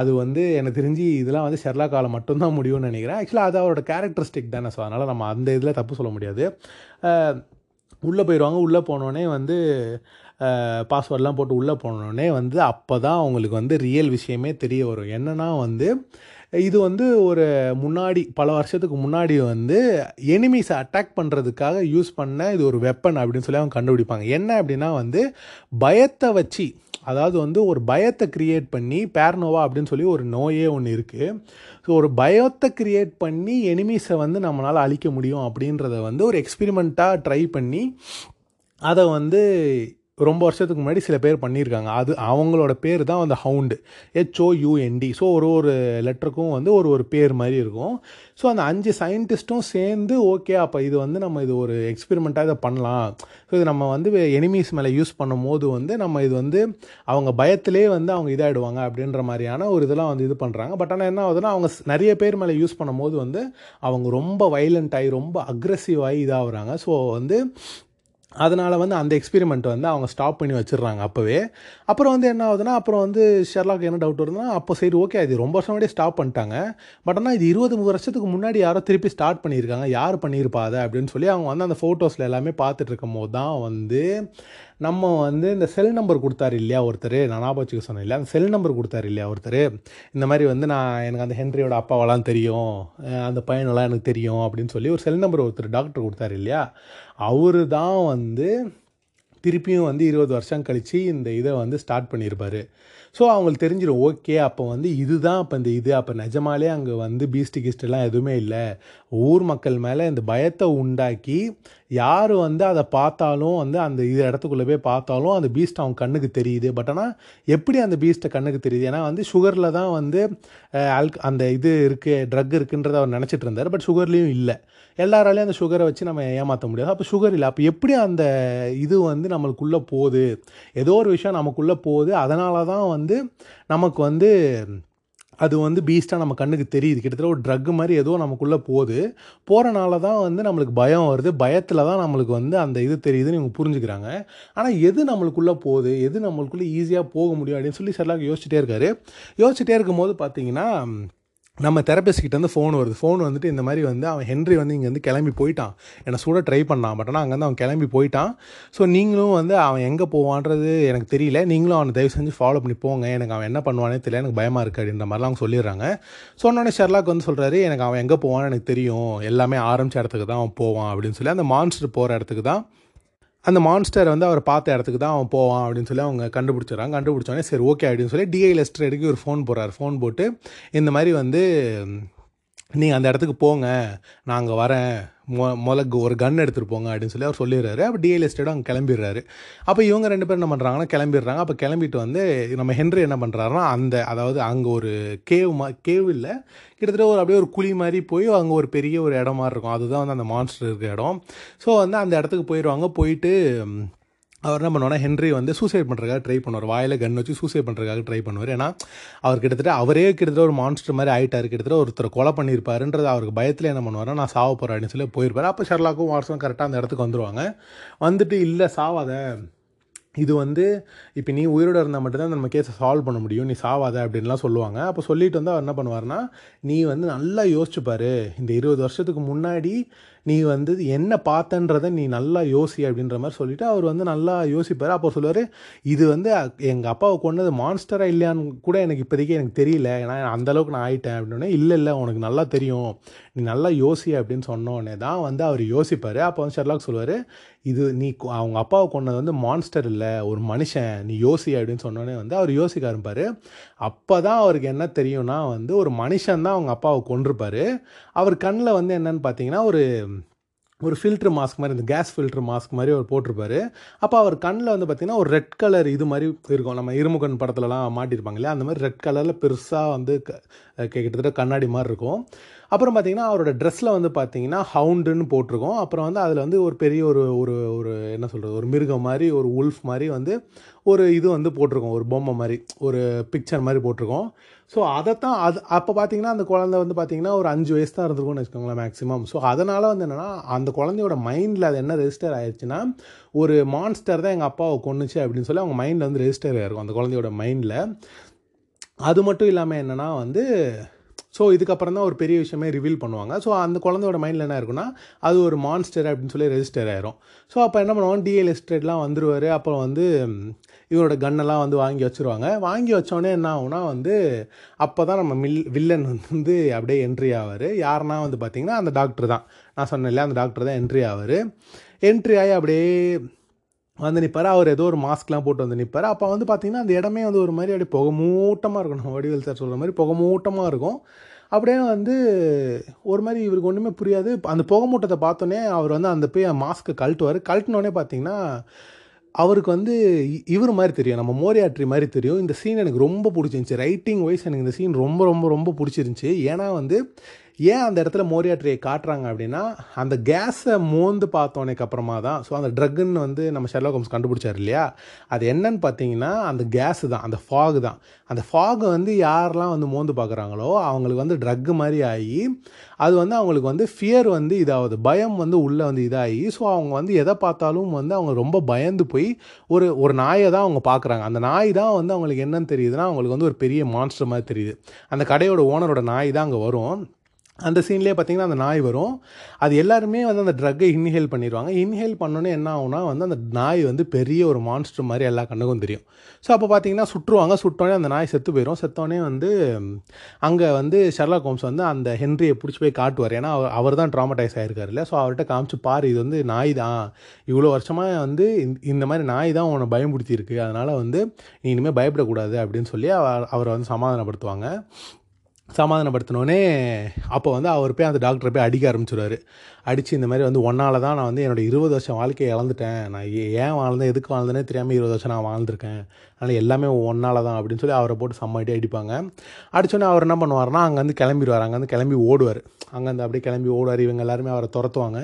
அது வந்து எனக்கு தெரிஞ்சு இதெல்லாம் வந்து ஷெர்லாக் காலம் மட்டும்தான் முடியும்னு நினைக்கிறேன். ஆக்சுவலாக அது அவரோட கேரக்டரிஸ்டிக் தானே, ஸோ அதனால் நம்ம அந்த இதில் தப்பு சொல்ல முடியாது. உள்ளே போயிடுவாங்க. உள்ளே போனோடனே வந்து பாஸ்வேர்டெலாம் போட்டு உள்ளே போனோடனே வந்து அப்போ தான் அவங்களுக்கு வந்து ரியல் விஷயமே தெரிய வரும். என்னென்னா வந்து இது வந்து ஒரு முன்னாடி பல வருஷத்துக்கு முன்னாடி வந்து எனிமீஸை அட்டாக் பண்ணுறதுக்காக யூஸ் பண்ண இது ஒரு வெப்பன் அப்படின்னு சொல்லி அவங்க கண்டுபிடிப்பாங்க. என்ன அப்படின்னா வந்து பயத்தை வச்சு, அதாவது வந்து ஒரு பயத்தை க்ரியேட் பண்ணி பேரனோவா அப்படின்னு சொல்லி ஒரு நோயே ஒன்று இருக்குது. ஸோ ஒரு பயத்தை க்ரியேட் பண்ணி எனிமீஸை வந்து நம்மளால் அழிக்க முடியும் அப்படின்றத வந்து ஒரு எக்ஸ்பெரிமெண்ட்டாக ட்ரை பண்ணி அதை வந்து ரொம்ப வருஷத்துக்கு முன்னாடி சில பேர் பண்ணியிருக்காங்க. அது அவங்களோட பேர் தான் அந்த ஹவுண்டு, ஹெச்ஓயூஎன்டி. ஸோ ஒரு ஒரு லெட்டருக்கும் வந்து ஒரு ஒரு பேர் மாதிரி இருக்கும். ஸோ அந்த அஞ்சு சயின்டிஸ்ட்டும் சேர்ந்து ஓகே அப்போ இது வந்து நம்ம இது ஒரு எக்ஸ்பெரிமெண்ட்டாக இதை பண்ணலாம். ஸோ இது நம்ம வந்து எனிமீஸ் மேலே யூஸ் பண்ணும் போது வந்து நம்ம இது வந்து அவங்க பயத்திலே வந்து அவங்க இதாகிடுவாங்க அப்படின்ற மாதிரியான ஒரு இதெல்லாம் வந்து இது பண்ணுறாங்க. பட் ஆனால் என்ன ஆகுதுன்னா அவங்க நிறைய பேர் மேலே யூஸ் பண்ணும் போது வந்து அவங்க ரொம்ப வைலண்ட் ஆகி ரொம்ப அக்ரெசிவ் ஆகி இதாகிறாங்க. ஸோ வந்து அதனால் வந்து அந்த எக்ஸ்பெரிமெண்ட் வந்து அவங்க ஸ்டாப் பண்ணி வச்சிடுறாங்க அப்போவே. அப்புறம் வந்து என்ன ஆகுதுன்னா அப்புறம் வந்து ஷெர்லாக் என்ன டவுட் வருதுன்னா அப்போ சரி ஓகே அது ரொம்ப வருஷம் முன்னாடியே ஸ்டாப் பண்ணிட்டாங்க, பட் ஆனால் இது இருபது வருஷத்துக்கு முன்னாடி யாரோ திருப்பி ஸ்டார்ட் பண்ணியிருக்காங்க, யார் பண்ணியிருப்பாத அப்படின்னு சொல்லி அவங்க வந்து அந்த ஃபோட்டோஸில் எல்லாமே பார்த்துட்டு இருக்கும் போது தான் வந்து நம்ம வந்து இந்த செல் நம்பர் கொடுத்தாரு இல்லையா ஒருத்தர், நான் ஞாபகம் வச்சுக்க சொன்னேன் இல்லையா, அந்த செல் நம்பர் கொடுத்தாரு இல்லையா ஒருத்தர், இந்த மாதிரி வந்து நான் எனக்கு அந்த ஹென்ரியோட அப்பாவெல்லாம் தெரியும், அந்த பையனெல்லாம் எனக்கு தெரியும் அப்படின்னு சொல்லி ஒரு செல் நம்பர் ஒருத்தர் டாக்டர் கொடுத்தாரு இல்லையா, அவரு தான் வந்து திருப்பியும் வந்து இருபது வருஷம் கழித்து இந்த இதை வந்து ஸ்டார்ட் பண்ணியிருப்பார். ஸோ அவங்களுக்கு தெரிஞ்சிடும், ஓகே அப்போ வந்து இது தான் அப்போ இந்த இது, அப்போ நிஜமாலே அங்கே வந்து பீஸ்ட்டு கீஸ்டெல்லாம் எதுவுமே இல்லை, ஊர் மக்கள் மேலே இந்த பயத்தை உண்டாக்கி யார் வந்து அதை பார்த்தாலும் வந்து அந்த இது இடத்துக்குள்ளே போய் பார்த்தாலும் அந்த பீஸ்ட் அவங்க கண்ணுக்கு தெரியுது. பட் ஆனால் எப்படி அந்த பீஸ்ட்டை கண்ணுக்கு தெரியுது, ஏன்னா வந்து சுகரில் தான் வந்து ஆல்க் அந்த இது இருக்குது ட்ரக் இருக்குன்றத அவர் நினச்சிட்டு இருந்தார். பட் சுகர்லேயும் இல்லை, எல்லாராலையும் அந்த சுகரை வச்சு நம்ம ஏமாற்ற முடியாது. அப்போ சுகர் இல்லை, அப்போ எப்படி அந்த இது வந்து நம்மளுக்குள்ளே போகுது, ஏதோ ஒரு விஷயம் நமக்குள்ளே போகுது, அதனால தான் வந்து நமக்கு வந்து அது வந்து பீஸ்ட்டாக நம்ம கண்ணுக்கு தெரியுது. கிட்டத்தட்ட ஒரு ட்ரக் மாதிரி ஏதோ நமக்குள்ளே போகுது, போகிறனால தான் வந்து நம்மளுக்கு பயம் வருது, பயத்தில் தான் நம்மளுக்கு வந்து அந்த இது தெரியுதுன்னு இவங்க புரிஞ்சுக்கிறாங்க. ஆனால் எது நம்மளுக்குள்ளே போகுது, எது நம்மளுக்குள்ளே ஈஸியாக போக முடியும் அப்படின்னு சொல்லி சரலாக யோசிச்சுட்டே இருக்காரு. யோசிச்சுட்டே இருக்கும்போது பார்த்தீங்கன்னா நம்ம தெரப்பிஸ்ட்கிட்ட வந்து ஃபோன் வருது. ஃபோன் வந்துட்டு இந்த மாதிரி வந்து அவன் ஹென்ரி வந்து இங்கேருந்து கிளம்பி போயிட்டான், என்னை சூட ட்ரை பண்ணான், பட் ஆனால் அங்கேருந்து அவன் கிளம்பி போயிட்டான். ஸோ நீங்களும் வந்து அவன் எங்கே போவான்றது எனக்கு தெரியல, நீங்களும் அவனை தயவு செஞ்சு ஃபாலோ பண்ணி போங்க, எனக்கு அவன் என்ன பண்ணுவானே தெரியல, எனக்கு பயமாக இருக்குது அப்படின்ற மாதிரிலாம் அவங்க சொல்லிடுறாங்க. சொன்னோடனே ஷெர்லாக் வந்து சொல்கிறாரு, எனக்கு அவன் எங்கே போவான்னு எனக்கு தெரியும், எல்லாமே ஆரம்பித்த இடத்துக்கு தான் அவன் போவான் அப்படின்னு சொல்லி, அந்த மான்ஸ்டர் போகிற இடத்துக்கு தான், அந்த மான்ஸ்டர் வந்து அவர் பார்த்த இடத்துக்கு தான் அவன் போவான் அப்படின்னு சொல்லி அவங்க கண்டுபிடிச்சிடறாங்க. கண்டுபிடிச்சோடனே சரி ஓகே அப்படின்னு சொல்லி டிஐ லெஸ்டர் எடுக்கி ஒரு ஃபோன் போடுறாரு. ஃபோன் போட்டு இந்த மாதிரி வந்து நீங்கள் அந்த இடத்துக்கு போங்க, நாங்கள் வரேன், மொ மொலக்கு ஒரு கன் எடுத்துகிட்டு போங்க அப்படின்னு சொல்லி அவர் சொல்லிடுறாரு. அப்போ டிஐ லெஸ்டரும் அங்கே கிளம்பிடுறாரு. அப்போ இவங்க ரெண்டு பேரும் என்ன பண்ணுறாங்கன்னா கிளம்பிடுறாங்க. அப்போ கிளம்பிட்டு வந்து நம்ம ஹென்ரி என்ன பண்ணுறாருன்னா அந்த அதாவது அங்கே ஒரு கேவ் மா கேவ் இல்லை கிட்டத்தட்ட ஒரு அப்படியே ஒரு குழி மாதிரி போய் அங்கே ஒரு பெரிய ஒரு இடம் மாதிரி இருக்கும், அதுதான் வந்து அந்த மான்ஸ்டர் இருக்கிற இடம். ஸோ வந்து அந்த இடத்துக்கு போயிடுவாங்க. போயிட்டு அவர் என்ன பண்ணுவார்னா ஹென்ரி வந்து சூசைட் பண்ணுறதுக்காக ட்ரை பண்ணுவார், வாயில் கன் வச்சு சூசைட் பண்ணுறதுக்காக ட்ரை பண்ணுவார். ஏன்னா அவர் கிட்டத்தட்ட அவரே கிட்டத்தட்ட ஒரு மான்ஸ்டர் மாதிரி ஆகிட்டார், கிட்டத்தட்ட ஒருத்தர் கொலை பண்ணியிருப்பாருன்றது அவருக்கு பயத்தில் என்ன பண்ணுவார்னா நான் சாவ போகிறேன் அப்படின்னு சொல்லி போயிருப்பார். அப்போ ஷெர்லாக்கும் வாட்ஸும் கரெக்டாக அந்த இடத்துக்கு வந்துடுவாங்க. வந்துட்டு இல்லை சாவாத, இது வந்து இப்போ நீ உயிரோடு இருந்தால் மட்டும்தான் நம்ம கேஸை சால்வ் பண்ண முடியும், நீ சாவாத அப்படின்லாம் சொல்லுவாங்க. அப்போ சொல்லிட்டு வந்து அவர் என்ன பண்ணுவார்னா நீ வந்து நல்லா யோசிச்சுப்பார், இந்த இருபது வருஷத்துக்கு முன்னாடி நீ வந்து என்ன பார்த்தன்றதை நீ நல்லா யோசி அப்படின்ற மாதிரி சொல்லிவிட்டு அவர் வந்து நல்லா யோசிப்பார். அப்போ சொல்லுவார், இது வந்து எங்கள் அப்பாவை கொண்டது மான்ஸ்டராக இல்லையான்னு கூட எனக்கு இப்போதைக்கு எனக்கு தெரியல, ஏன்னா அந்தளவுக்கு நான் ஆகிட்டேன் அப்படின்னே. இல்லை இல்லை உனக்கு நல்லா தெரியும், நீ நல்லா யோசி அப்படின்னு சொன்னோடனே தான் வந்து அவர் யோசிப்பார். அப்போ வந்து ஷெர்லாக் சொல்லுவார், இது நீ அவங்க அப்பாவை கொண்டது வந்து மான்ஸ்டர் இல்லை, ஒரு மனுஷன், நீ யோசி அப்படின்னு சொன்னோடனே வந்து அவர் யோசிக்க ஆரம்பிப்பார். அப்போ தான் அவருக்கு என்ன தெரியும்னா வந்து ஒரு மனுஷன் தான் அவங்க அப்பாவை கொண்டிருப்பார். அவர் கண்ணில் வந்து என்னன்னு பார்த்தீங்கன்னா ஒரு ஒரு ஃபில்ட்ரு மாஸ்க் மாதிரி, இந்த கேஸ் ஃபில்ட்ரு மாஸ்க் மாதிரி அவர் போட்டிருப்பார். அப்போ அவர் கண்ணில் வந்து பார்த்திங்கன்னா ஒரு ரெட் கலர் இது மாதிரி இருக்கும், நம்ம இருமுகன் படத்துலலாம் மாட்டியிருப்பாங்க இல்லையா, அந்த மாதிரி ரெட் கலரில் பெருசாக வந்து கிட்டத்தட்ட கண்ணாடி மாதிரி இருக்கும். அப்புறம் பார்த்திங்கன்னா அவரோட ட்ரெஸ்ஸில் வந்து பார்த்திங்கன்னா ஹவுண்டுன்னு போட்டிருக்கோம். அப்புறம் வந்து அதில் வந்து ஒரு பெரிய ஒரு ஒரு என்ன சொல்கிறது ஒரு மிருகம் மாதிரி ஒரு உல்ஃப் மாதிரி வந்து ஒரு இது வந்து போட்டிருக்கோம், ஒரு பொம்மை மாதிரி ஒரு பிக்சர் மாதிரி போட்டிருக்கோம். ஸோ அதைத்தான் அது அப்போ பார்த்திங்கன்னா அந்த குழந்தை வந்து பார்த்திங்கன்னா ஒரு அஞ்சு வயசு தான் இருந்திருக்கும்னு வச்சுக்கோங்களேன் மேக்ஸிமம். ஸோ அதனால் வந்து என்னென்னா அந்த குழந்தையோட மைண்டில் அது என்ன ரெஜிஸ்டர் ஆயிடுச்சுன்னா ஒரு மான்ஸ்டர் தான் எங்கள் அப்பாவை கொன்னுச்சு அப்படின்னு சொல்லி அவங்க மைண்டில் வந்து ரெஜிஸ்டர் ஆகிருக்கும் அந்த குழந்தையோட மைண்டில். அது மட்டும் இல்லாமல் என்னென்னா வந்து ஸோ இதுக்கப்புறம் தான் ஒரு பெரிய விஷயமே ரிவீல் பண்ணுவாங்க. ஸோ அந்த குழந்தையோட மைண்டில் என்ன இருக்குன்னா அது ஒரு மான்ஸ்டர் அப்படின்னு சொல்லி ரெஜிஸ்டர் ஆகிரும். ஸோ அப்போ என்ன பண்ணுவாங்க, டிஎல் எஸ்டேட்லாம் வந்துடுவார். அப்புறம் வந்து இவரோட கன்னெல்லாம் வந்து வாங்கி வச்சுருவாங்க. வாங்கி வச்சோடனே என்ன ஆகுனா வந்து அப்போ தான் நம்ம மில் வில்லன் வந்து அப்படியே என்ட்ரி ஆவார். யாருன்னா வந்து பார்த்திங்கன்னா அந்த டாக்டர் தான், நான் சொன்னேன் இல்லையா, அந்த டாக்டர் தான் என்ட்ரி ஆவார். என்ட்ரி ஆகி அப்படியே வந்து நிற்பார். அவர் ஏதோ ஒரு மாஸ்க்லாம் போட்டு வந்து நிற்பார். அப்போ வந்து பார்த்திங்கன்னா அந்த இடமே வந்து ஒரு மாதிரி அப்படியே புகமூட்டமாக இருக்கும், நம்ம வடிவேல் சார் சொல்கிற மாதிரி புகமூட்டமாக இருக்கும். அப்படியே வந்து ஒரு மாதிரி இவருக்கு ஒன்றுமே புரியாது. அந்த புகமூட்டத்தை பார்த்தோன்னே அவர் வந்து அந்த போய் மாஸ்க்கை கழட்டுவார். கழட்டினோடனே பார்த்திங்கன்னா அவருக்கு வந்து இவர் மாதிரி தெரியும், நம்ம மோரியாட்ரி மாதிரி தெரியும். இந்த சீன் எனக்கு ரொம்ப பிடிச்சிருந்துச்சி, ரைட்டிங் வைஸ் எனக்கு இந்த சீன் ரொம்ப ரொம்ப ரொம்ப பிடிச்சிருந்துச்சி. ஏன்னா வந்து ஏன் அந்த இடத்துல மோரியாட்ரியை காட்டுறாங்க அப்படின்னா அந்த கேஸை மோந்து பார்த்தோன்னேக்கப்புறமா தான். ஸோ அந்த ட்ரக்குன்னு வந்து நம்ம ஷெர்லாக் ஹோம்ஸ் கண்டுபிடிச்சார் இல்லையா, அது என்னன்னு பார்த்தீங்கன்னா அந்த கேஸு தான், அந்த ஃபாகு தான். அந்த ஃபாகு வந்து யாரெல்லாம் வந்து மோந்து பார்க்குறாங்களோ அவங்களுக்கு வந்து ட்ரக்கு மாதிரி ஆகி அது வந்து அவங்களுக்கு வந்து ஃபியர் வந்து இதாவது பயம் வந்து உள்ளே வந்து இதாகி. ஸோ அவங்க வந்து எதை பார்த்தாலும் வந்து அவங்க ரொம்ப பயந்து போய் ஒரு ஒரு நாயை தான் அவங்க பார்க்குறாங்க. அந்த நாய் தான் வந்து அவங்களுக்கு என்னன்னு தெரியுதுன்னா அவங்களுக்கு வந்து ஒரு பெரிய மான்ஸ்டர் மாதிரி தெரியுது. அந்த கடையோட ஓனரோட நாய் தான் அங்கே வரும். அந்த சீன்லேயே பார்த்திங்கன்னா அந்த நாய் வரும். அது எல்லாருமே வந்து அந்த ட்ரக்கை இன்ஹேல் பண்ணிடுவாங்க. இன்ஹேல் பண்ணோன்னே என்ன ஆகுனா வந்து அந்த நாய் வந்து பெரிய ஒரு மான்ஸ்டர் மாதிரி எல்லா கண்ணுக்கும் தெரியும். ஸோ அப்போ பார்த்திங்கன்னா சுற்றுவாங்க. சுட்டோடனே அந்த நாய் செத்து போயிடும். செத்தோடனே வந்து அங்கே வந்து ஷெர்லாக் ஹோம்ஸ் வந்து அந்த ஹென்ரியை பிடிச்சி போய் காட்டுவார். ஏன்னா அவர் அவர் தான் ட்ராமடைஸ் ஆகிருக்காரு இல்லை. ஸோ அவர்கிட்ட காமிச்சு பாரு, இது வந்து நாய் தான், இவ்வளோ வருஷமாக வந்து இந்த மாதிரி நாய் தான் உன்னை பயமுடுத்தியிருக்கு, அதனால் வந்து நீ இனிமேல் பயப்படக்கூடாது அப்படின்னு சொல்லி அவரை வந்து சமாதானப்படுத்துவாங்க. சமாதானப்படுத்தினோடனே அப்போ வந்து அவர் போய் அந்த டாக்டரை போய் அடிக்க ஆரம்பிச்சிடுவார். அடித்து இந்த மாதிரி வந்து ஒன்றால் தான் நான் வந்து என்னோடய இருபது வருஷம் வாழ்க்கையை இழந்துட்டேன், நான் ஏன் வாழ்ந்தேன் எதுக்கு வாழ்ந்தேனே தெரியாமல் இருபது வருஷம் நான் வாழ்ந்துருக்கேன், அதனால் எல்லாமே ஒன்றால் தான் அப்படின்னு சொல்லி அவரை போட்டு சம்மாட்டி அடிப்பாங்க. அடித்தோடனே அவர் என்ன பண்ணுவார்னா அங்கேருந்து கிளம்பிடுவார். அங்கேருந்து கிளம்பி ஓடுவார். அங்கேருந்து அப்படியே கிளம்பி ஓடுவார். இவங்க எல்லாருமே அவரை துரத்துவாங்க.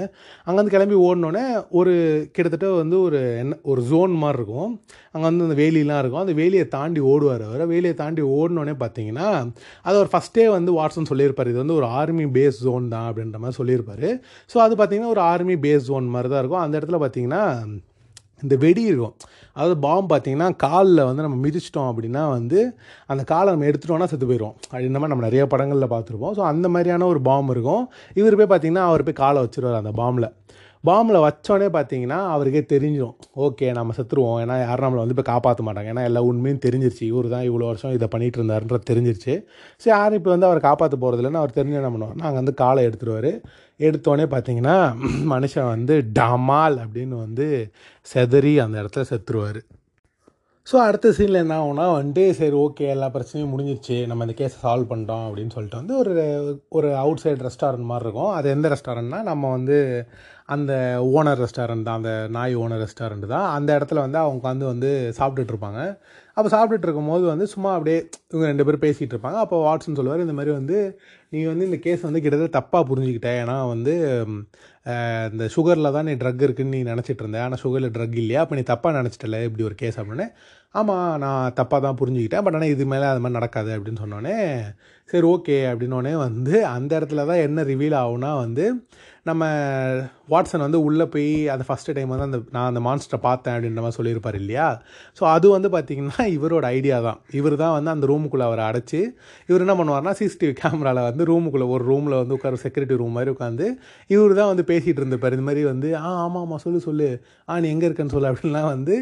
அங்கேருந்து கிளம்பி ஓடினோடனே ஒரு கிட்டத்தட்ட வந்து ஒரு என்ன ஒரு ஜோன் மாதிரி இருக்கும். அங்கே வந்து அந்த வேலியெலாம் இருக்கும். அந்த வேலியை தாண்டி ஓடுவார். அவர் வேலியை தாண்டி ஓடினோடனே பார்த்தீங்கன்னா அது ஒரு ஃபஸ்ட் டே வந்து வாட்ஸன் சொல்லியிருப்பார், இது வந்து ஒரு ஆர்மி பேஸ் ஜோன் தான் அப்படின்ற மாதிரி சொல்லியிருப்பார். ஸோ அது பார்த்திங்கன்னா ஒரு ஆர்மி பேஸ் ஜோன் மாதிரி தான் இருக்கும். அந்த இடத்துல பார்த்திங்கன்னா இந்த வெடி இருக்கும். அதாவது பாம்பு பார்த்திங்கன்னா காலில் வந்து நம்ம மிதிச்சிட்டோம் அப்படின்னா வந்து அந்த காலை நம்ம எடுத்துட்டோன்னா செத்து போயிடுவோம். இந்த மாதிரி நம்ம நிறைய படங்களில் பார்த்துருப்போம். ஸோ அந்த மாதிரியான ஒரு பாம்பு இருக்கும். இவர் போய் பார்த்திங்கன்னா அவர் போய் காலை வச்சுருவார். அந்த பாம்பில் பாம்பில் வச்சோடனே பார்த்திங்கன்னா அவருக்கே தெரிஞ்சிடும், ஓகே நம்ம செத்துருவோம், ஏன்னா யாரும் நம்மளை வந்து இப்போ காப்பாற்ற மாட்டாங்க, ஏன்னா எல்லா உண்மையும் தெரிஞ்சிருச்சு, இவர் தான் இவ்வளோ வருஷம் இதை பண்ணிகிட்டு இருந்தாருன்றது தெரிஞ்சிருச்சு. ஸோ யாரும் இப்போ வந்து அவரை காப்பாற்ற போகிறதில்லன்னு அவர் தெரிஞ்ச என்ன பண்ணுவார், நாங்கள் வந்து காலை எடுத்துருவார். எடுத்தோடனே பார்த்திங்கன்னா மனுஷன் வந்து டமால் அப்படின்னு வந்து செதறி அந்த இடத்துல செத்துருவார். ஸோ அடுத்த சீனில் என்ன ஆகுனா வந்துட்டு சரி ஓகே எல்லா பிரச்சனையும் முடிஞ்சிருச்சு, நம்ம இந்த கேஸை சால்வ் பண்ணுறோம் அப்படின்னு சொல்லிட்டு வந்து ஒரு ஒரு அவுட் சைடு ரெஸ்டாரண்ட் மாதிரி இருக்கும். அது எந்த ரெஸ்டாரண்ட்னா நம்ம வந்து அந்த ஓனர் ரெஸ்டாரண்ட் தான், அந்த நாய் ஓனர் ரெஸ்டாரண்ட் தான். அந்த இடத்துல வந்து அவங்க உட்காந்து வந்து சாப்பிட்டுட்ருப்பாங்க. அப்போ சாப்பிட்டுட்டு இருக்கும்போது வந்து சும்மா அப்படியே இவங்க ரெண்டு பேரும் பேசிகிட்டு இருப்பாங்க. அப்போ வாட்ஸன் சொல்லுவார், இந்த மாதிரி வந்து நீ வந்து இந்த கேஸ் வந்து கிட்டத்தட்ட தப்பாக புரிஞ்சுக்கிட்ட, ஏன்னா வந்து இந்த சுகரில் தான் நீ ட்ரக் இருக்குன்னு நீ நினச்சிட்டு இருந்தேன், ஆனால் சுகரில் ட்ரக் இல்லையா, அப்போ நீ தப்பாக நினச்சிட்டல இப்படி ஒரு கேஸ் அப்படின்னு. ஆமாம் நான் தப்பாக தான் புரிஞ்சுக்கிட்டேன், பட் ஆனால் இது மேலே அது மாதிரி நடக்காது அப்படின்னு சொன்னோடனே சரி ஓகே அப்படின்னோடனே வந்து அந்த இடத்துல தான் என்ன ரிவீல் ஆகுனா வந்து நம்ம வாட்ஸன் வந்து உள்ளே போய் அந்த ஃபஸ்ட்டு டைம் வந்து அந்த நான் அந்த மான்ஸ்டரை பார்த்தேன் அப்படின்ற மாதிரி சொல்லியிருப்பார் இல்லையா. ஸோ அது வந்து பார்த்திங்கன்னா இவரோட ஐடியா தான். இவர் தான் வந்து அந்த ரூமுக்குள்ளே அவரை அடைச்சி இவர் என்ன பண்ணுவார்னா சிசிடிவி கேமராவில் வந்து ரூமுக்குள்ளே ஒரு ரூமில் வந்து உட்கார செக்யூரிட்டி ரூம் மாதிரி உட்காந்து இவர் தான் வந்து பேசிகிட்டு இருந்திருப்பார். இந்த மாதிரி வந்து ஆ ஆமாம் ஆமாம் சொல்லு சொல்லு ஆ நீ எங்கே இருக்கேன்னு சொல்லு அப்படின்லாம் வந்து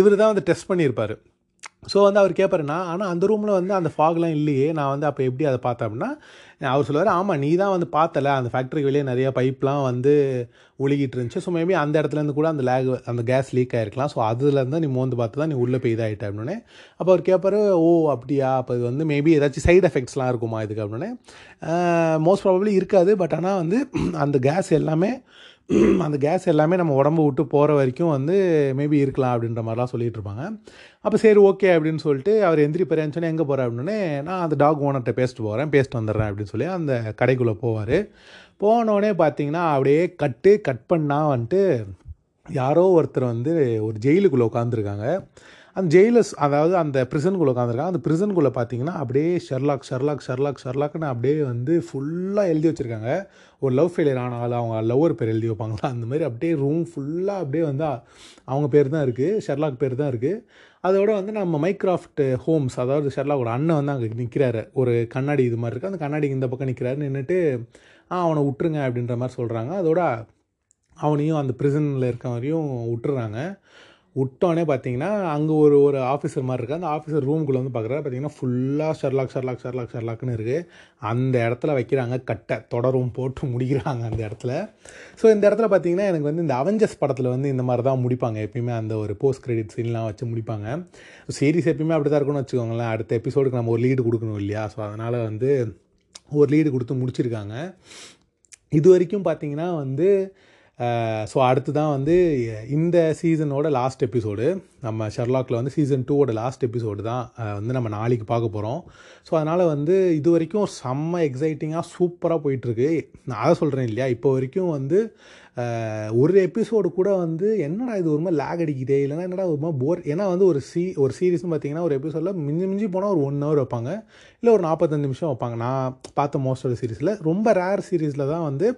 இவர் தான் வந்து டெஸ்ட் பண்ணியிருப்பார். ஸோ வந்து அவர் கேட்பாருண்ணா, ஆனால் அந்த ரூமில் வந்து அந்த ஃபாக்லாம் இல்லையே, நான் வந்து அப்போ எப்படி அதை பார்த்தேன் அப்படின்னா அவர் சொல்லுவார், ஆமாம் நீ தான் வந்து பார்த்தல, அந்த ஃபேக்ட்ரிக்கு வெளியே நிறைய பைப்லாம் வந்து ஒழுகிட்டு இருந்துச்சு, ஸோ மேபி அந்த இடத்துலேருந்து கூட அந்த லேக் அந்த கேஸ் லீக் ஆகிருக்கலாம், ஸோ அதுலேருந்து நீ மோந்து பார்த்து தான் நீ உள்ளே போய் இதாகிட்ட அப்படின்னே. அப்போ அவர் கேட்பார், ஓ அப்படியா, அப்போ இது வந்து மேபி ஏதாச்சும் சைடு எஃபெக்ட்ஸ்லாம் இருக்குமா இதுக்கு அப்படின்னே. மோஸ்ட் ப்ராபப்ளி இருக்காது, பட் ஆனால் வந்து அந்த கேஸ் எல்லாமே அந்த கேஸ் எல்லாமே நம்ம உடம்பு விட்டு போகிற வரைக்கும் வந்து மேபி இருக்கலாம் அப்படின்ற மாதிரிலாம் சொல்லிகிட்டு இருப்பாங்க. அப்போ சரி ஓகே அப்படின்னு சொல்லிட்டு அவர் எந்திரி போகிறேன்னு சொன்னால் எங்கே போகிறேன் அப்படின்னே, நான் அந்த டாக் ஓனர்கிட்ட பேசிட்டு போகிறேன், பேசிட்டு வந்துடுறேன் அப்படின்னு சொல்லி அந்த கடைக்குள்ளே போவார். போனோடனே பார்த்திங்கன்னா அப்படியே கட்டு கட் பண்ணால் வந்துட்டு யாரோ ஒருத்தர் வந்து ஒரு ஜெயிலுக்குள்ளே உட்காந்துருக்காங்க. அந்த ஜெயிலர்ஸ் அதாவது அந்த பிரிசனுக்குள்ளே உட்காந்துருக்காங்க. அந்த பிரிசனுக்குள்ளே பார்த்திங்கன்னா அப்படியே ஷெர்லாக் ஷெர்லாக் ஷெர்லாக் ஷெர்லாக்னு அப்படியே வந்து ஃபுல்லாக எழுதி வச்சுருக்காங்க. ஒரு லவ் ஃபெயிலியர் ஆன ஆள் அவங்க லவ்வர் பேர் எழுதி வைப்பாங்களா அந்த மாதிரி அப்படியே ரூம் ஃபுல்லாக அப்படியே வந்து அவங்க பேர் தான் இருக்குது, ஷெர்லாக் பேர் தான் இருக்குது. அதோடு வந்து நம்ம மைக்ராஃப்ட் ஹோம்ஸ் அதாவது ஷெர்லாக்கோட அண்ணன் வந்து அங்கே நிற்கிறாரு. ஒரு கண்ணாடி இது மாதிரி இருக்குது, அந்த கண்ணாடி இந்த பக்கம் நிற்கிறாரு. நின்றுட்டு ஆ அவனை விட்டுருங்க அப்படின்ற மாதிரி சொல்கிறாங்க. அதோட அவனையும் அந்த பிரிசனில் இருக்கவரையும் விட்டுறாங்க. விட்டோன்னே பார்த்தீங்கன்னா அங்கே ஒரு ஒரு ஆஃபீஸர் மாதிரி இருக்குது. அந்த ஆஃபீஸர் ரூமுக்குள்ளே வந்து பார்க்குறாரு. பார்த்தீங்கன்னா ஃபுல்லாக ஷெர்லாக் ஷெர்லாக் ஷெர்லாக் ஷெர்லாக்னு இருக்குது. அந்த இடத்துல வைக்கிறாங்க கட்டை, தொடரும் போட்டு முடிக்கிறாங்க அந்த இடத்துல. ஸோ இந்த இடத்துல பார்த்தீங்கன்னா எனக்கு வந்து இந்த அவெஞ்சர்ஸ் படத்தில் வந்து இந்த மாதிரி தான் முடிப்பாங்க எப்பயுமே, அந்த ஒரு போஸ்ட் கிரெடிட் சீன்லாம் வச்சு முடிப்பாங்க. சீரிஸ் எப்பயுமே அப்படி தான் இருக்குன்னு வச்சுக்கோங்களேன். அடுத்த எபிசோடுக்கு நம்ம ஒரு லீடு கொடுக்கணும் இல்லையா, ஸோ அதனால் வந்து ஒரு லீடு கொடுத்து முடிச்சிருக்காங்க. இது வரைக்கும் பார்த்திங்கன்னா வந்து ஸோ அடுத்து தான் வந்து இந்த சீசனோட லாஸ்ட் எபிசோடு, நம்ம ஷெர்லாக்கில் வந்து சீசன் டூவோட லாஸ்ட் எபிசோடு தான் வந்து நம்ம நாளைக்கு பார்க்க போகிறோம். ஸோ அதனால் வந்து இது வரைக்கும் செம்ம எக்ஸைட்டிங்காக சூப்பராக போயிட்டுருக்கு. நான் அதை சொல்கிறேன் இல்லையா, இப்போ வரைக்கும் வந்து ஒரு எபிசோடு கூட வந்து என்னடா இது ஒரு மாதிரி லேக் அடிக்குதே இல்லைனா என்னடா ஒரு மாதிரி போர். ஏன்னா வந்து ஒரு சீ ஒரு சீரீஸ்னு பார்த்தீங்கன்னா ஒரு எபிசோடில் மிஞ்சி மிஞ்சி போனால் ஒரு ஒன் ஹவர் வைப்பாங்க, இல்லை ஒரு நாற்பத்தஞ்சு நிமிஷம் வைப்பாங்க. நான் பார்த்த மோஸ்ட் ஆஃப் த சீரீஸில் ரொம்ப ரேர் சீரீஸில் தான் வந்து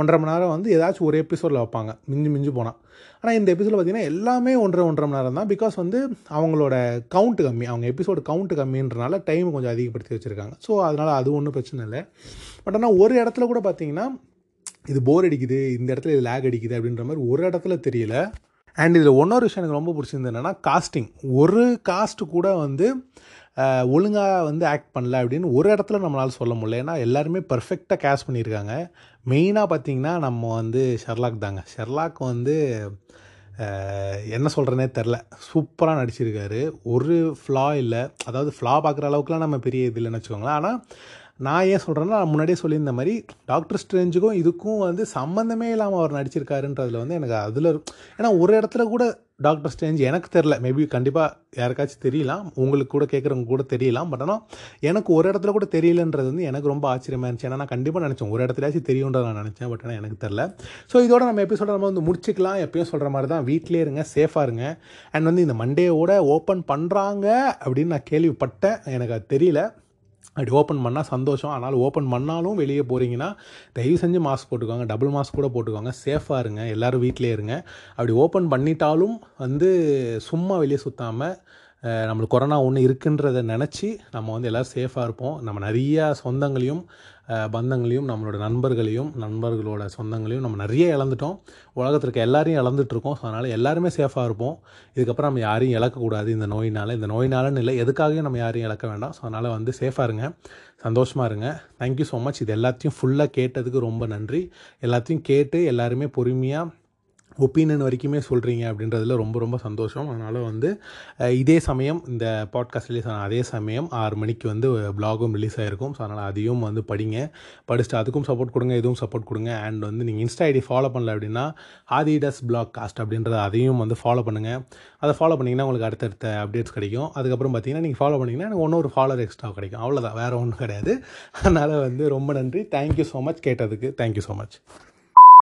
ஒன்றரை மணி நேரம் வந்து ஏதாச்சும் ஒரு எபிசோடில் வைப்பாங்க மிஞ்சி மிஞ்சி போனால். ஆனால் இந்த எபிசோடில் பார்த்தீங்கன்னா எல்லாமே ஒன்றரை ஒன்றரை மணி நேரம் தான். பிகாஸ் வந்து அவங்களோட கவுண்ட் கம்மி, அவங்க எபிசோடு கவுண்ட் கம்மின்றனால டைம் கொஞ்சம் அதிகப்படுத்தி வச்சுருக்காங்க. ஸோ அதனால் அது ஒன்றும் பிரச்சனை இல்லை. பட் ஆனால் ஒரு இடத்துல கூட பார்த்தீங்கன்னா இது போர் அடிக்குது, இந்த இடத்துல இது லேக் அடிக்குது அப்படின்ற மாதிரி ஒரு இடத்துல தெரியல. அண்ட் இதில் ஒன்னொரு விஷயம் எனக்கு ரொம்ப பிடிச்சிருந்தது என்னென்னா காஸ்டிங். ஒரு காஸ்ட்டு கூட வந்து ஒழுங்காக வந்து ஆக்ட் பண்ணல அப்படின்னு ஒரு இடத்துல நம்மளால் சொல்ல முடியல. ஏன்னா எல்லாருமே பர்ஃபெக்டாக கேஸ்ட் பண்ணியிருக்காங்க. மெயினாக பார்த்திங்கன்னா நம்ம வந்து ஷெர்லாக் தாங்க. ஷெர்லாக் வந்து என்ன சொல்கிறேனே தெரில, சூப்பராக நடிச்சிருக்காரு. ஒரு ஃப்ளா இல்லை, அதாவது ஃப்ளா பார்க்குற அளவுக்குலாம் நம்ம பெரிய இது இல்லைன்னு வச்சுக்கோங்களேன். ஆனால் நான் ஏன் சொல்கிறேன்னா நான் முன்னாடியே சொல்லியிருந்த மாதிரி டாக்டர் ஸ்ட்ரேஞ்சுக்கும் இதுக்கும் வந்து சம்மந்தமே இல்லாமல் அவர் நடிச்சிருக்காருன்றதில் வந்து எனக்கு அதில் ஏன்னா ஒரு இடத்துல கூட டாக்டர் ஸ்ட்ரேஞ்ச் எனக்கு தெரில. மேபி கண்டிப்பாக யாருக்காச்சும் தெரியலாம், உங்களுக்கு கூட கேட்குறவங்க கூட தெரியலாம். பட் ஆனால் எனக்கு ஒரு இடத்துல கூட தெரியலன்றது வந்து எனக்கு ரொம்ப ஆச்சரியமாக இருந்துச்சு. ஏன்னா நான் கண்டிப்பாக நினச்சேன் ஒரு இடத்துலையாச்சும் தெரியுன்றதை நான் நினச்சேன். பட் ஆனால் எனக்கு தெரில. ஸோ இதோட நம்ம எபிசோட நம்ம வந்து முடிச்சிக்கலாம். எப்பயும் சொல்கிற மாதிரி தான், வீட்டிலே இருங்க, சேஃபாக இருங்க. அண்ட் வந்து இந்த மண்டேவோட ஓப்பன் பண்ணுறாங்க அப்படின்னு நான் கேள்விப்பட்டேன், எனக்கு அது தெரியல. அப்படி ஓப்பன் பண்ணால் சந்தோஷம். ஆனால் ஓப்பன் பண்ணாலும் வெளியே போகிறீங்கன்னா தயவு செஞ்சு மாஸ்க் போட்டுக்கோங்க, டபுள் மாஸ்க் கூட போட்டுக்கோங்க, சேஃபாக இருங்க, எல்லோரும் வீட்டிலே இருங்க. அப்படி ஓப்பன் பண்ணிட்டாலும் வந்து சும்மா வெளியே சுற்றாமல் நம்மளுக்கு கொரோனா ஒன்று இருக்குன்றதை நினச்சி நம்ம வந்து எல்லோரும் சேஃபாக இருப்போம். நம்ம நிறையா சொந்தங்களையும் பந்தங்களையும் நம்மளோட நண்பர்களையும் நண்பர்களோட சொந்தங்களையும் நம்ம நிறைய இழந்துட்டோம். உலகத்தில் இருக்க எல்லாரையும் இழந்துட்டுருக்கோம். ஸோ அதனால் எல்லாருமே சேஃபாக இருப்போம். இதுக்கப்புறம் நம்ம யாரையும் இழக்கக்கூடாது இந்த நோயினால். இந்த நோயினாலன்னு இல்லை, எதுக்காகவும் நம்ம யாரையும் இழக்க வேண்டாம். ஸோ அதனால் வந்து சேஃபாக இருங்க, சந்தோஷமாக இருங்க. Thank you so much. இது எல்லாத்தையும் ஃபுல்லாக கேட்டதுக்கு ரொம்ப நன்றி. எல்லாத்தையும் கேட்டு எல்லாருமே பொறுமையாக ஒப்பீனியன் வரைக்குமே சொல்கிறீங்க அப்படின்றதுல ரொம்ப ரொம்ப சந்தோஷம். அதனால் வந்து இதே சமயம் இந்த பாட்காஸ்ட் ரிலீஸ் ஆன அதே சமயம் ஆறு மணிக்கு வந்து ப்ளாகும் ரிலீஸ் ஆகிருக்கும். ஸோ அதனால் அதையும் வந்து படிங்க, படிச்சுட்டு அதுக்கும் சப்போர்ட் கொடுங்க, இதுவும் சப்போர்ட் கொடுங்க. அண்ட் வந்து நீங்கள் இன்ஸ்டா ஐடி ஃபாலோ பண்ணல அப்படின்னா ஆதிடஸ் ப்ளாக் காஸ்ட் அப்படின்றத அதையும் வந்து ஃபாலோ பண்ணுங்கள். அதை ஃபாலோ பண்ணிங்கன்னா உங்களுக்கு அடுத்தடுத்த அப்டேட்ஸ் கிடைக்கும். அதுக்கப்புறம் பார்த்தீங்கன்னா நீங்கள் ஃபாலோ பண்ணிங்கன்னா எனக்கு ஒன்று ஒரு ஃபாலோவர் எக்ஸ்ட்ரா கிடைக்கும். அவ்வளோதான், வேறு ஒன்றும் கிடையாது. அதனால் வந்து ரொம்ப நன்றி. தேங்க்யூ ஸோ மச் கேட்டதுக்கு. Thank you so much.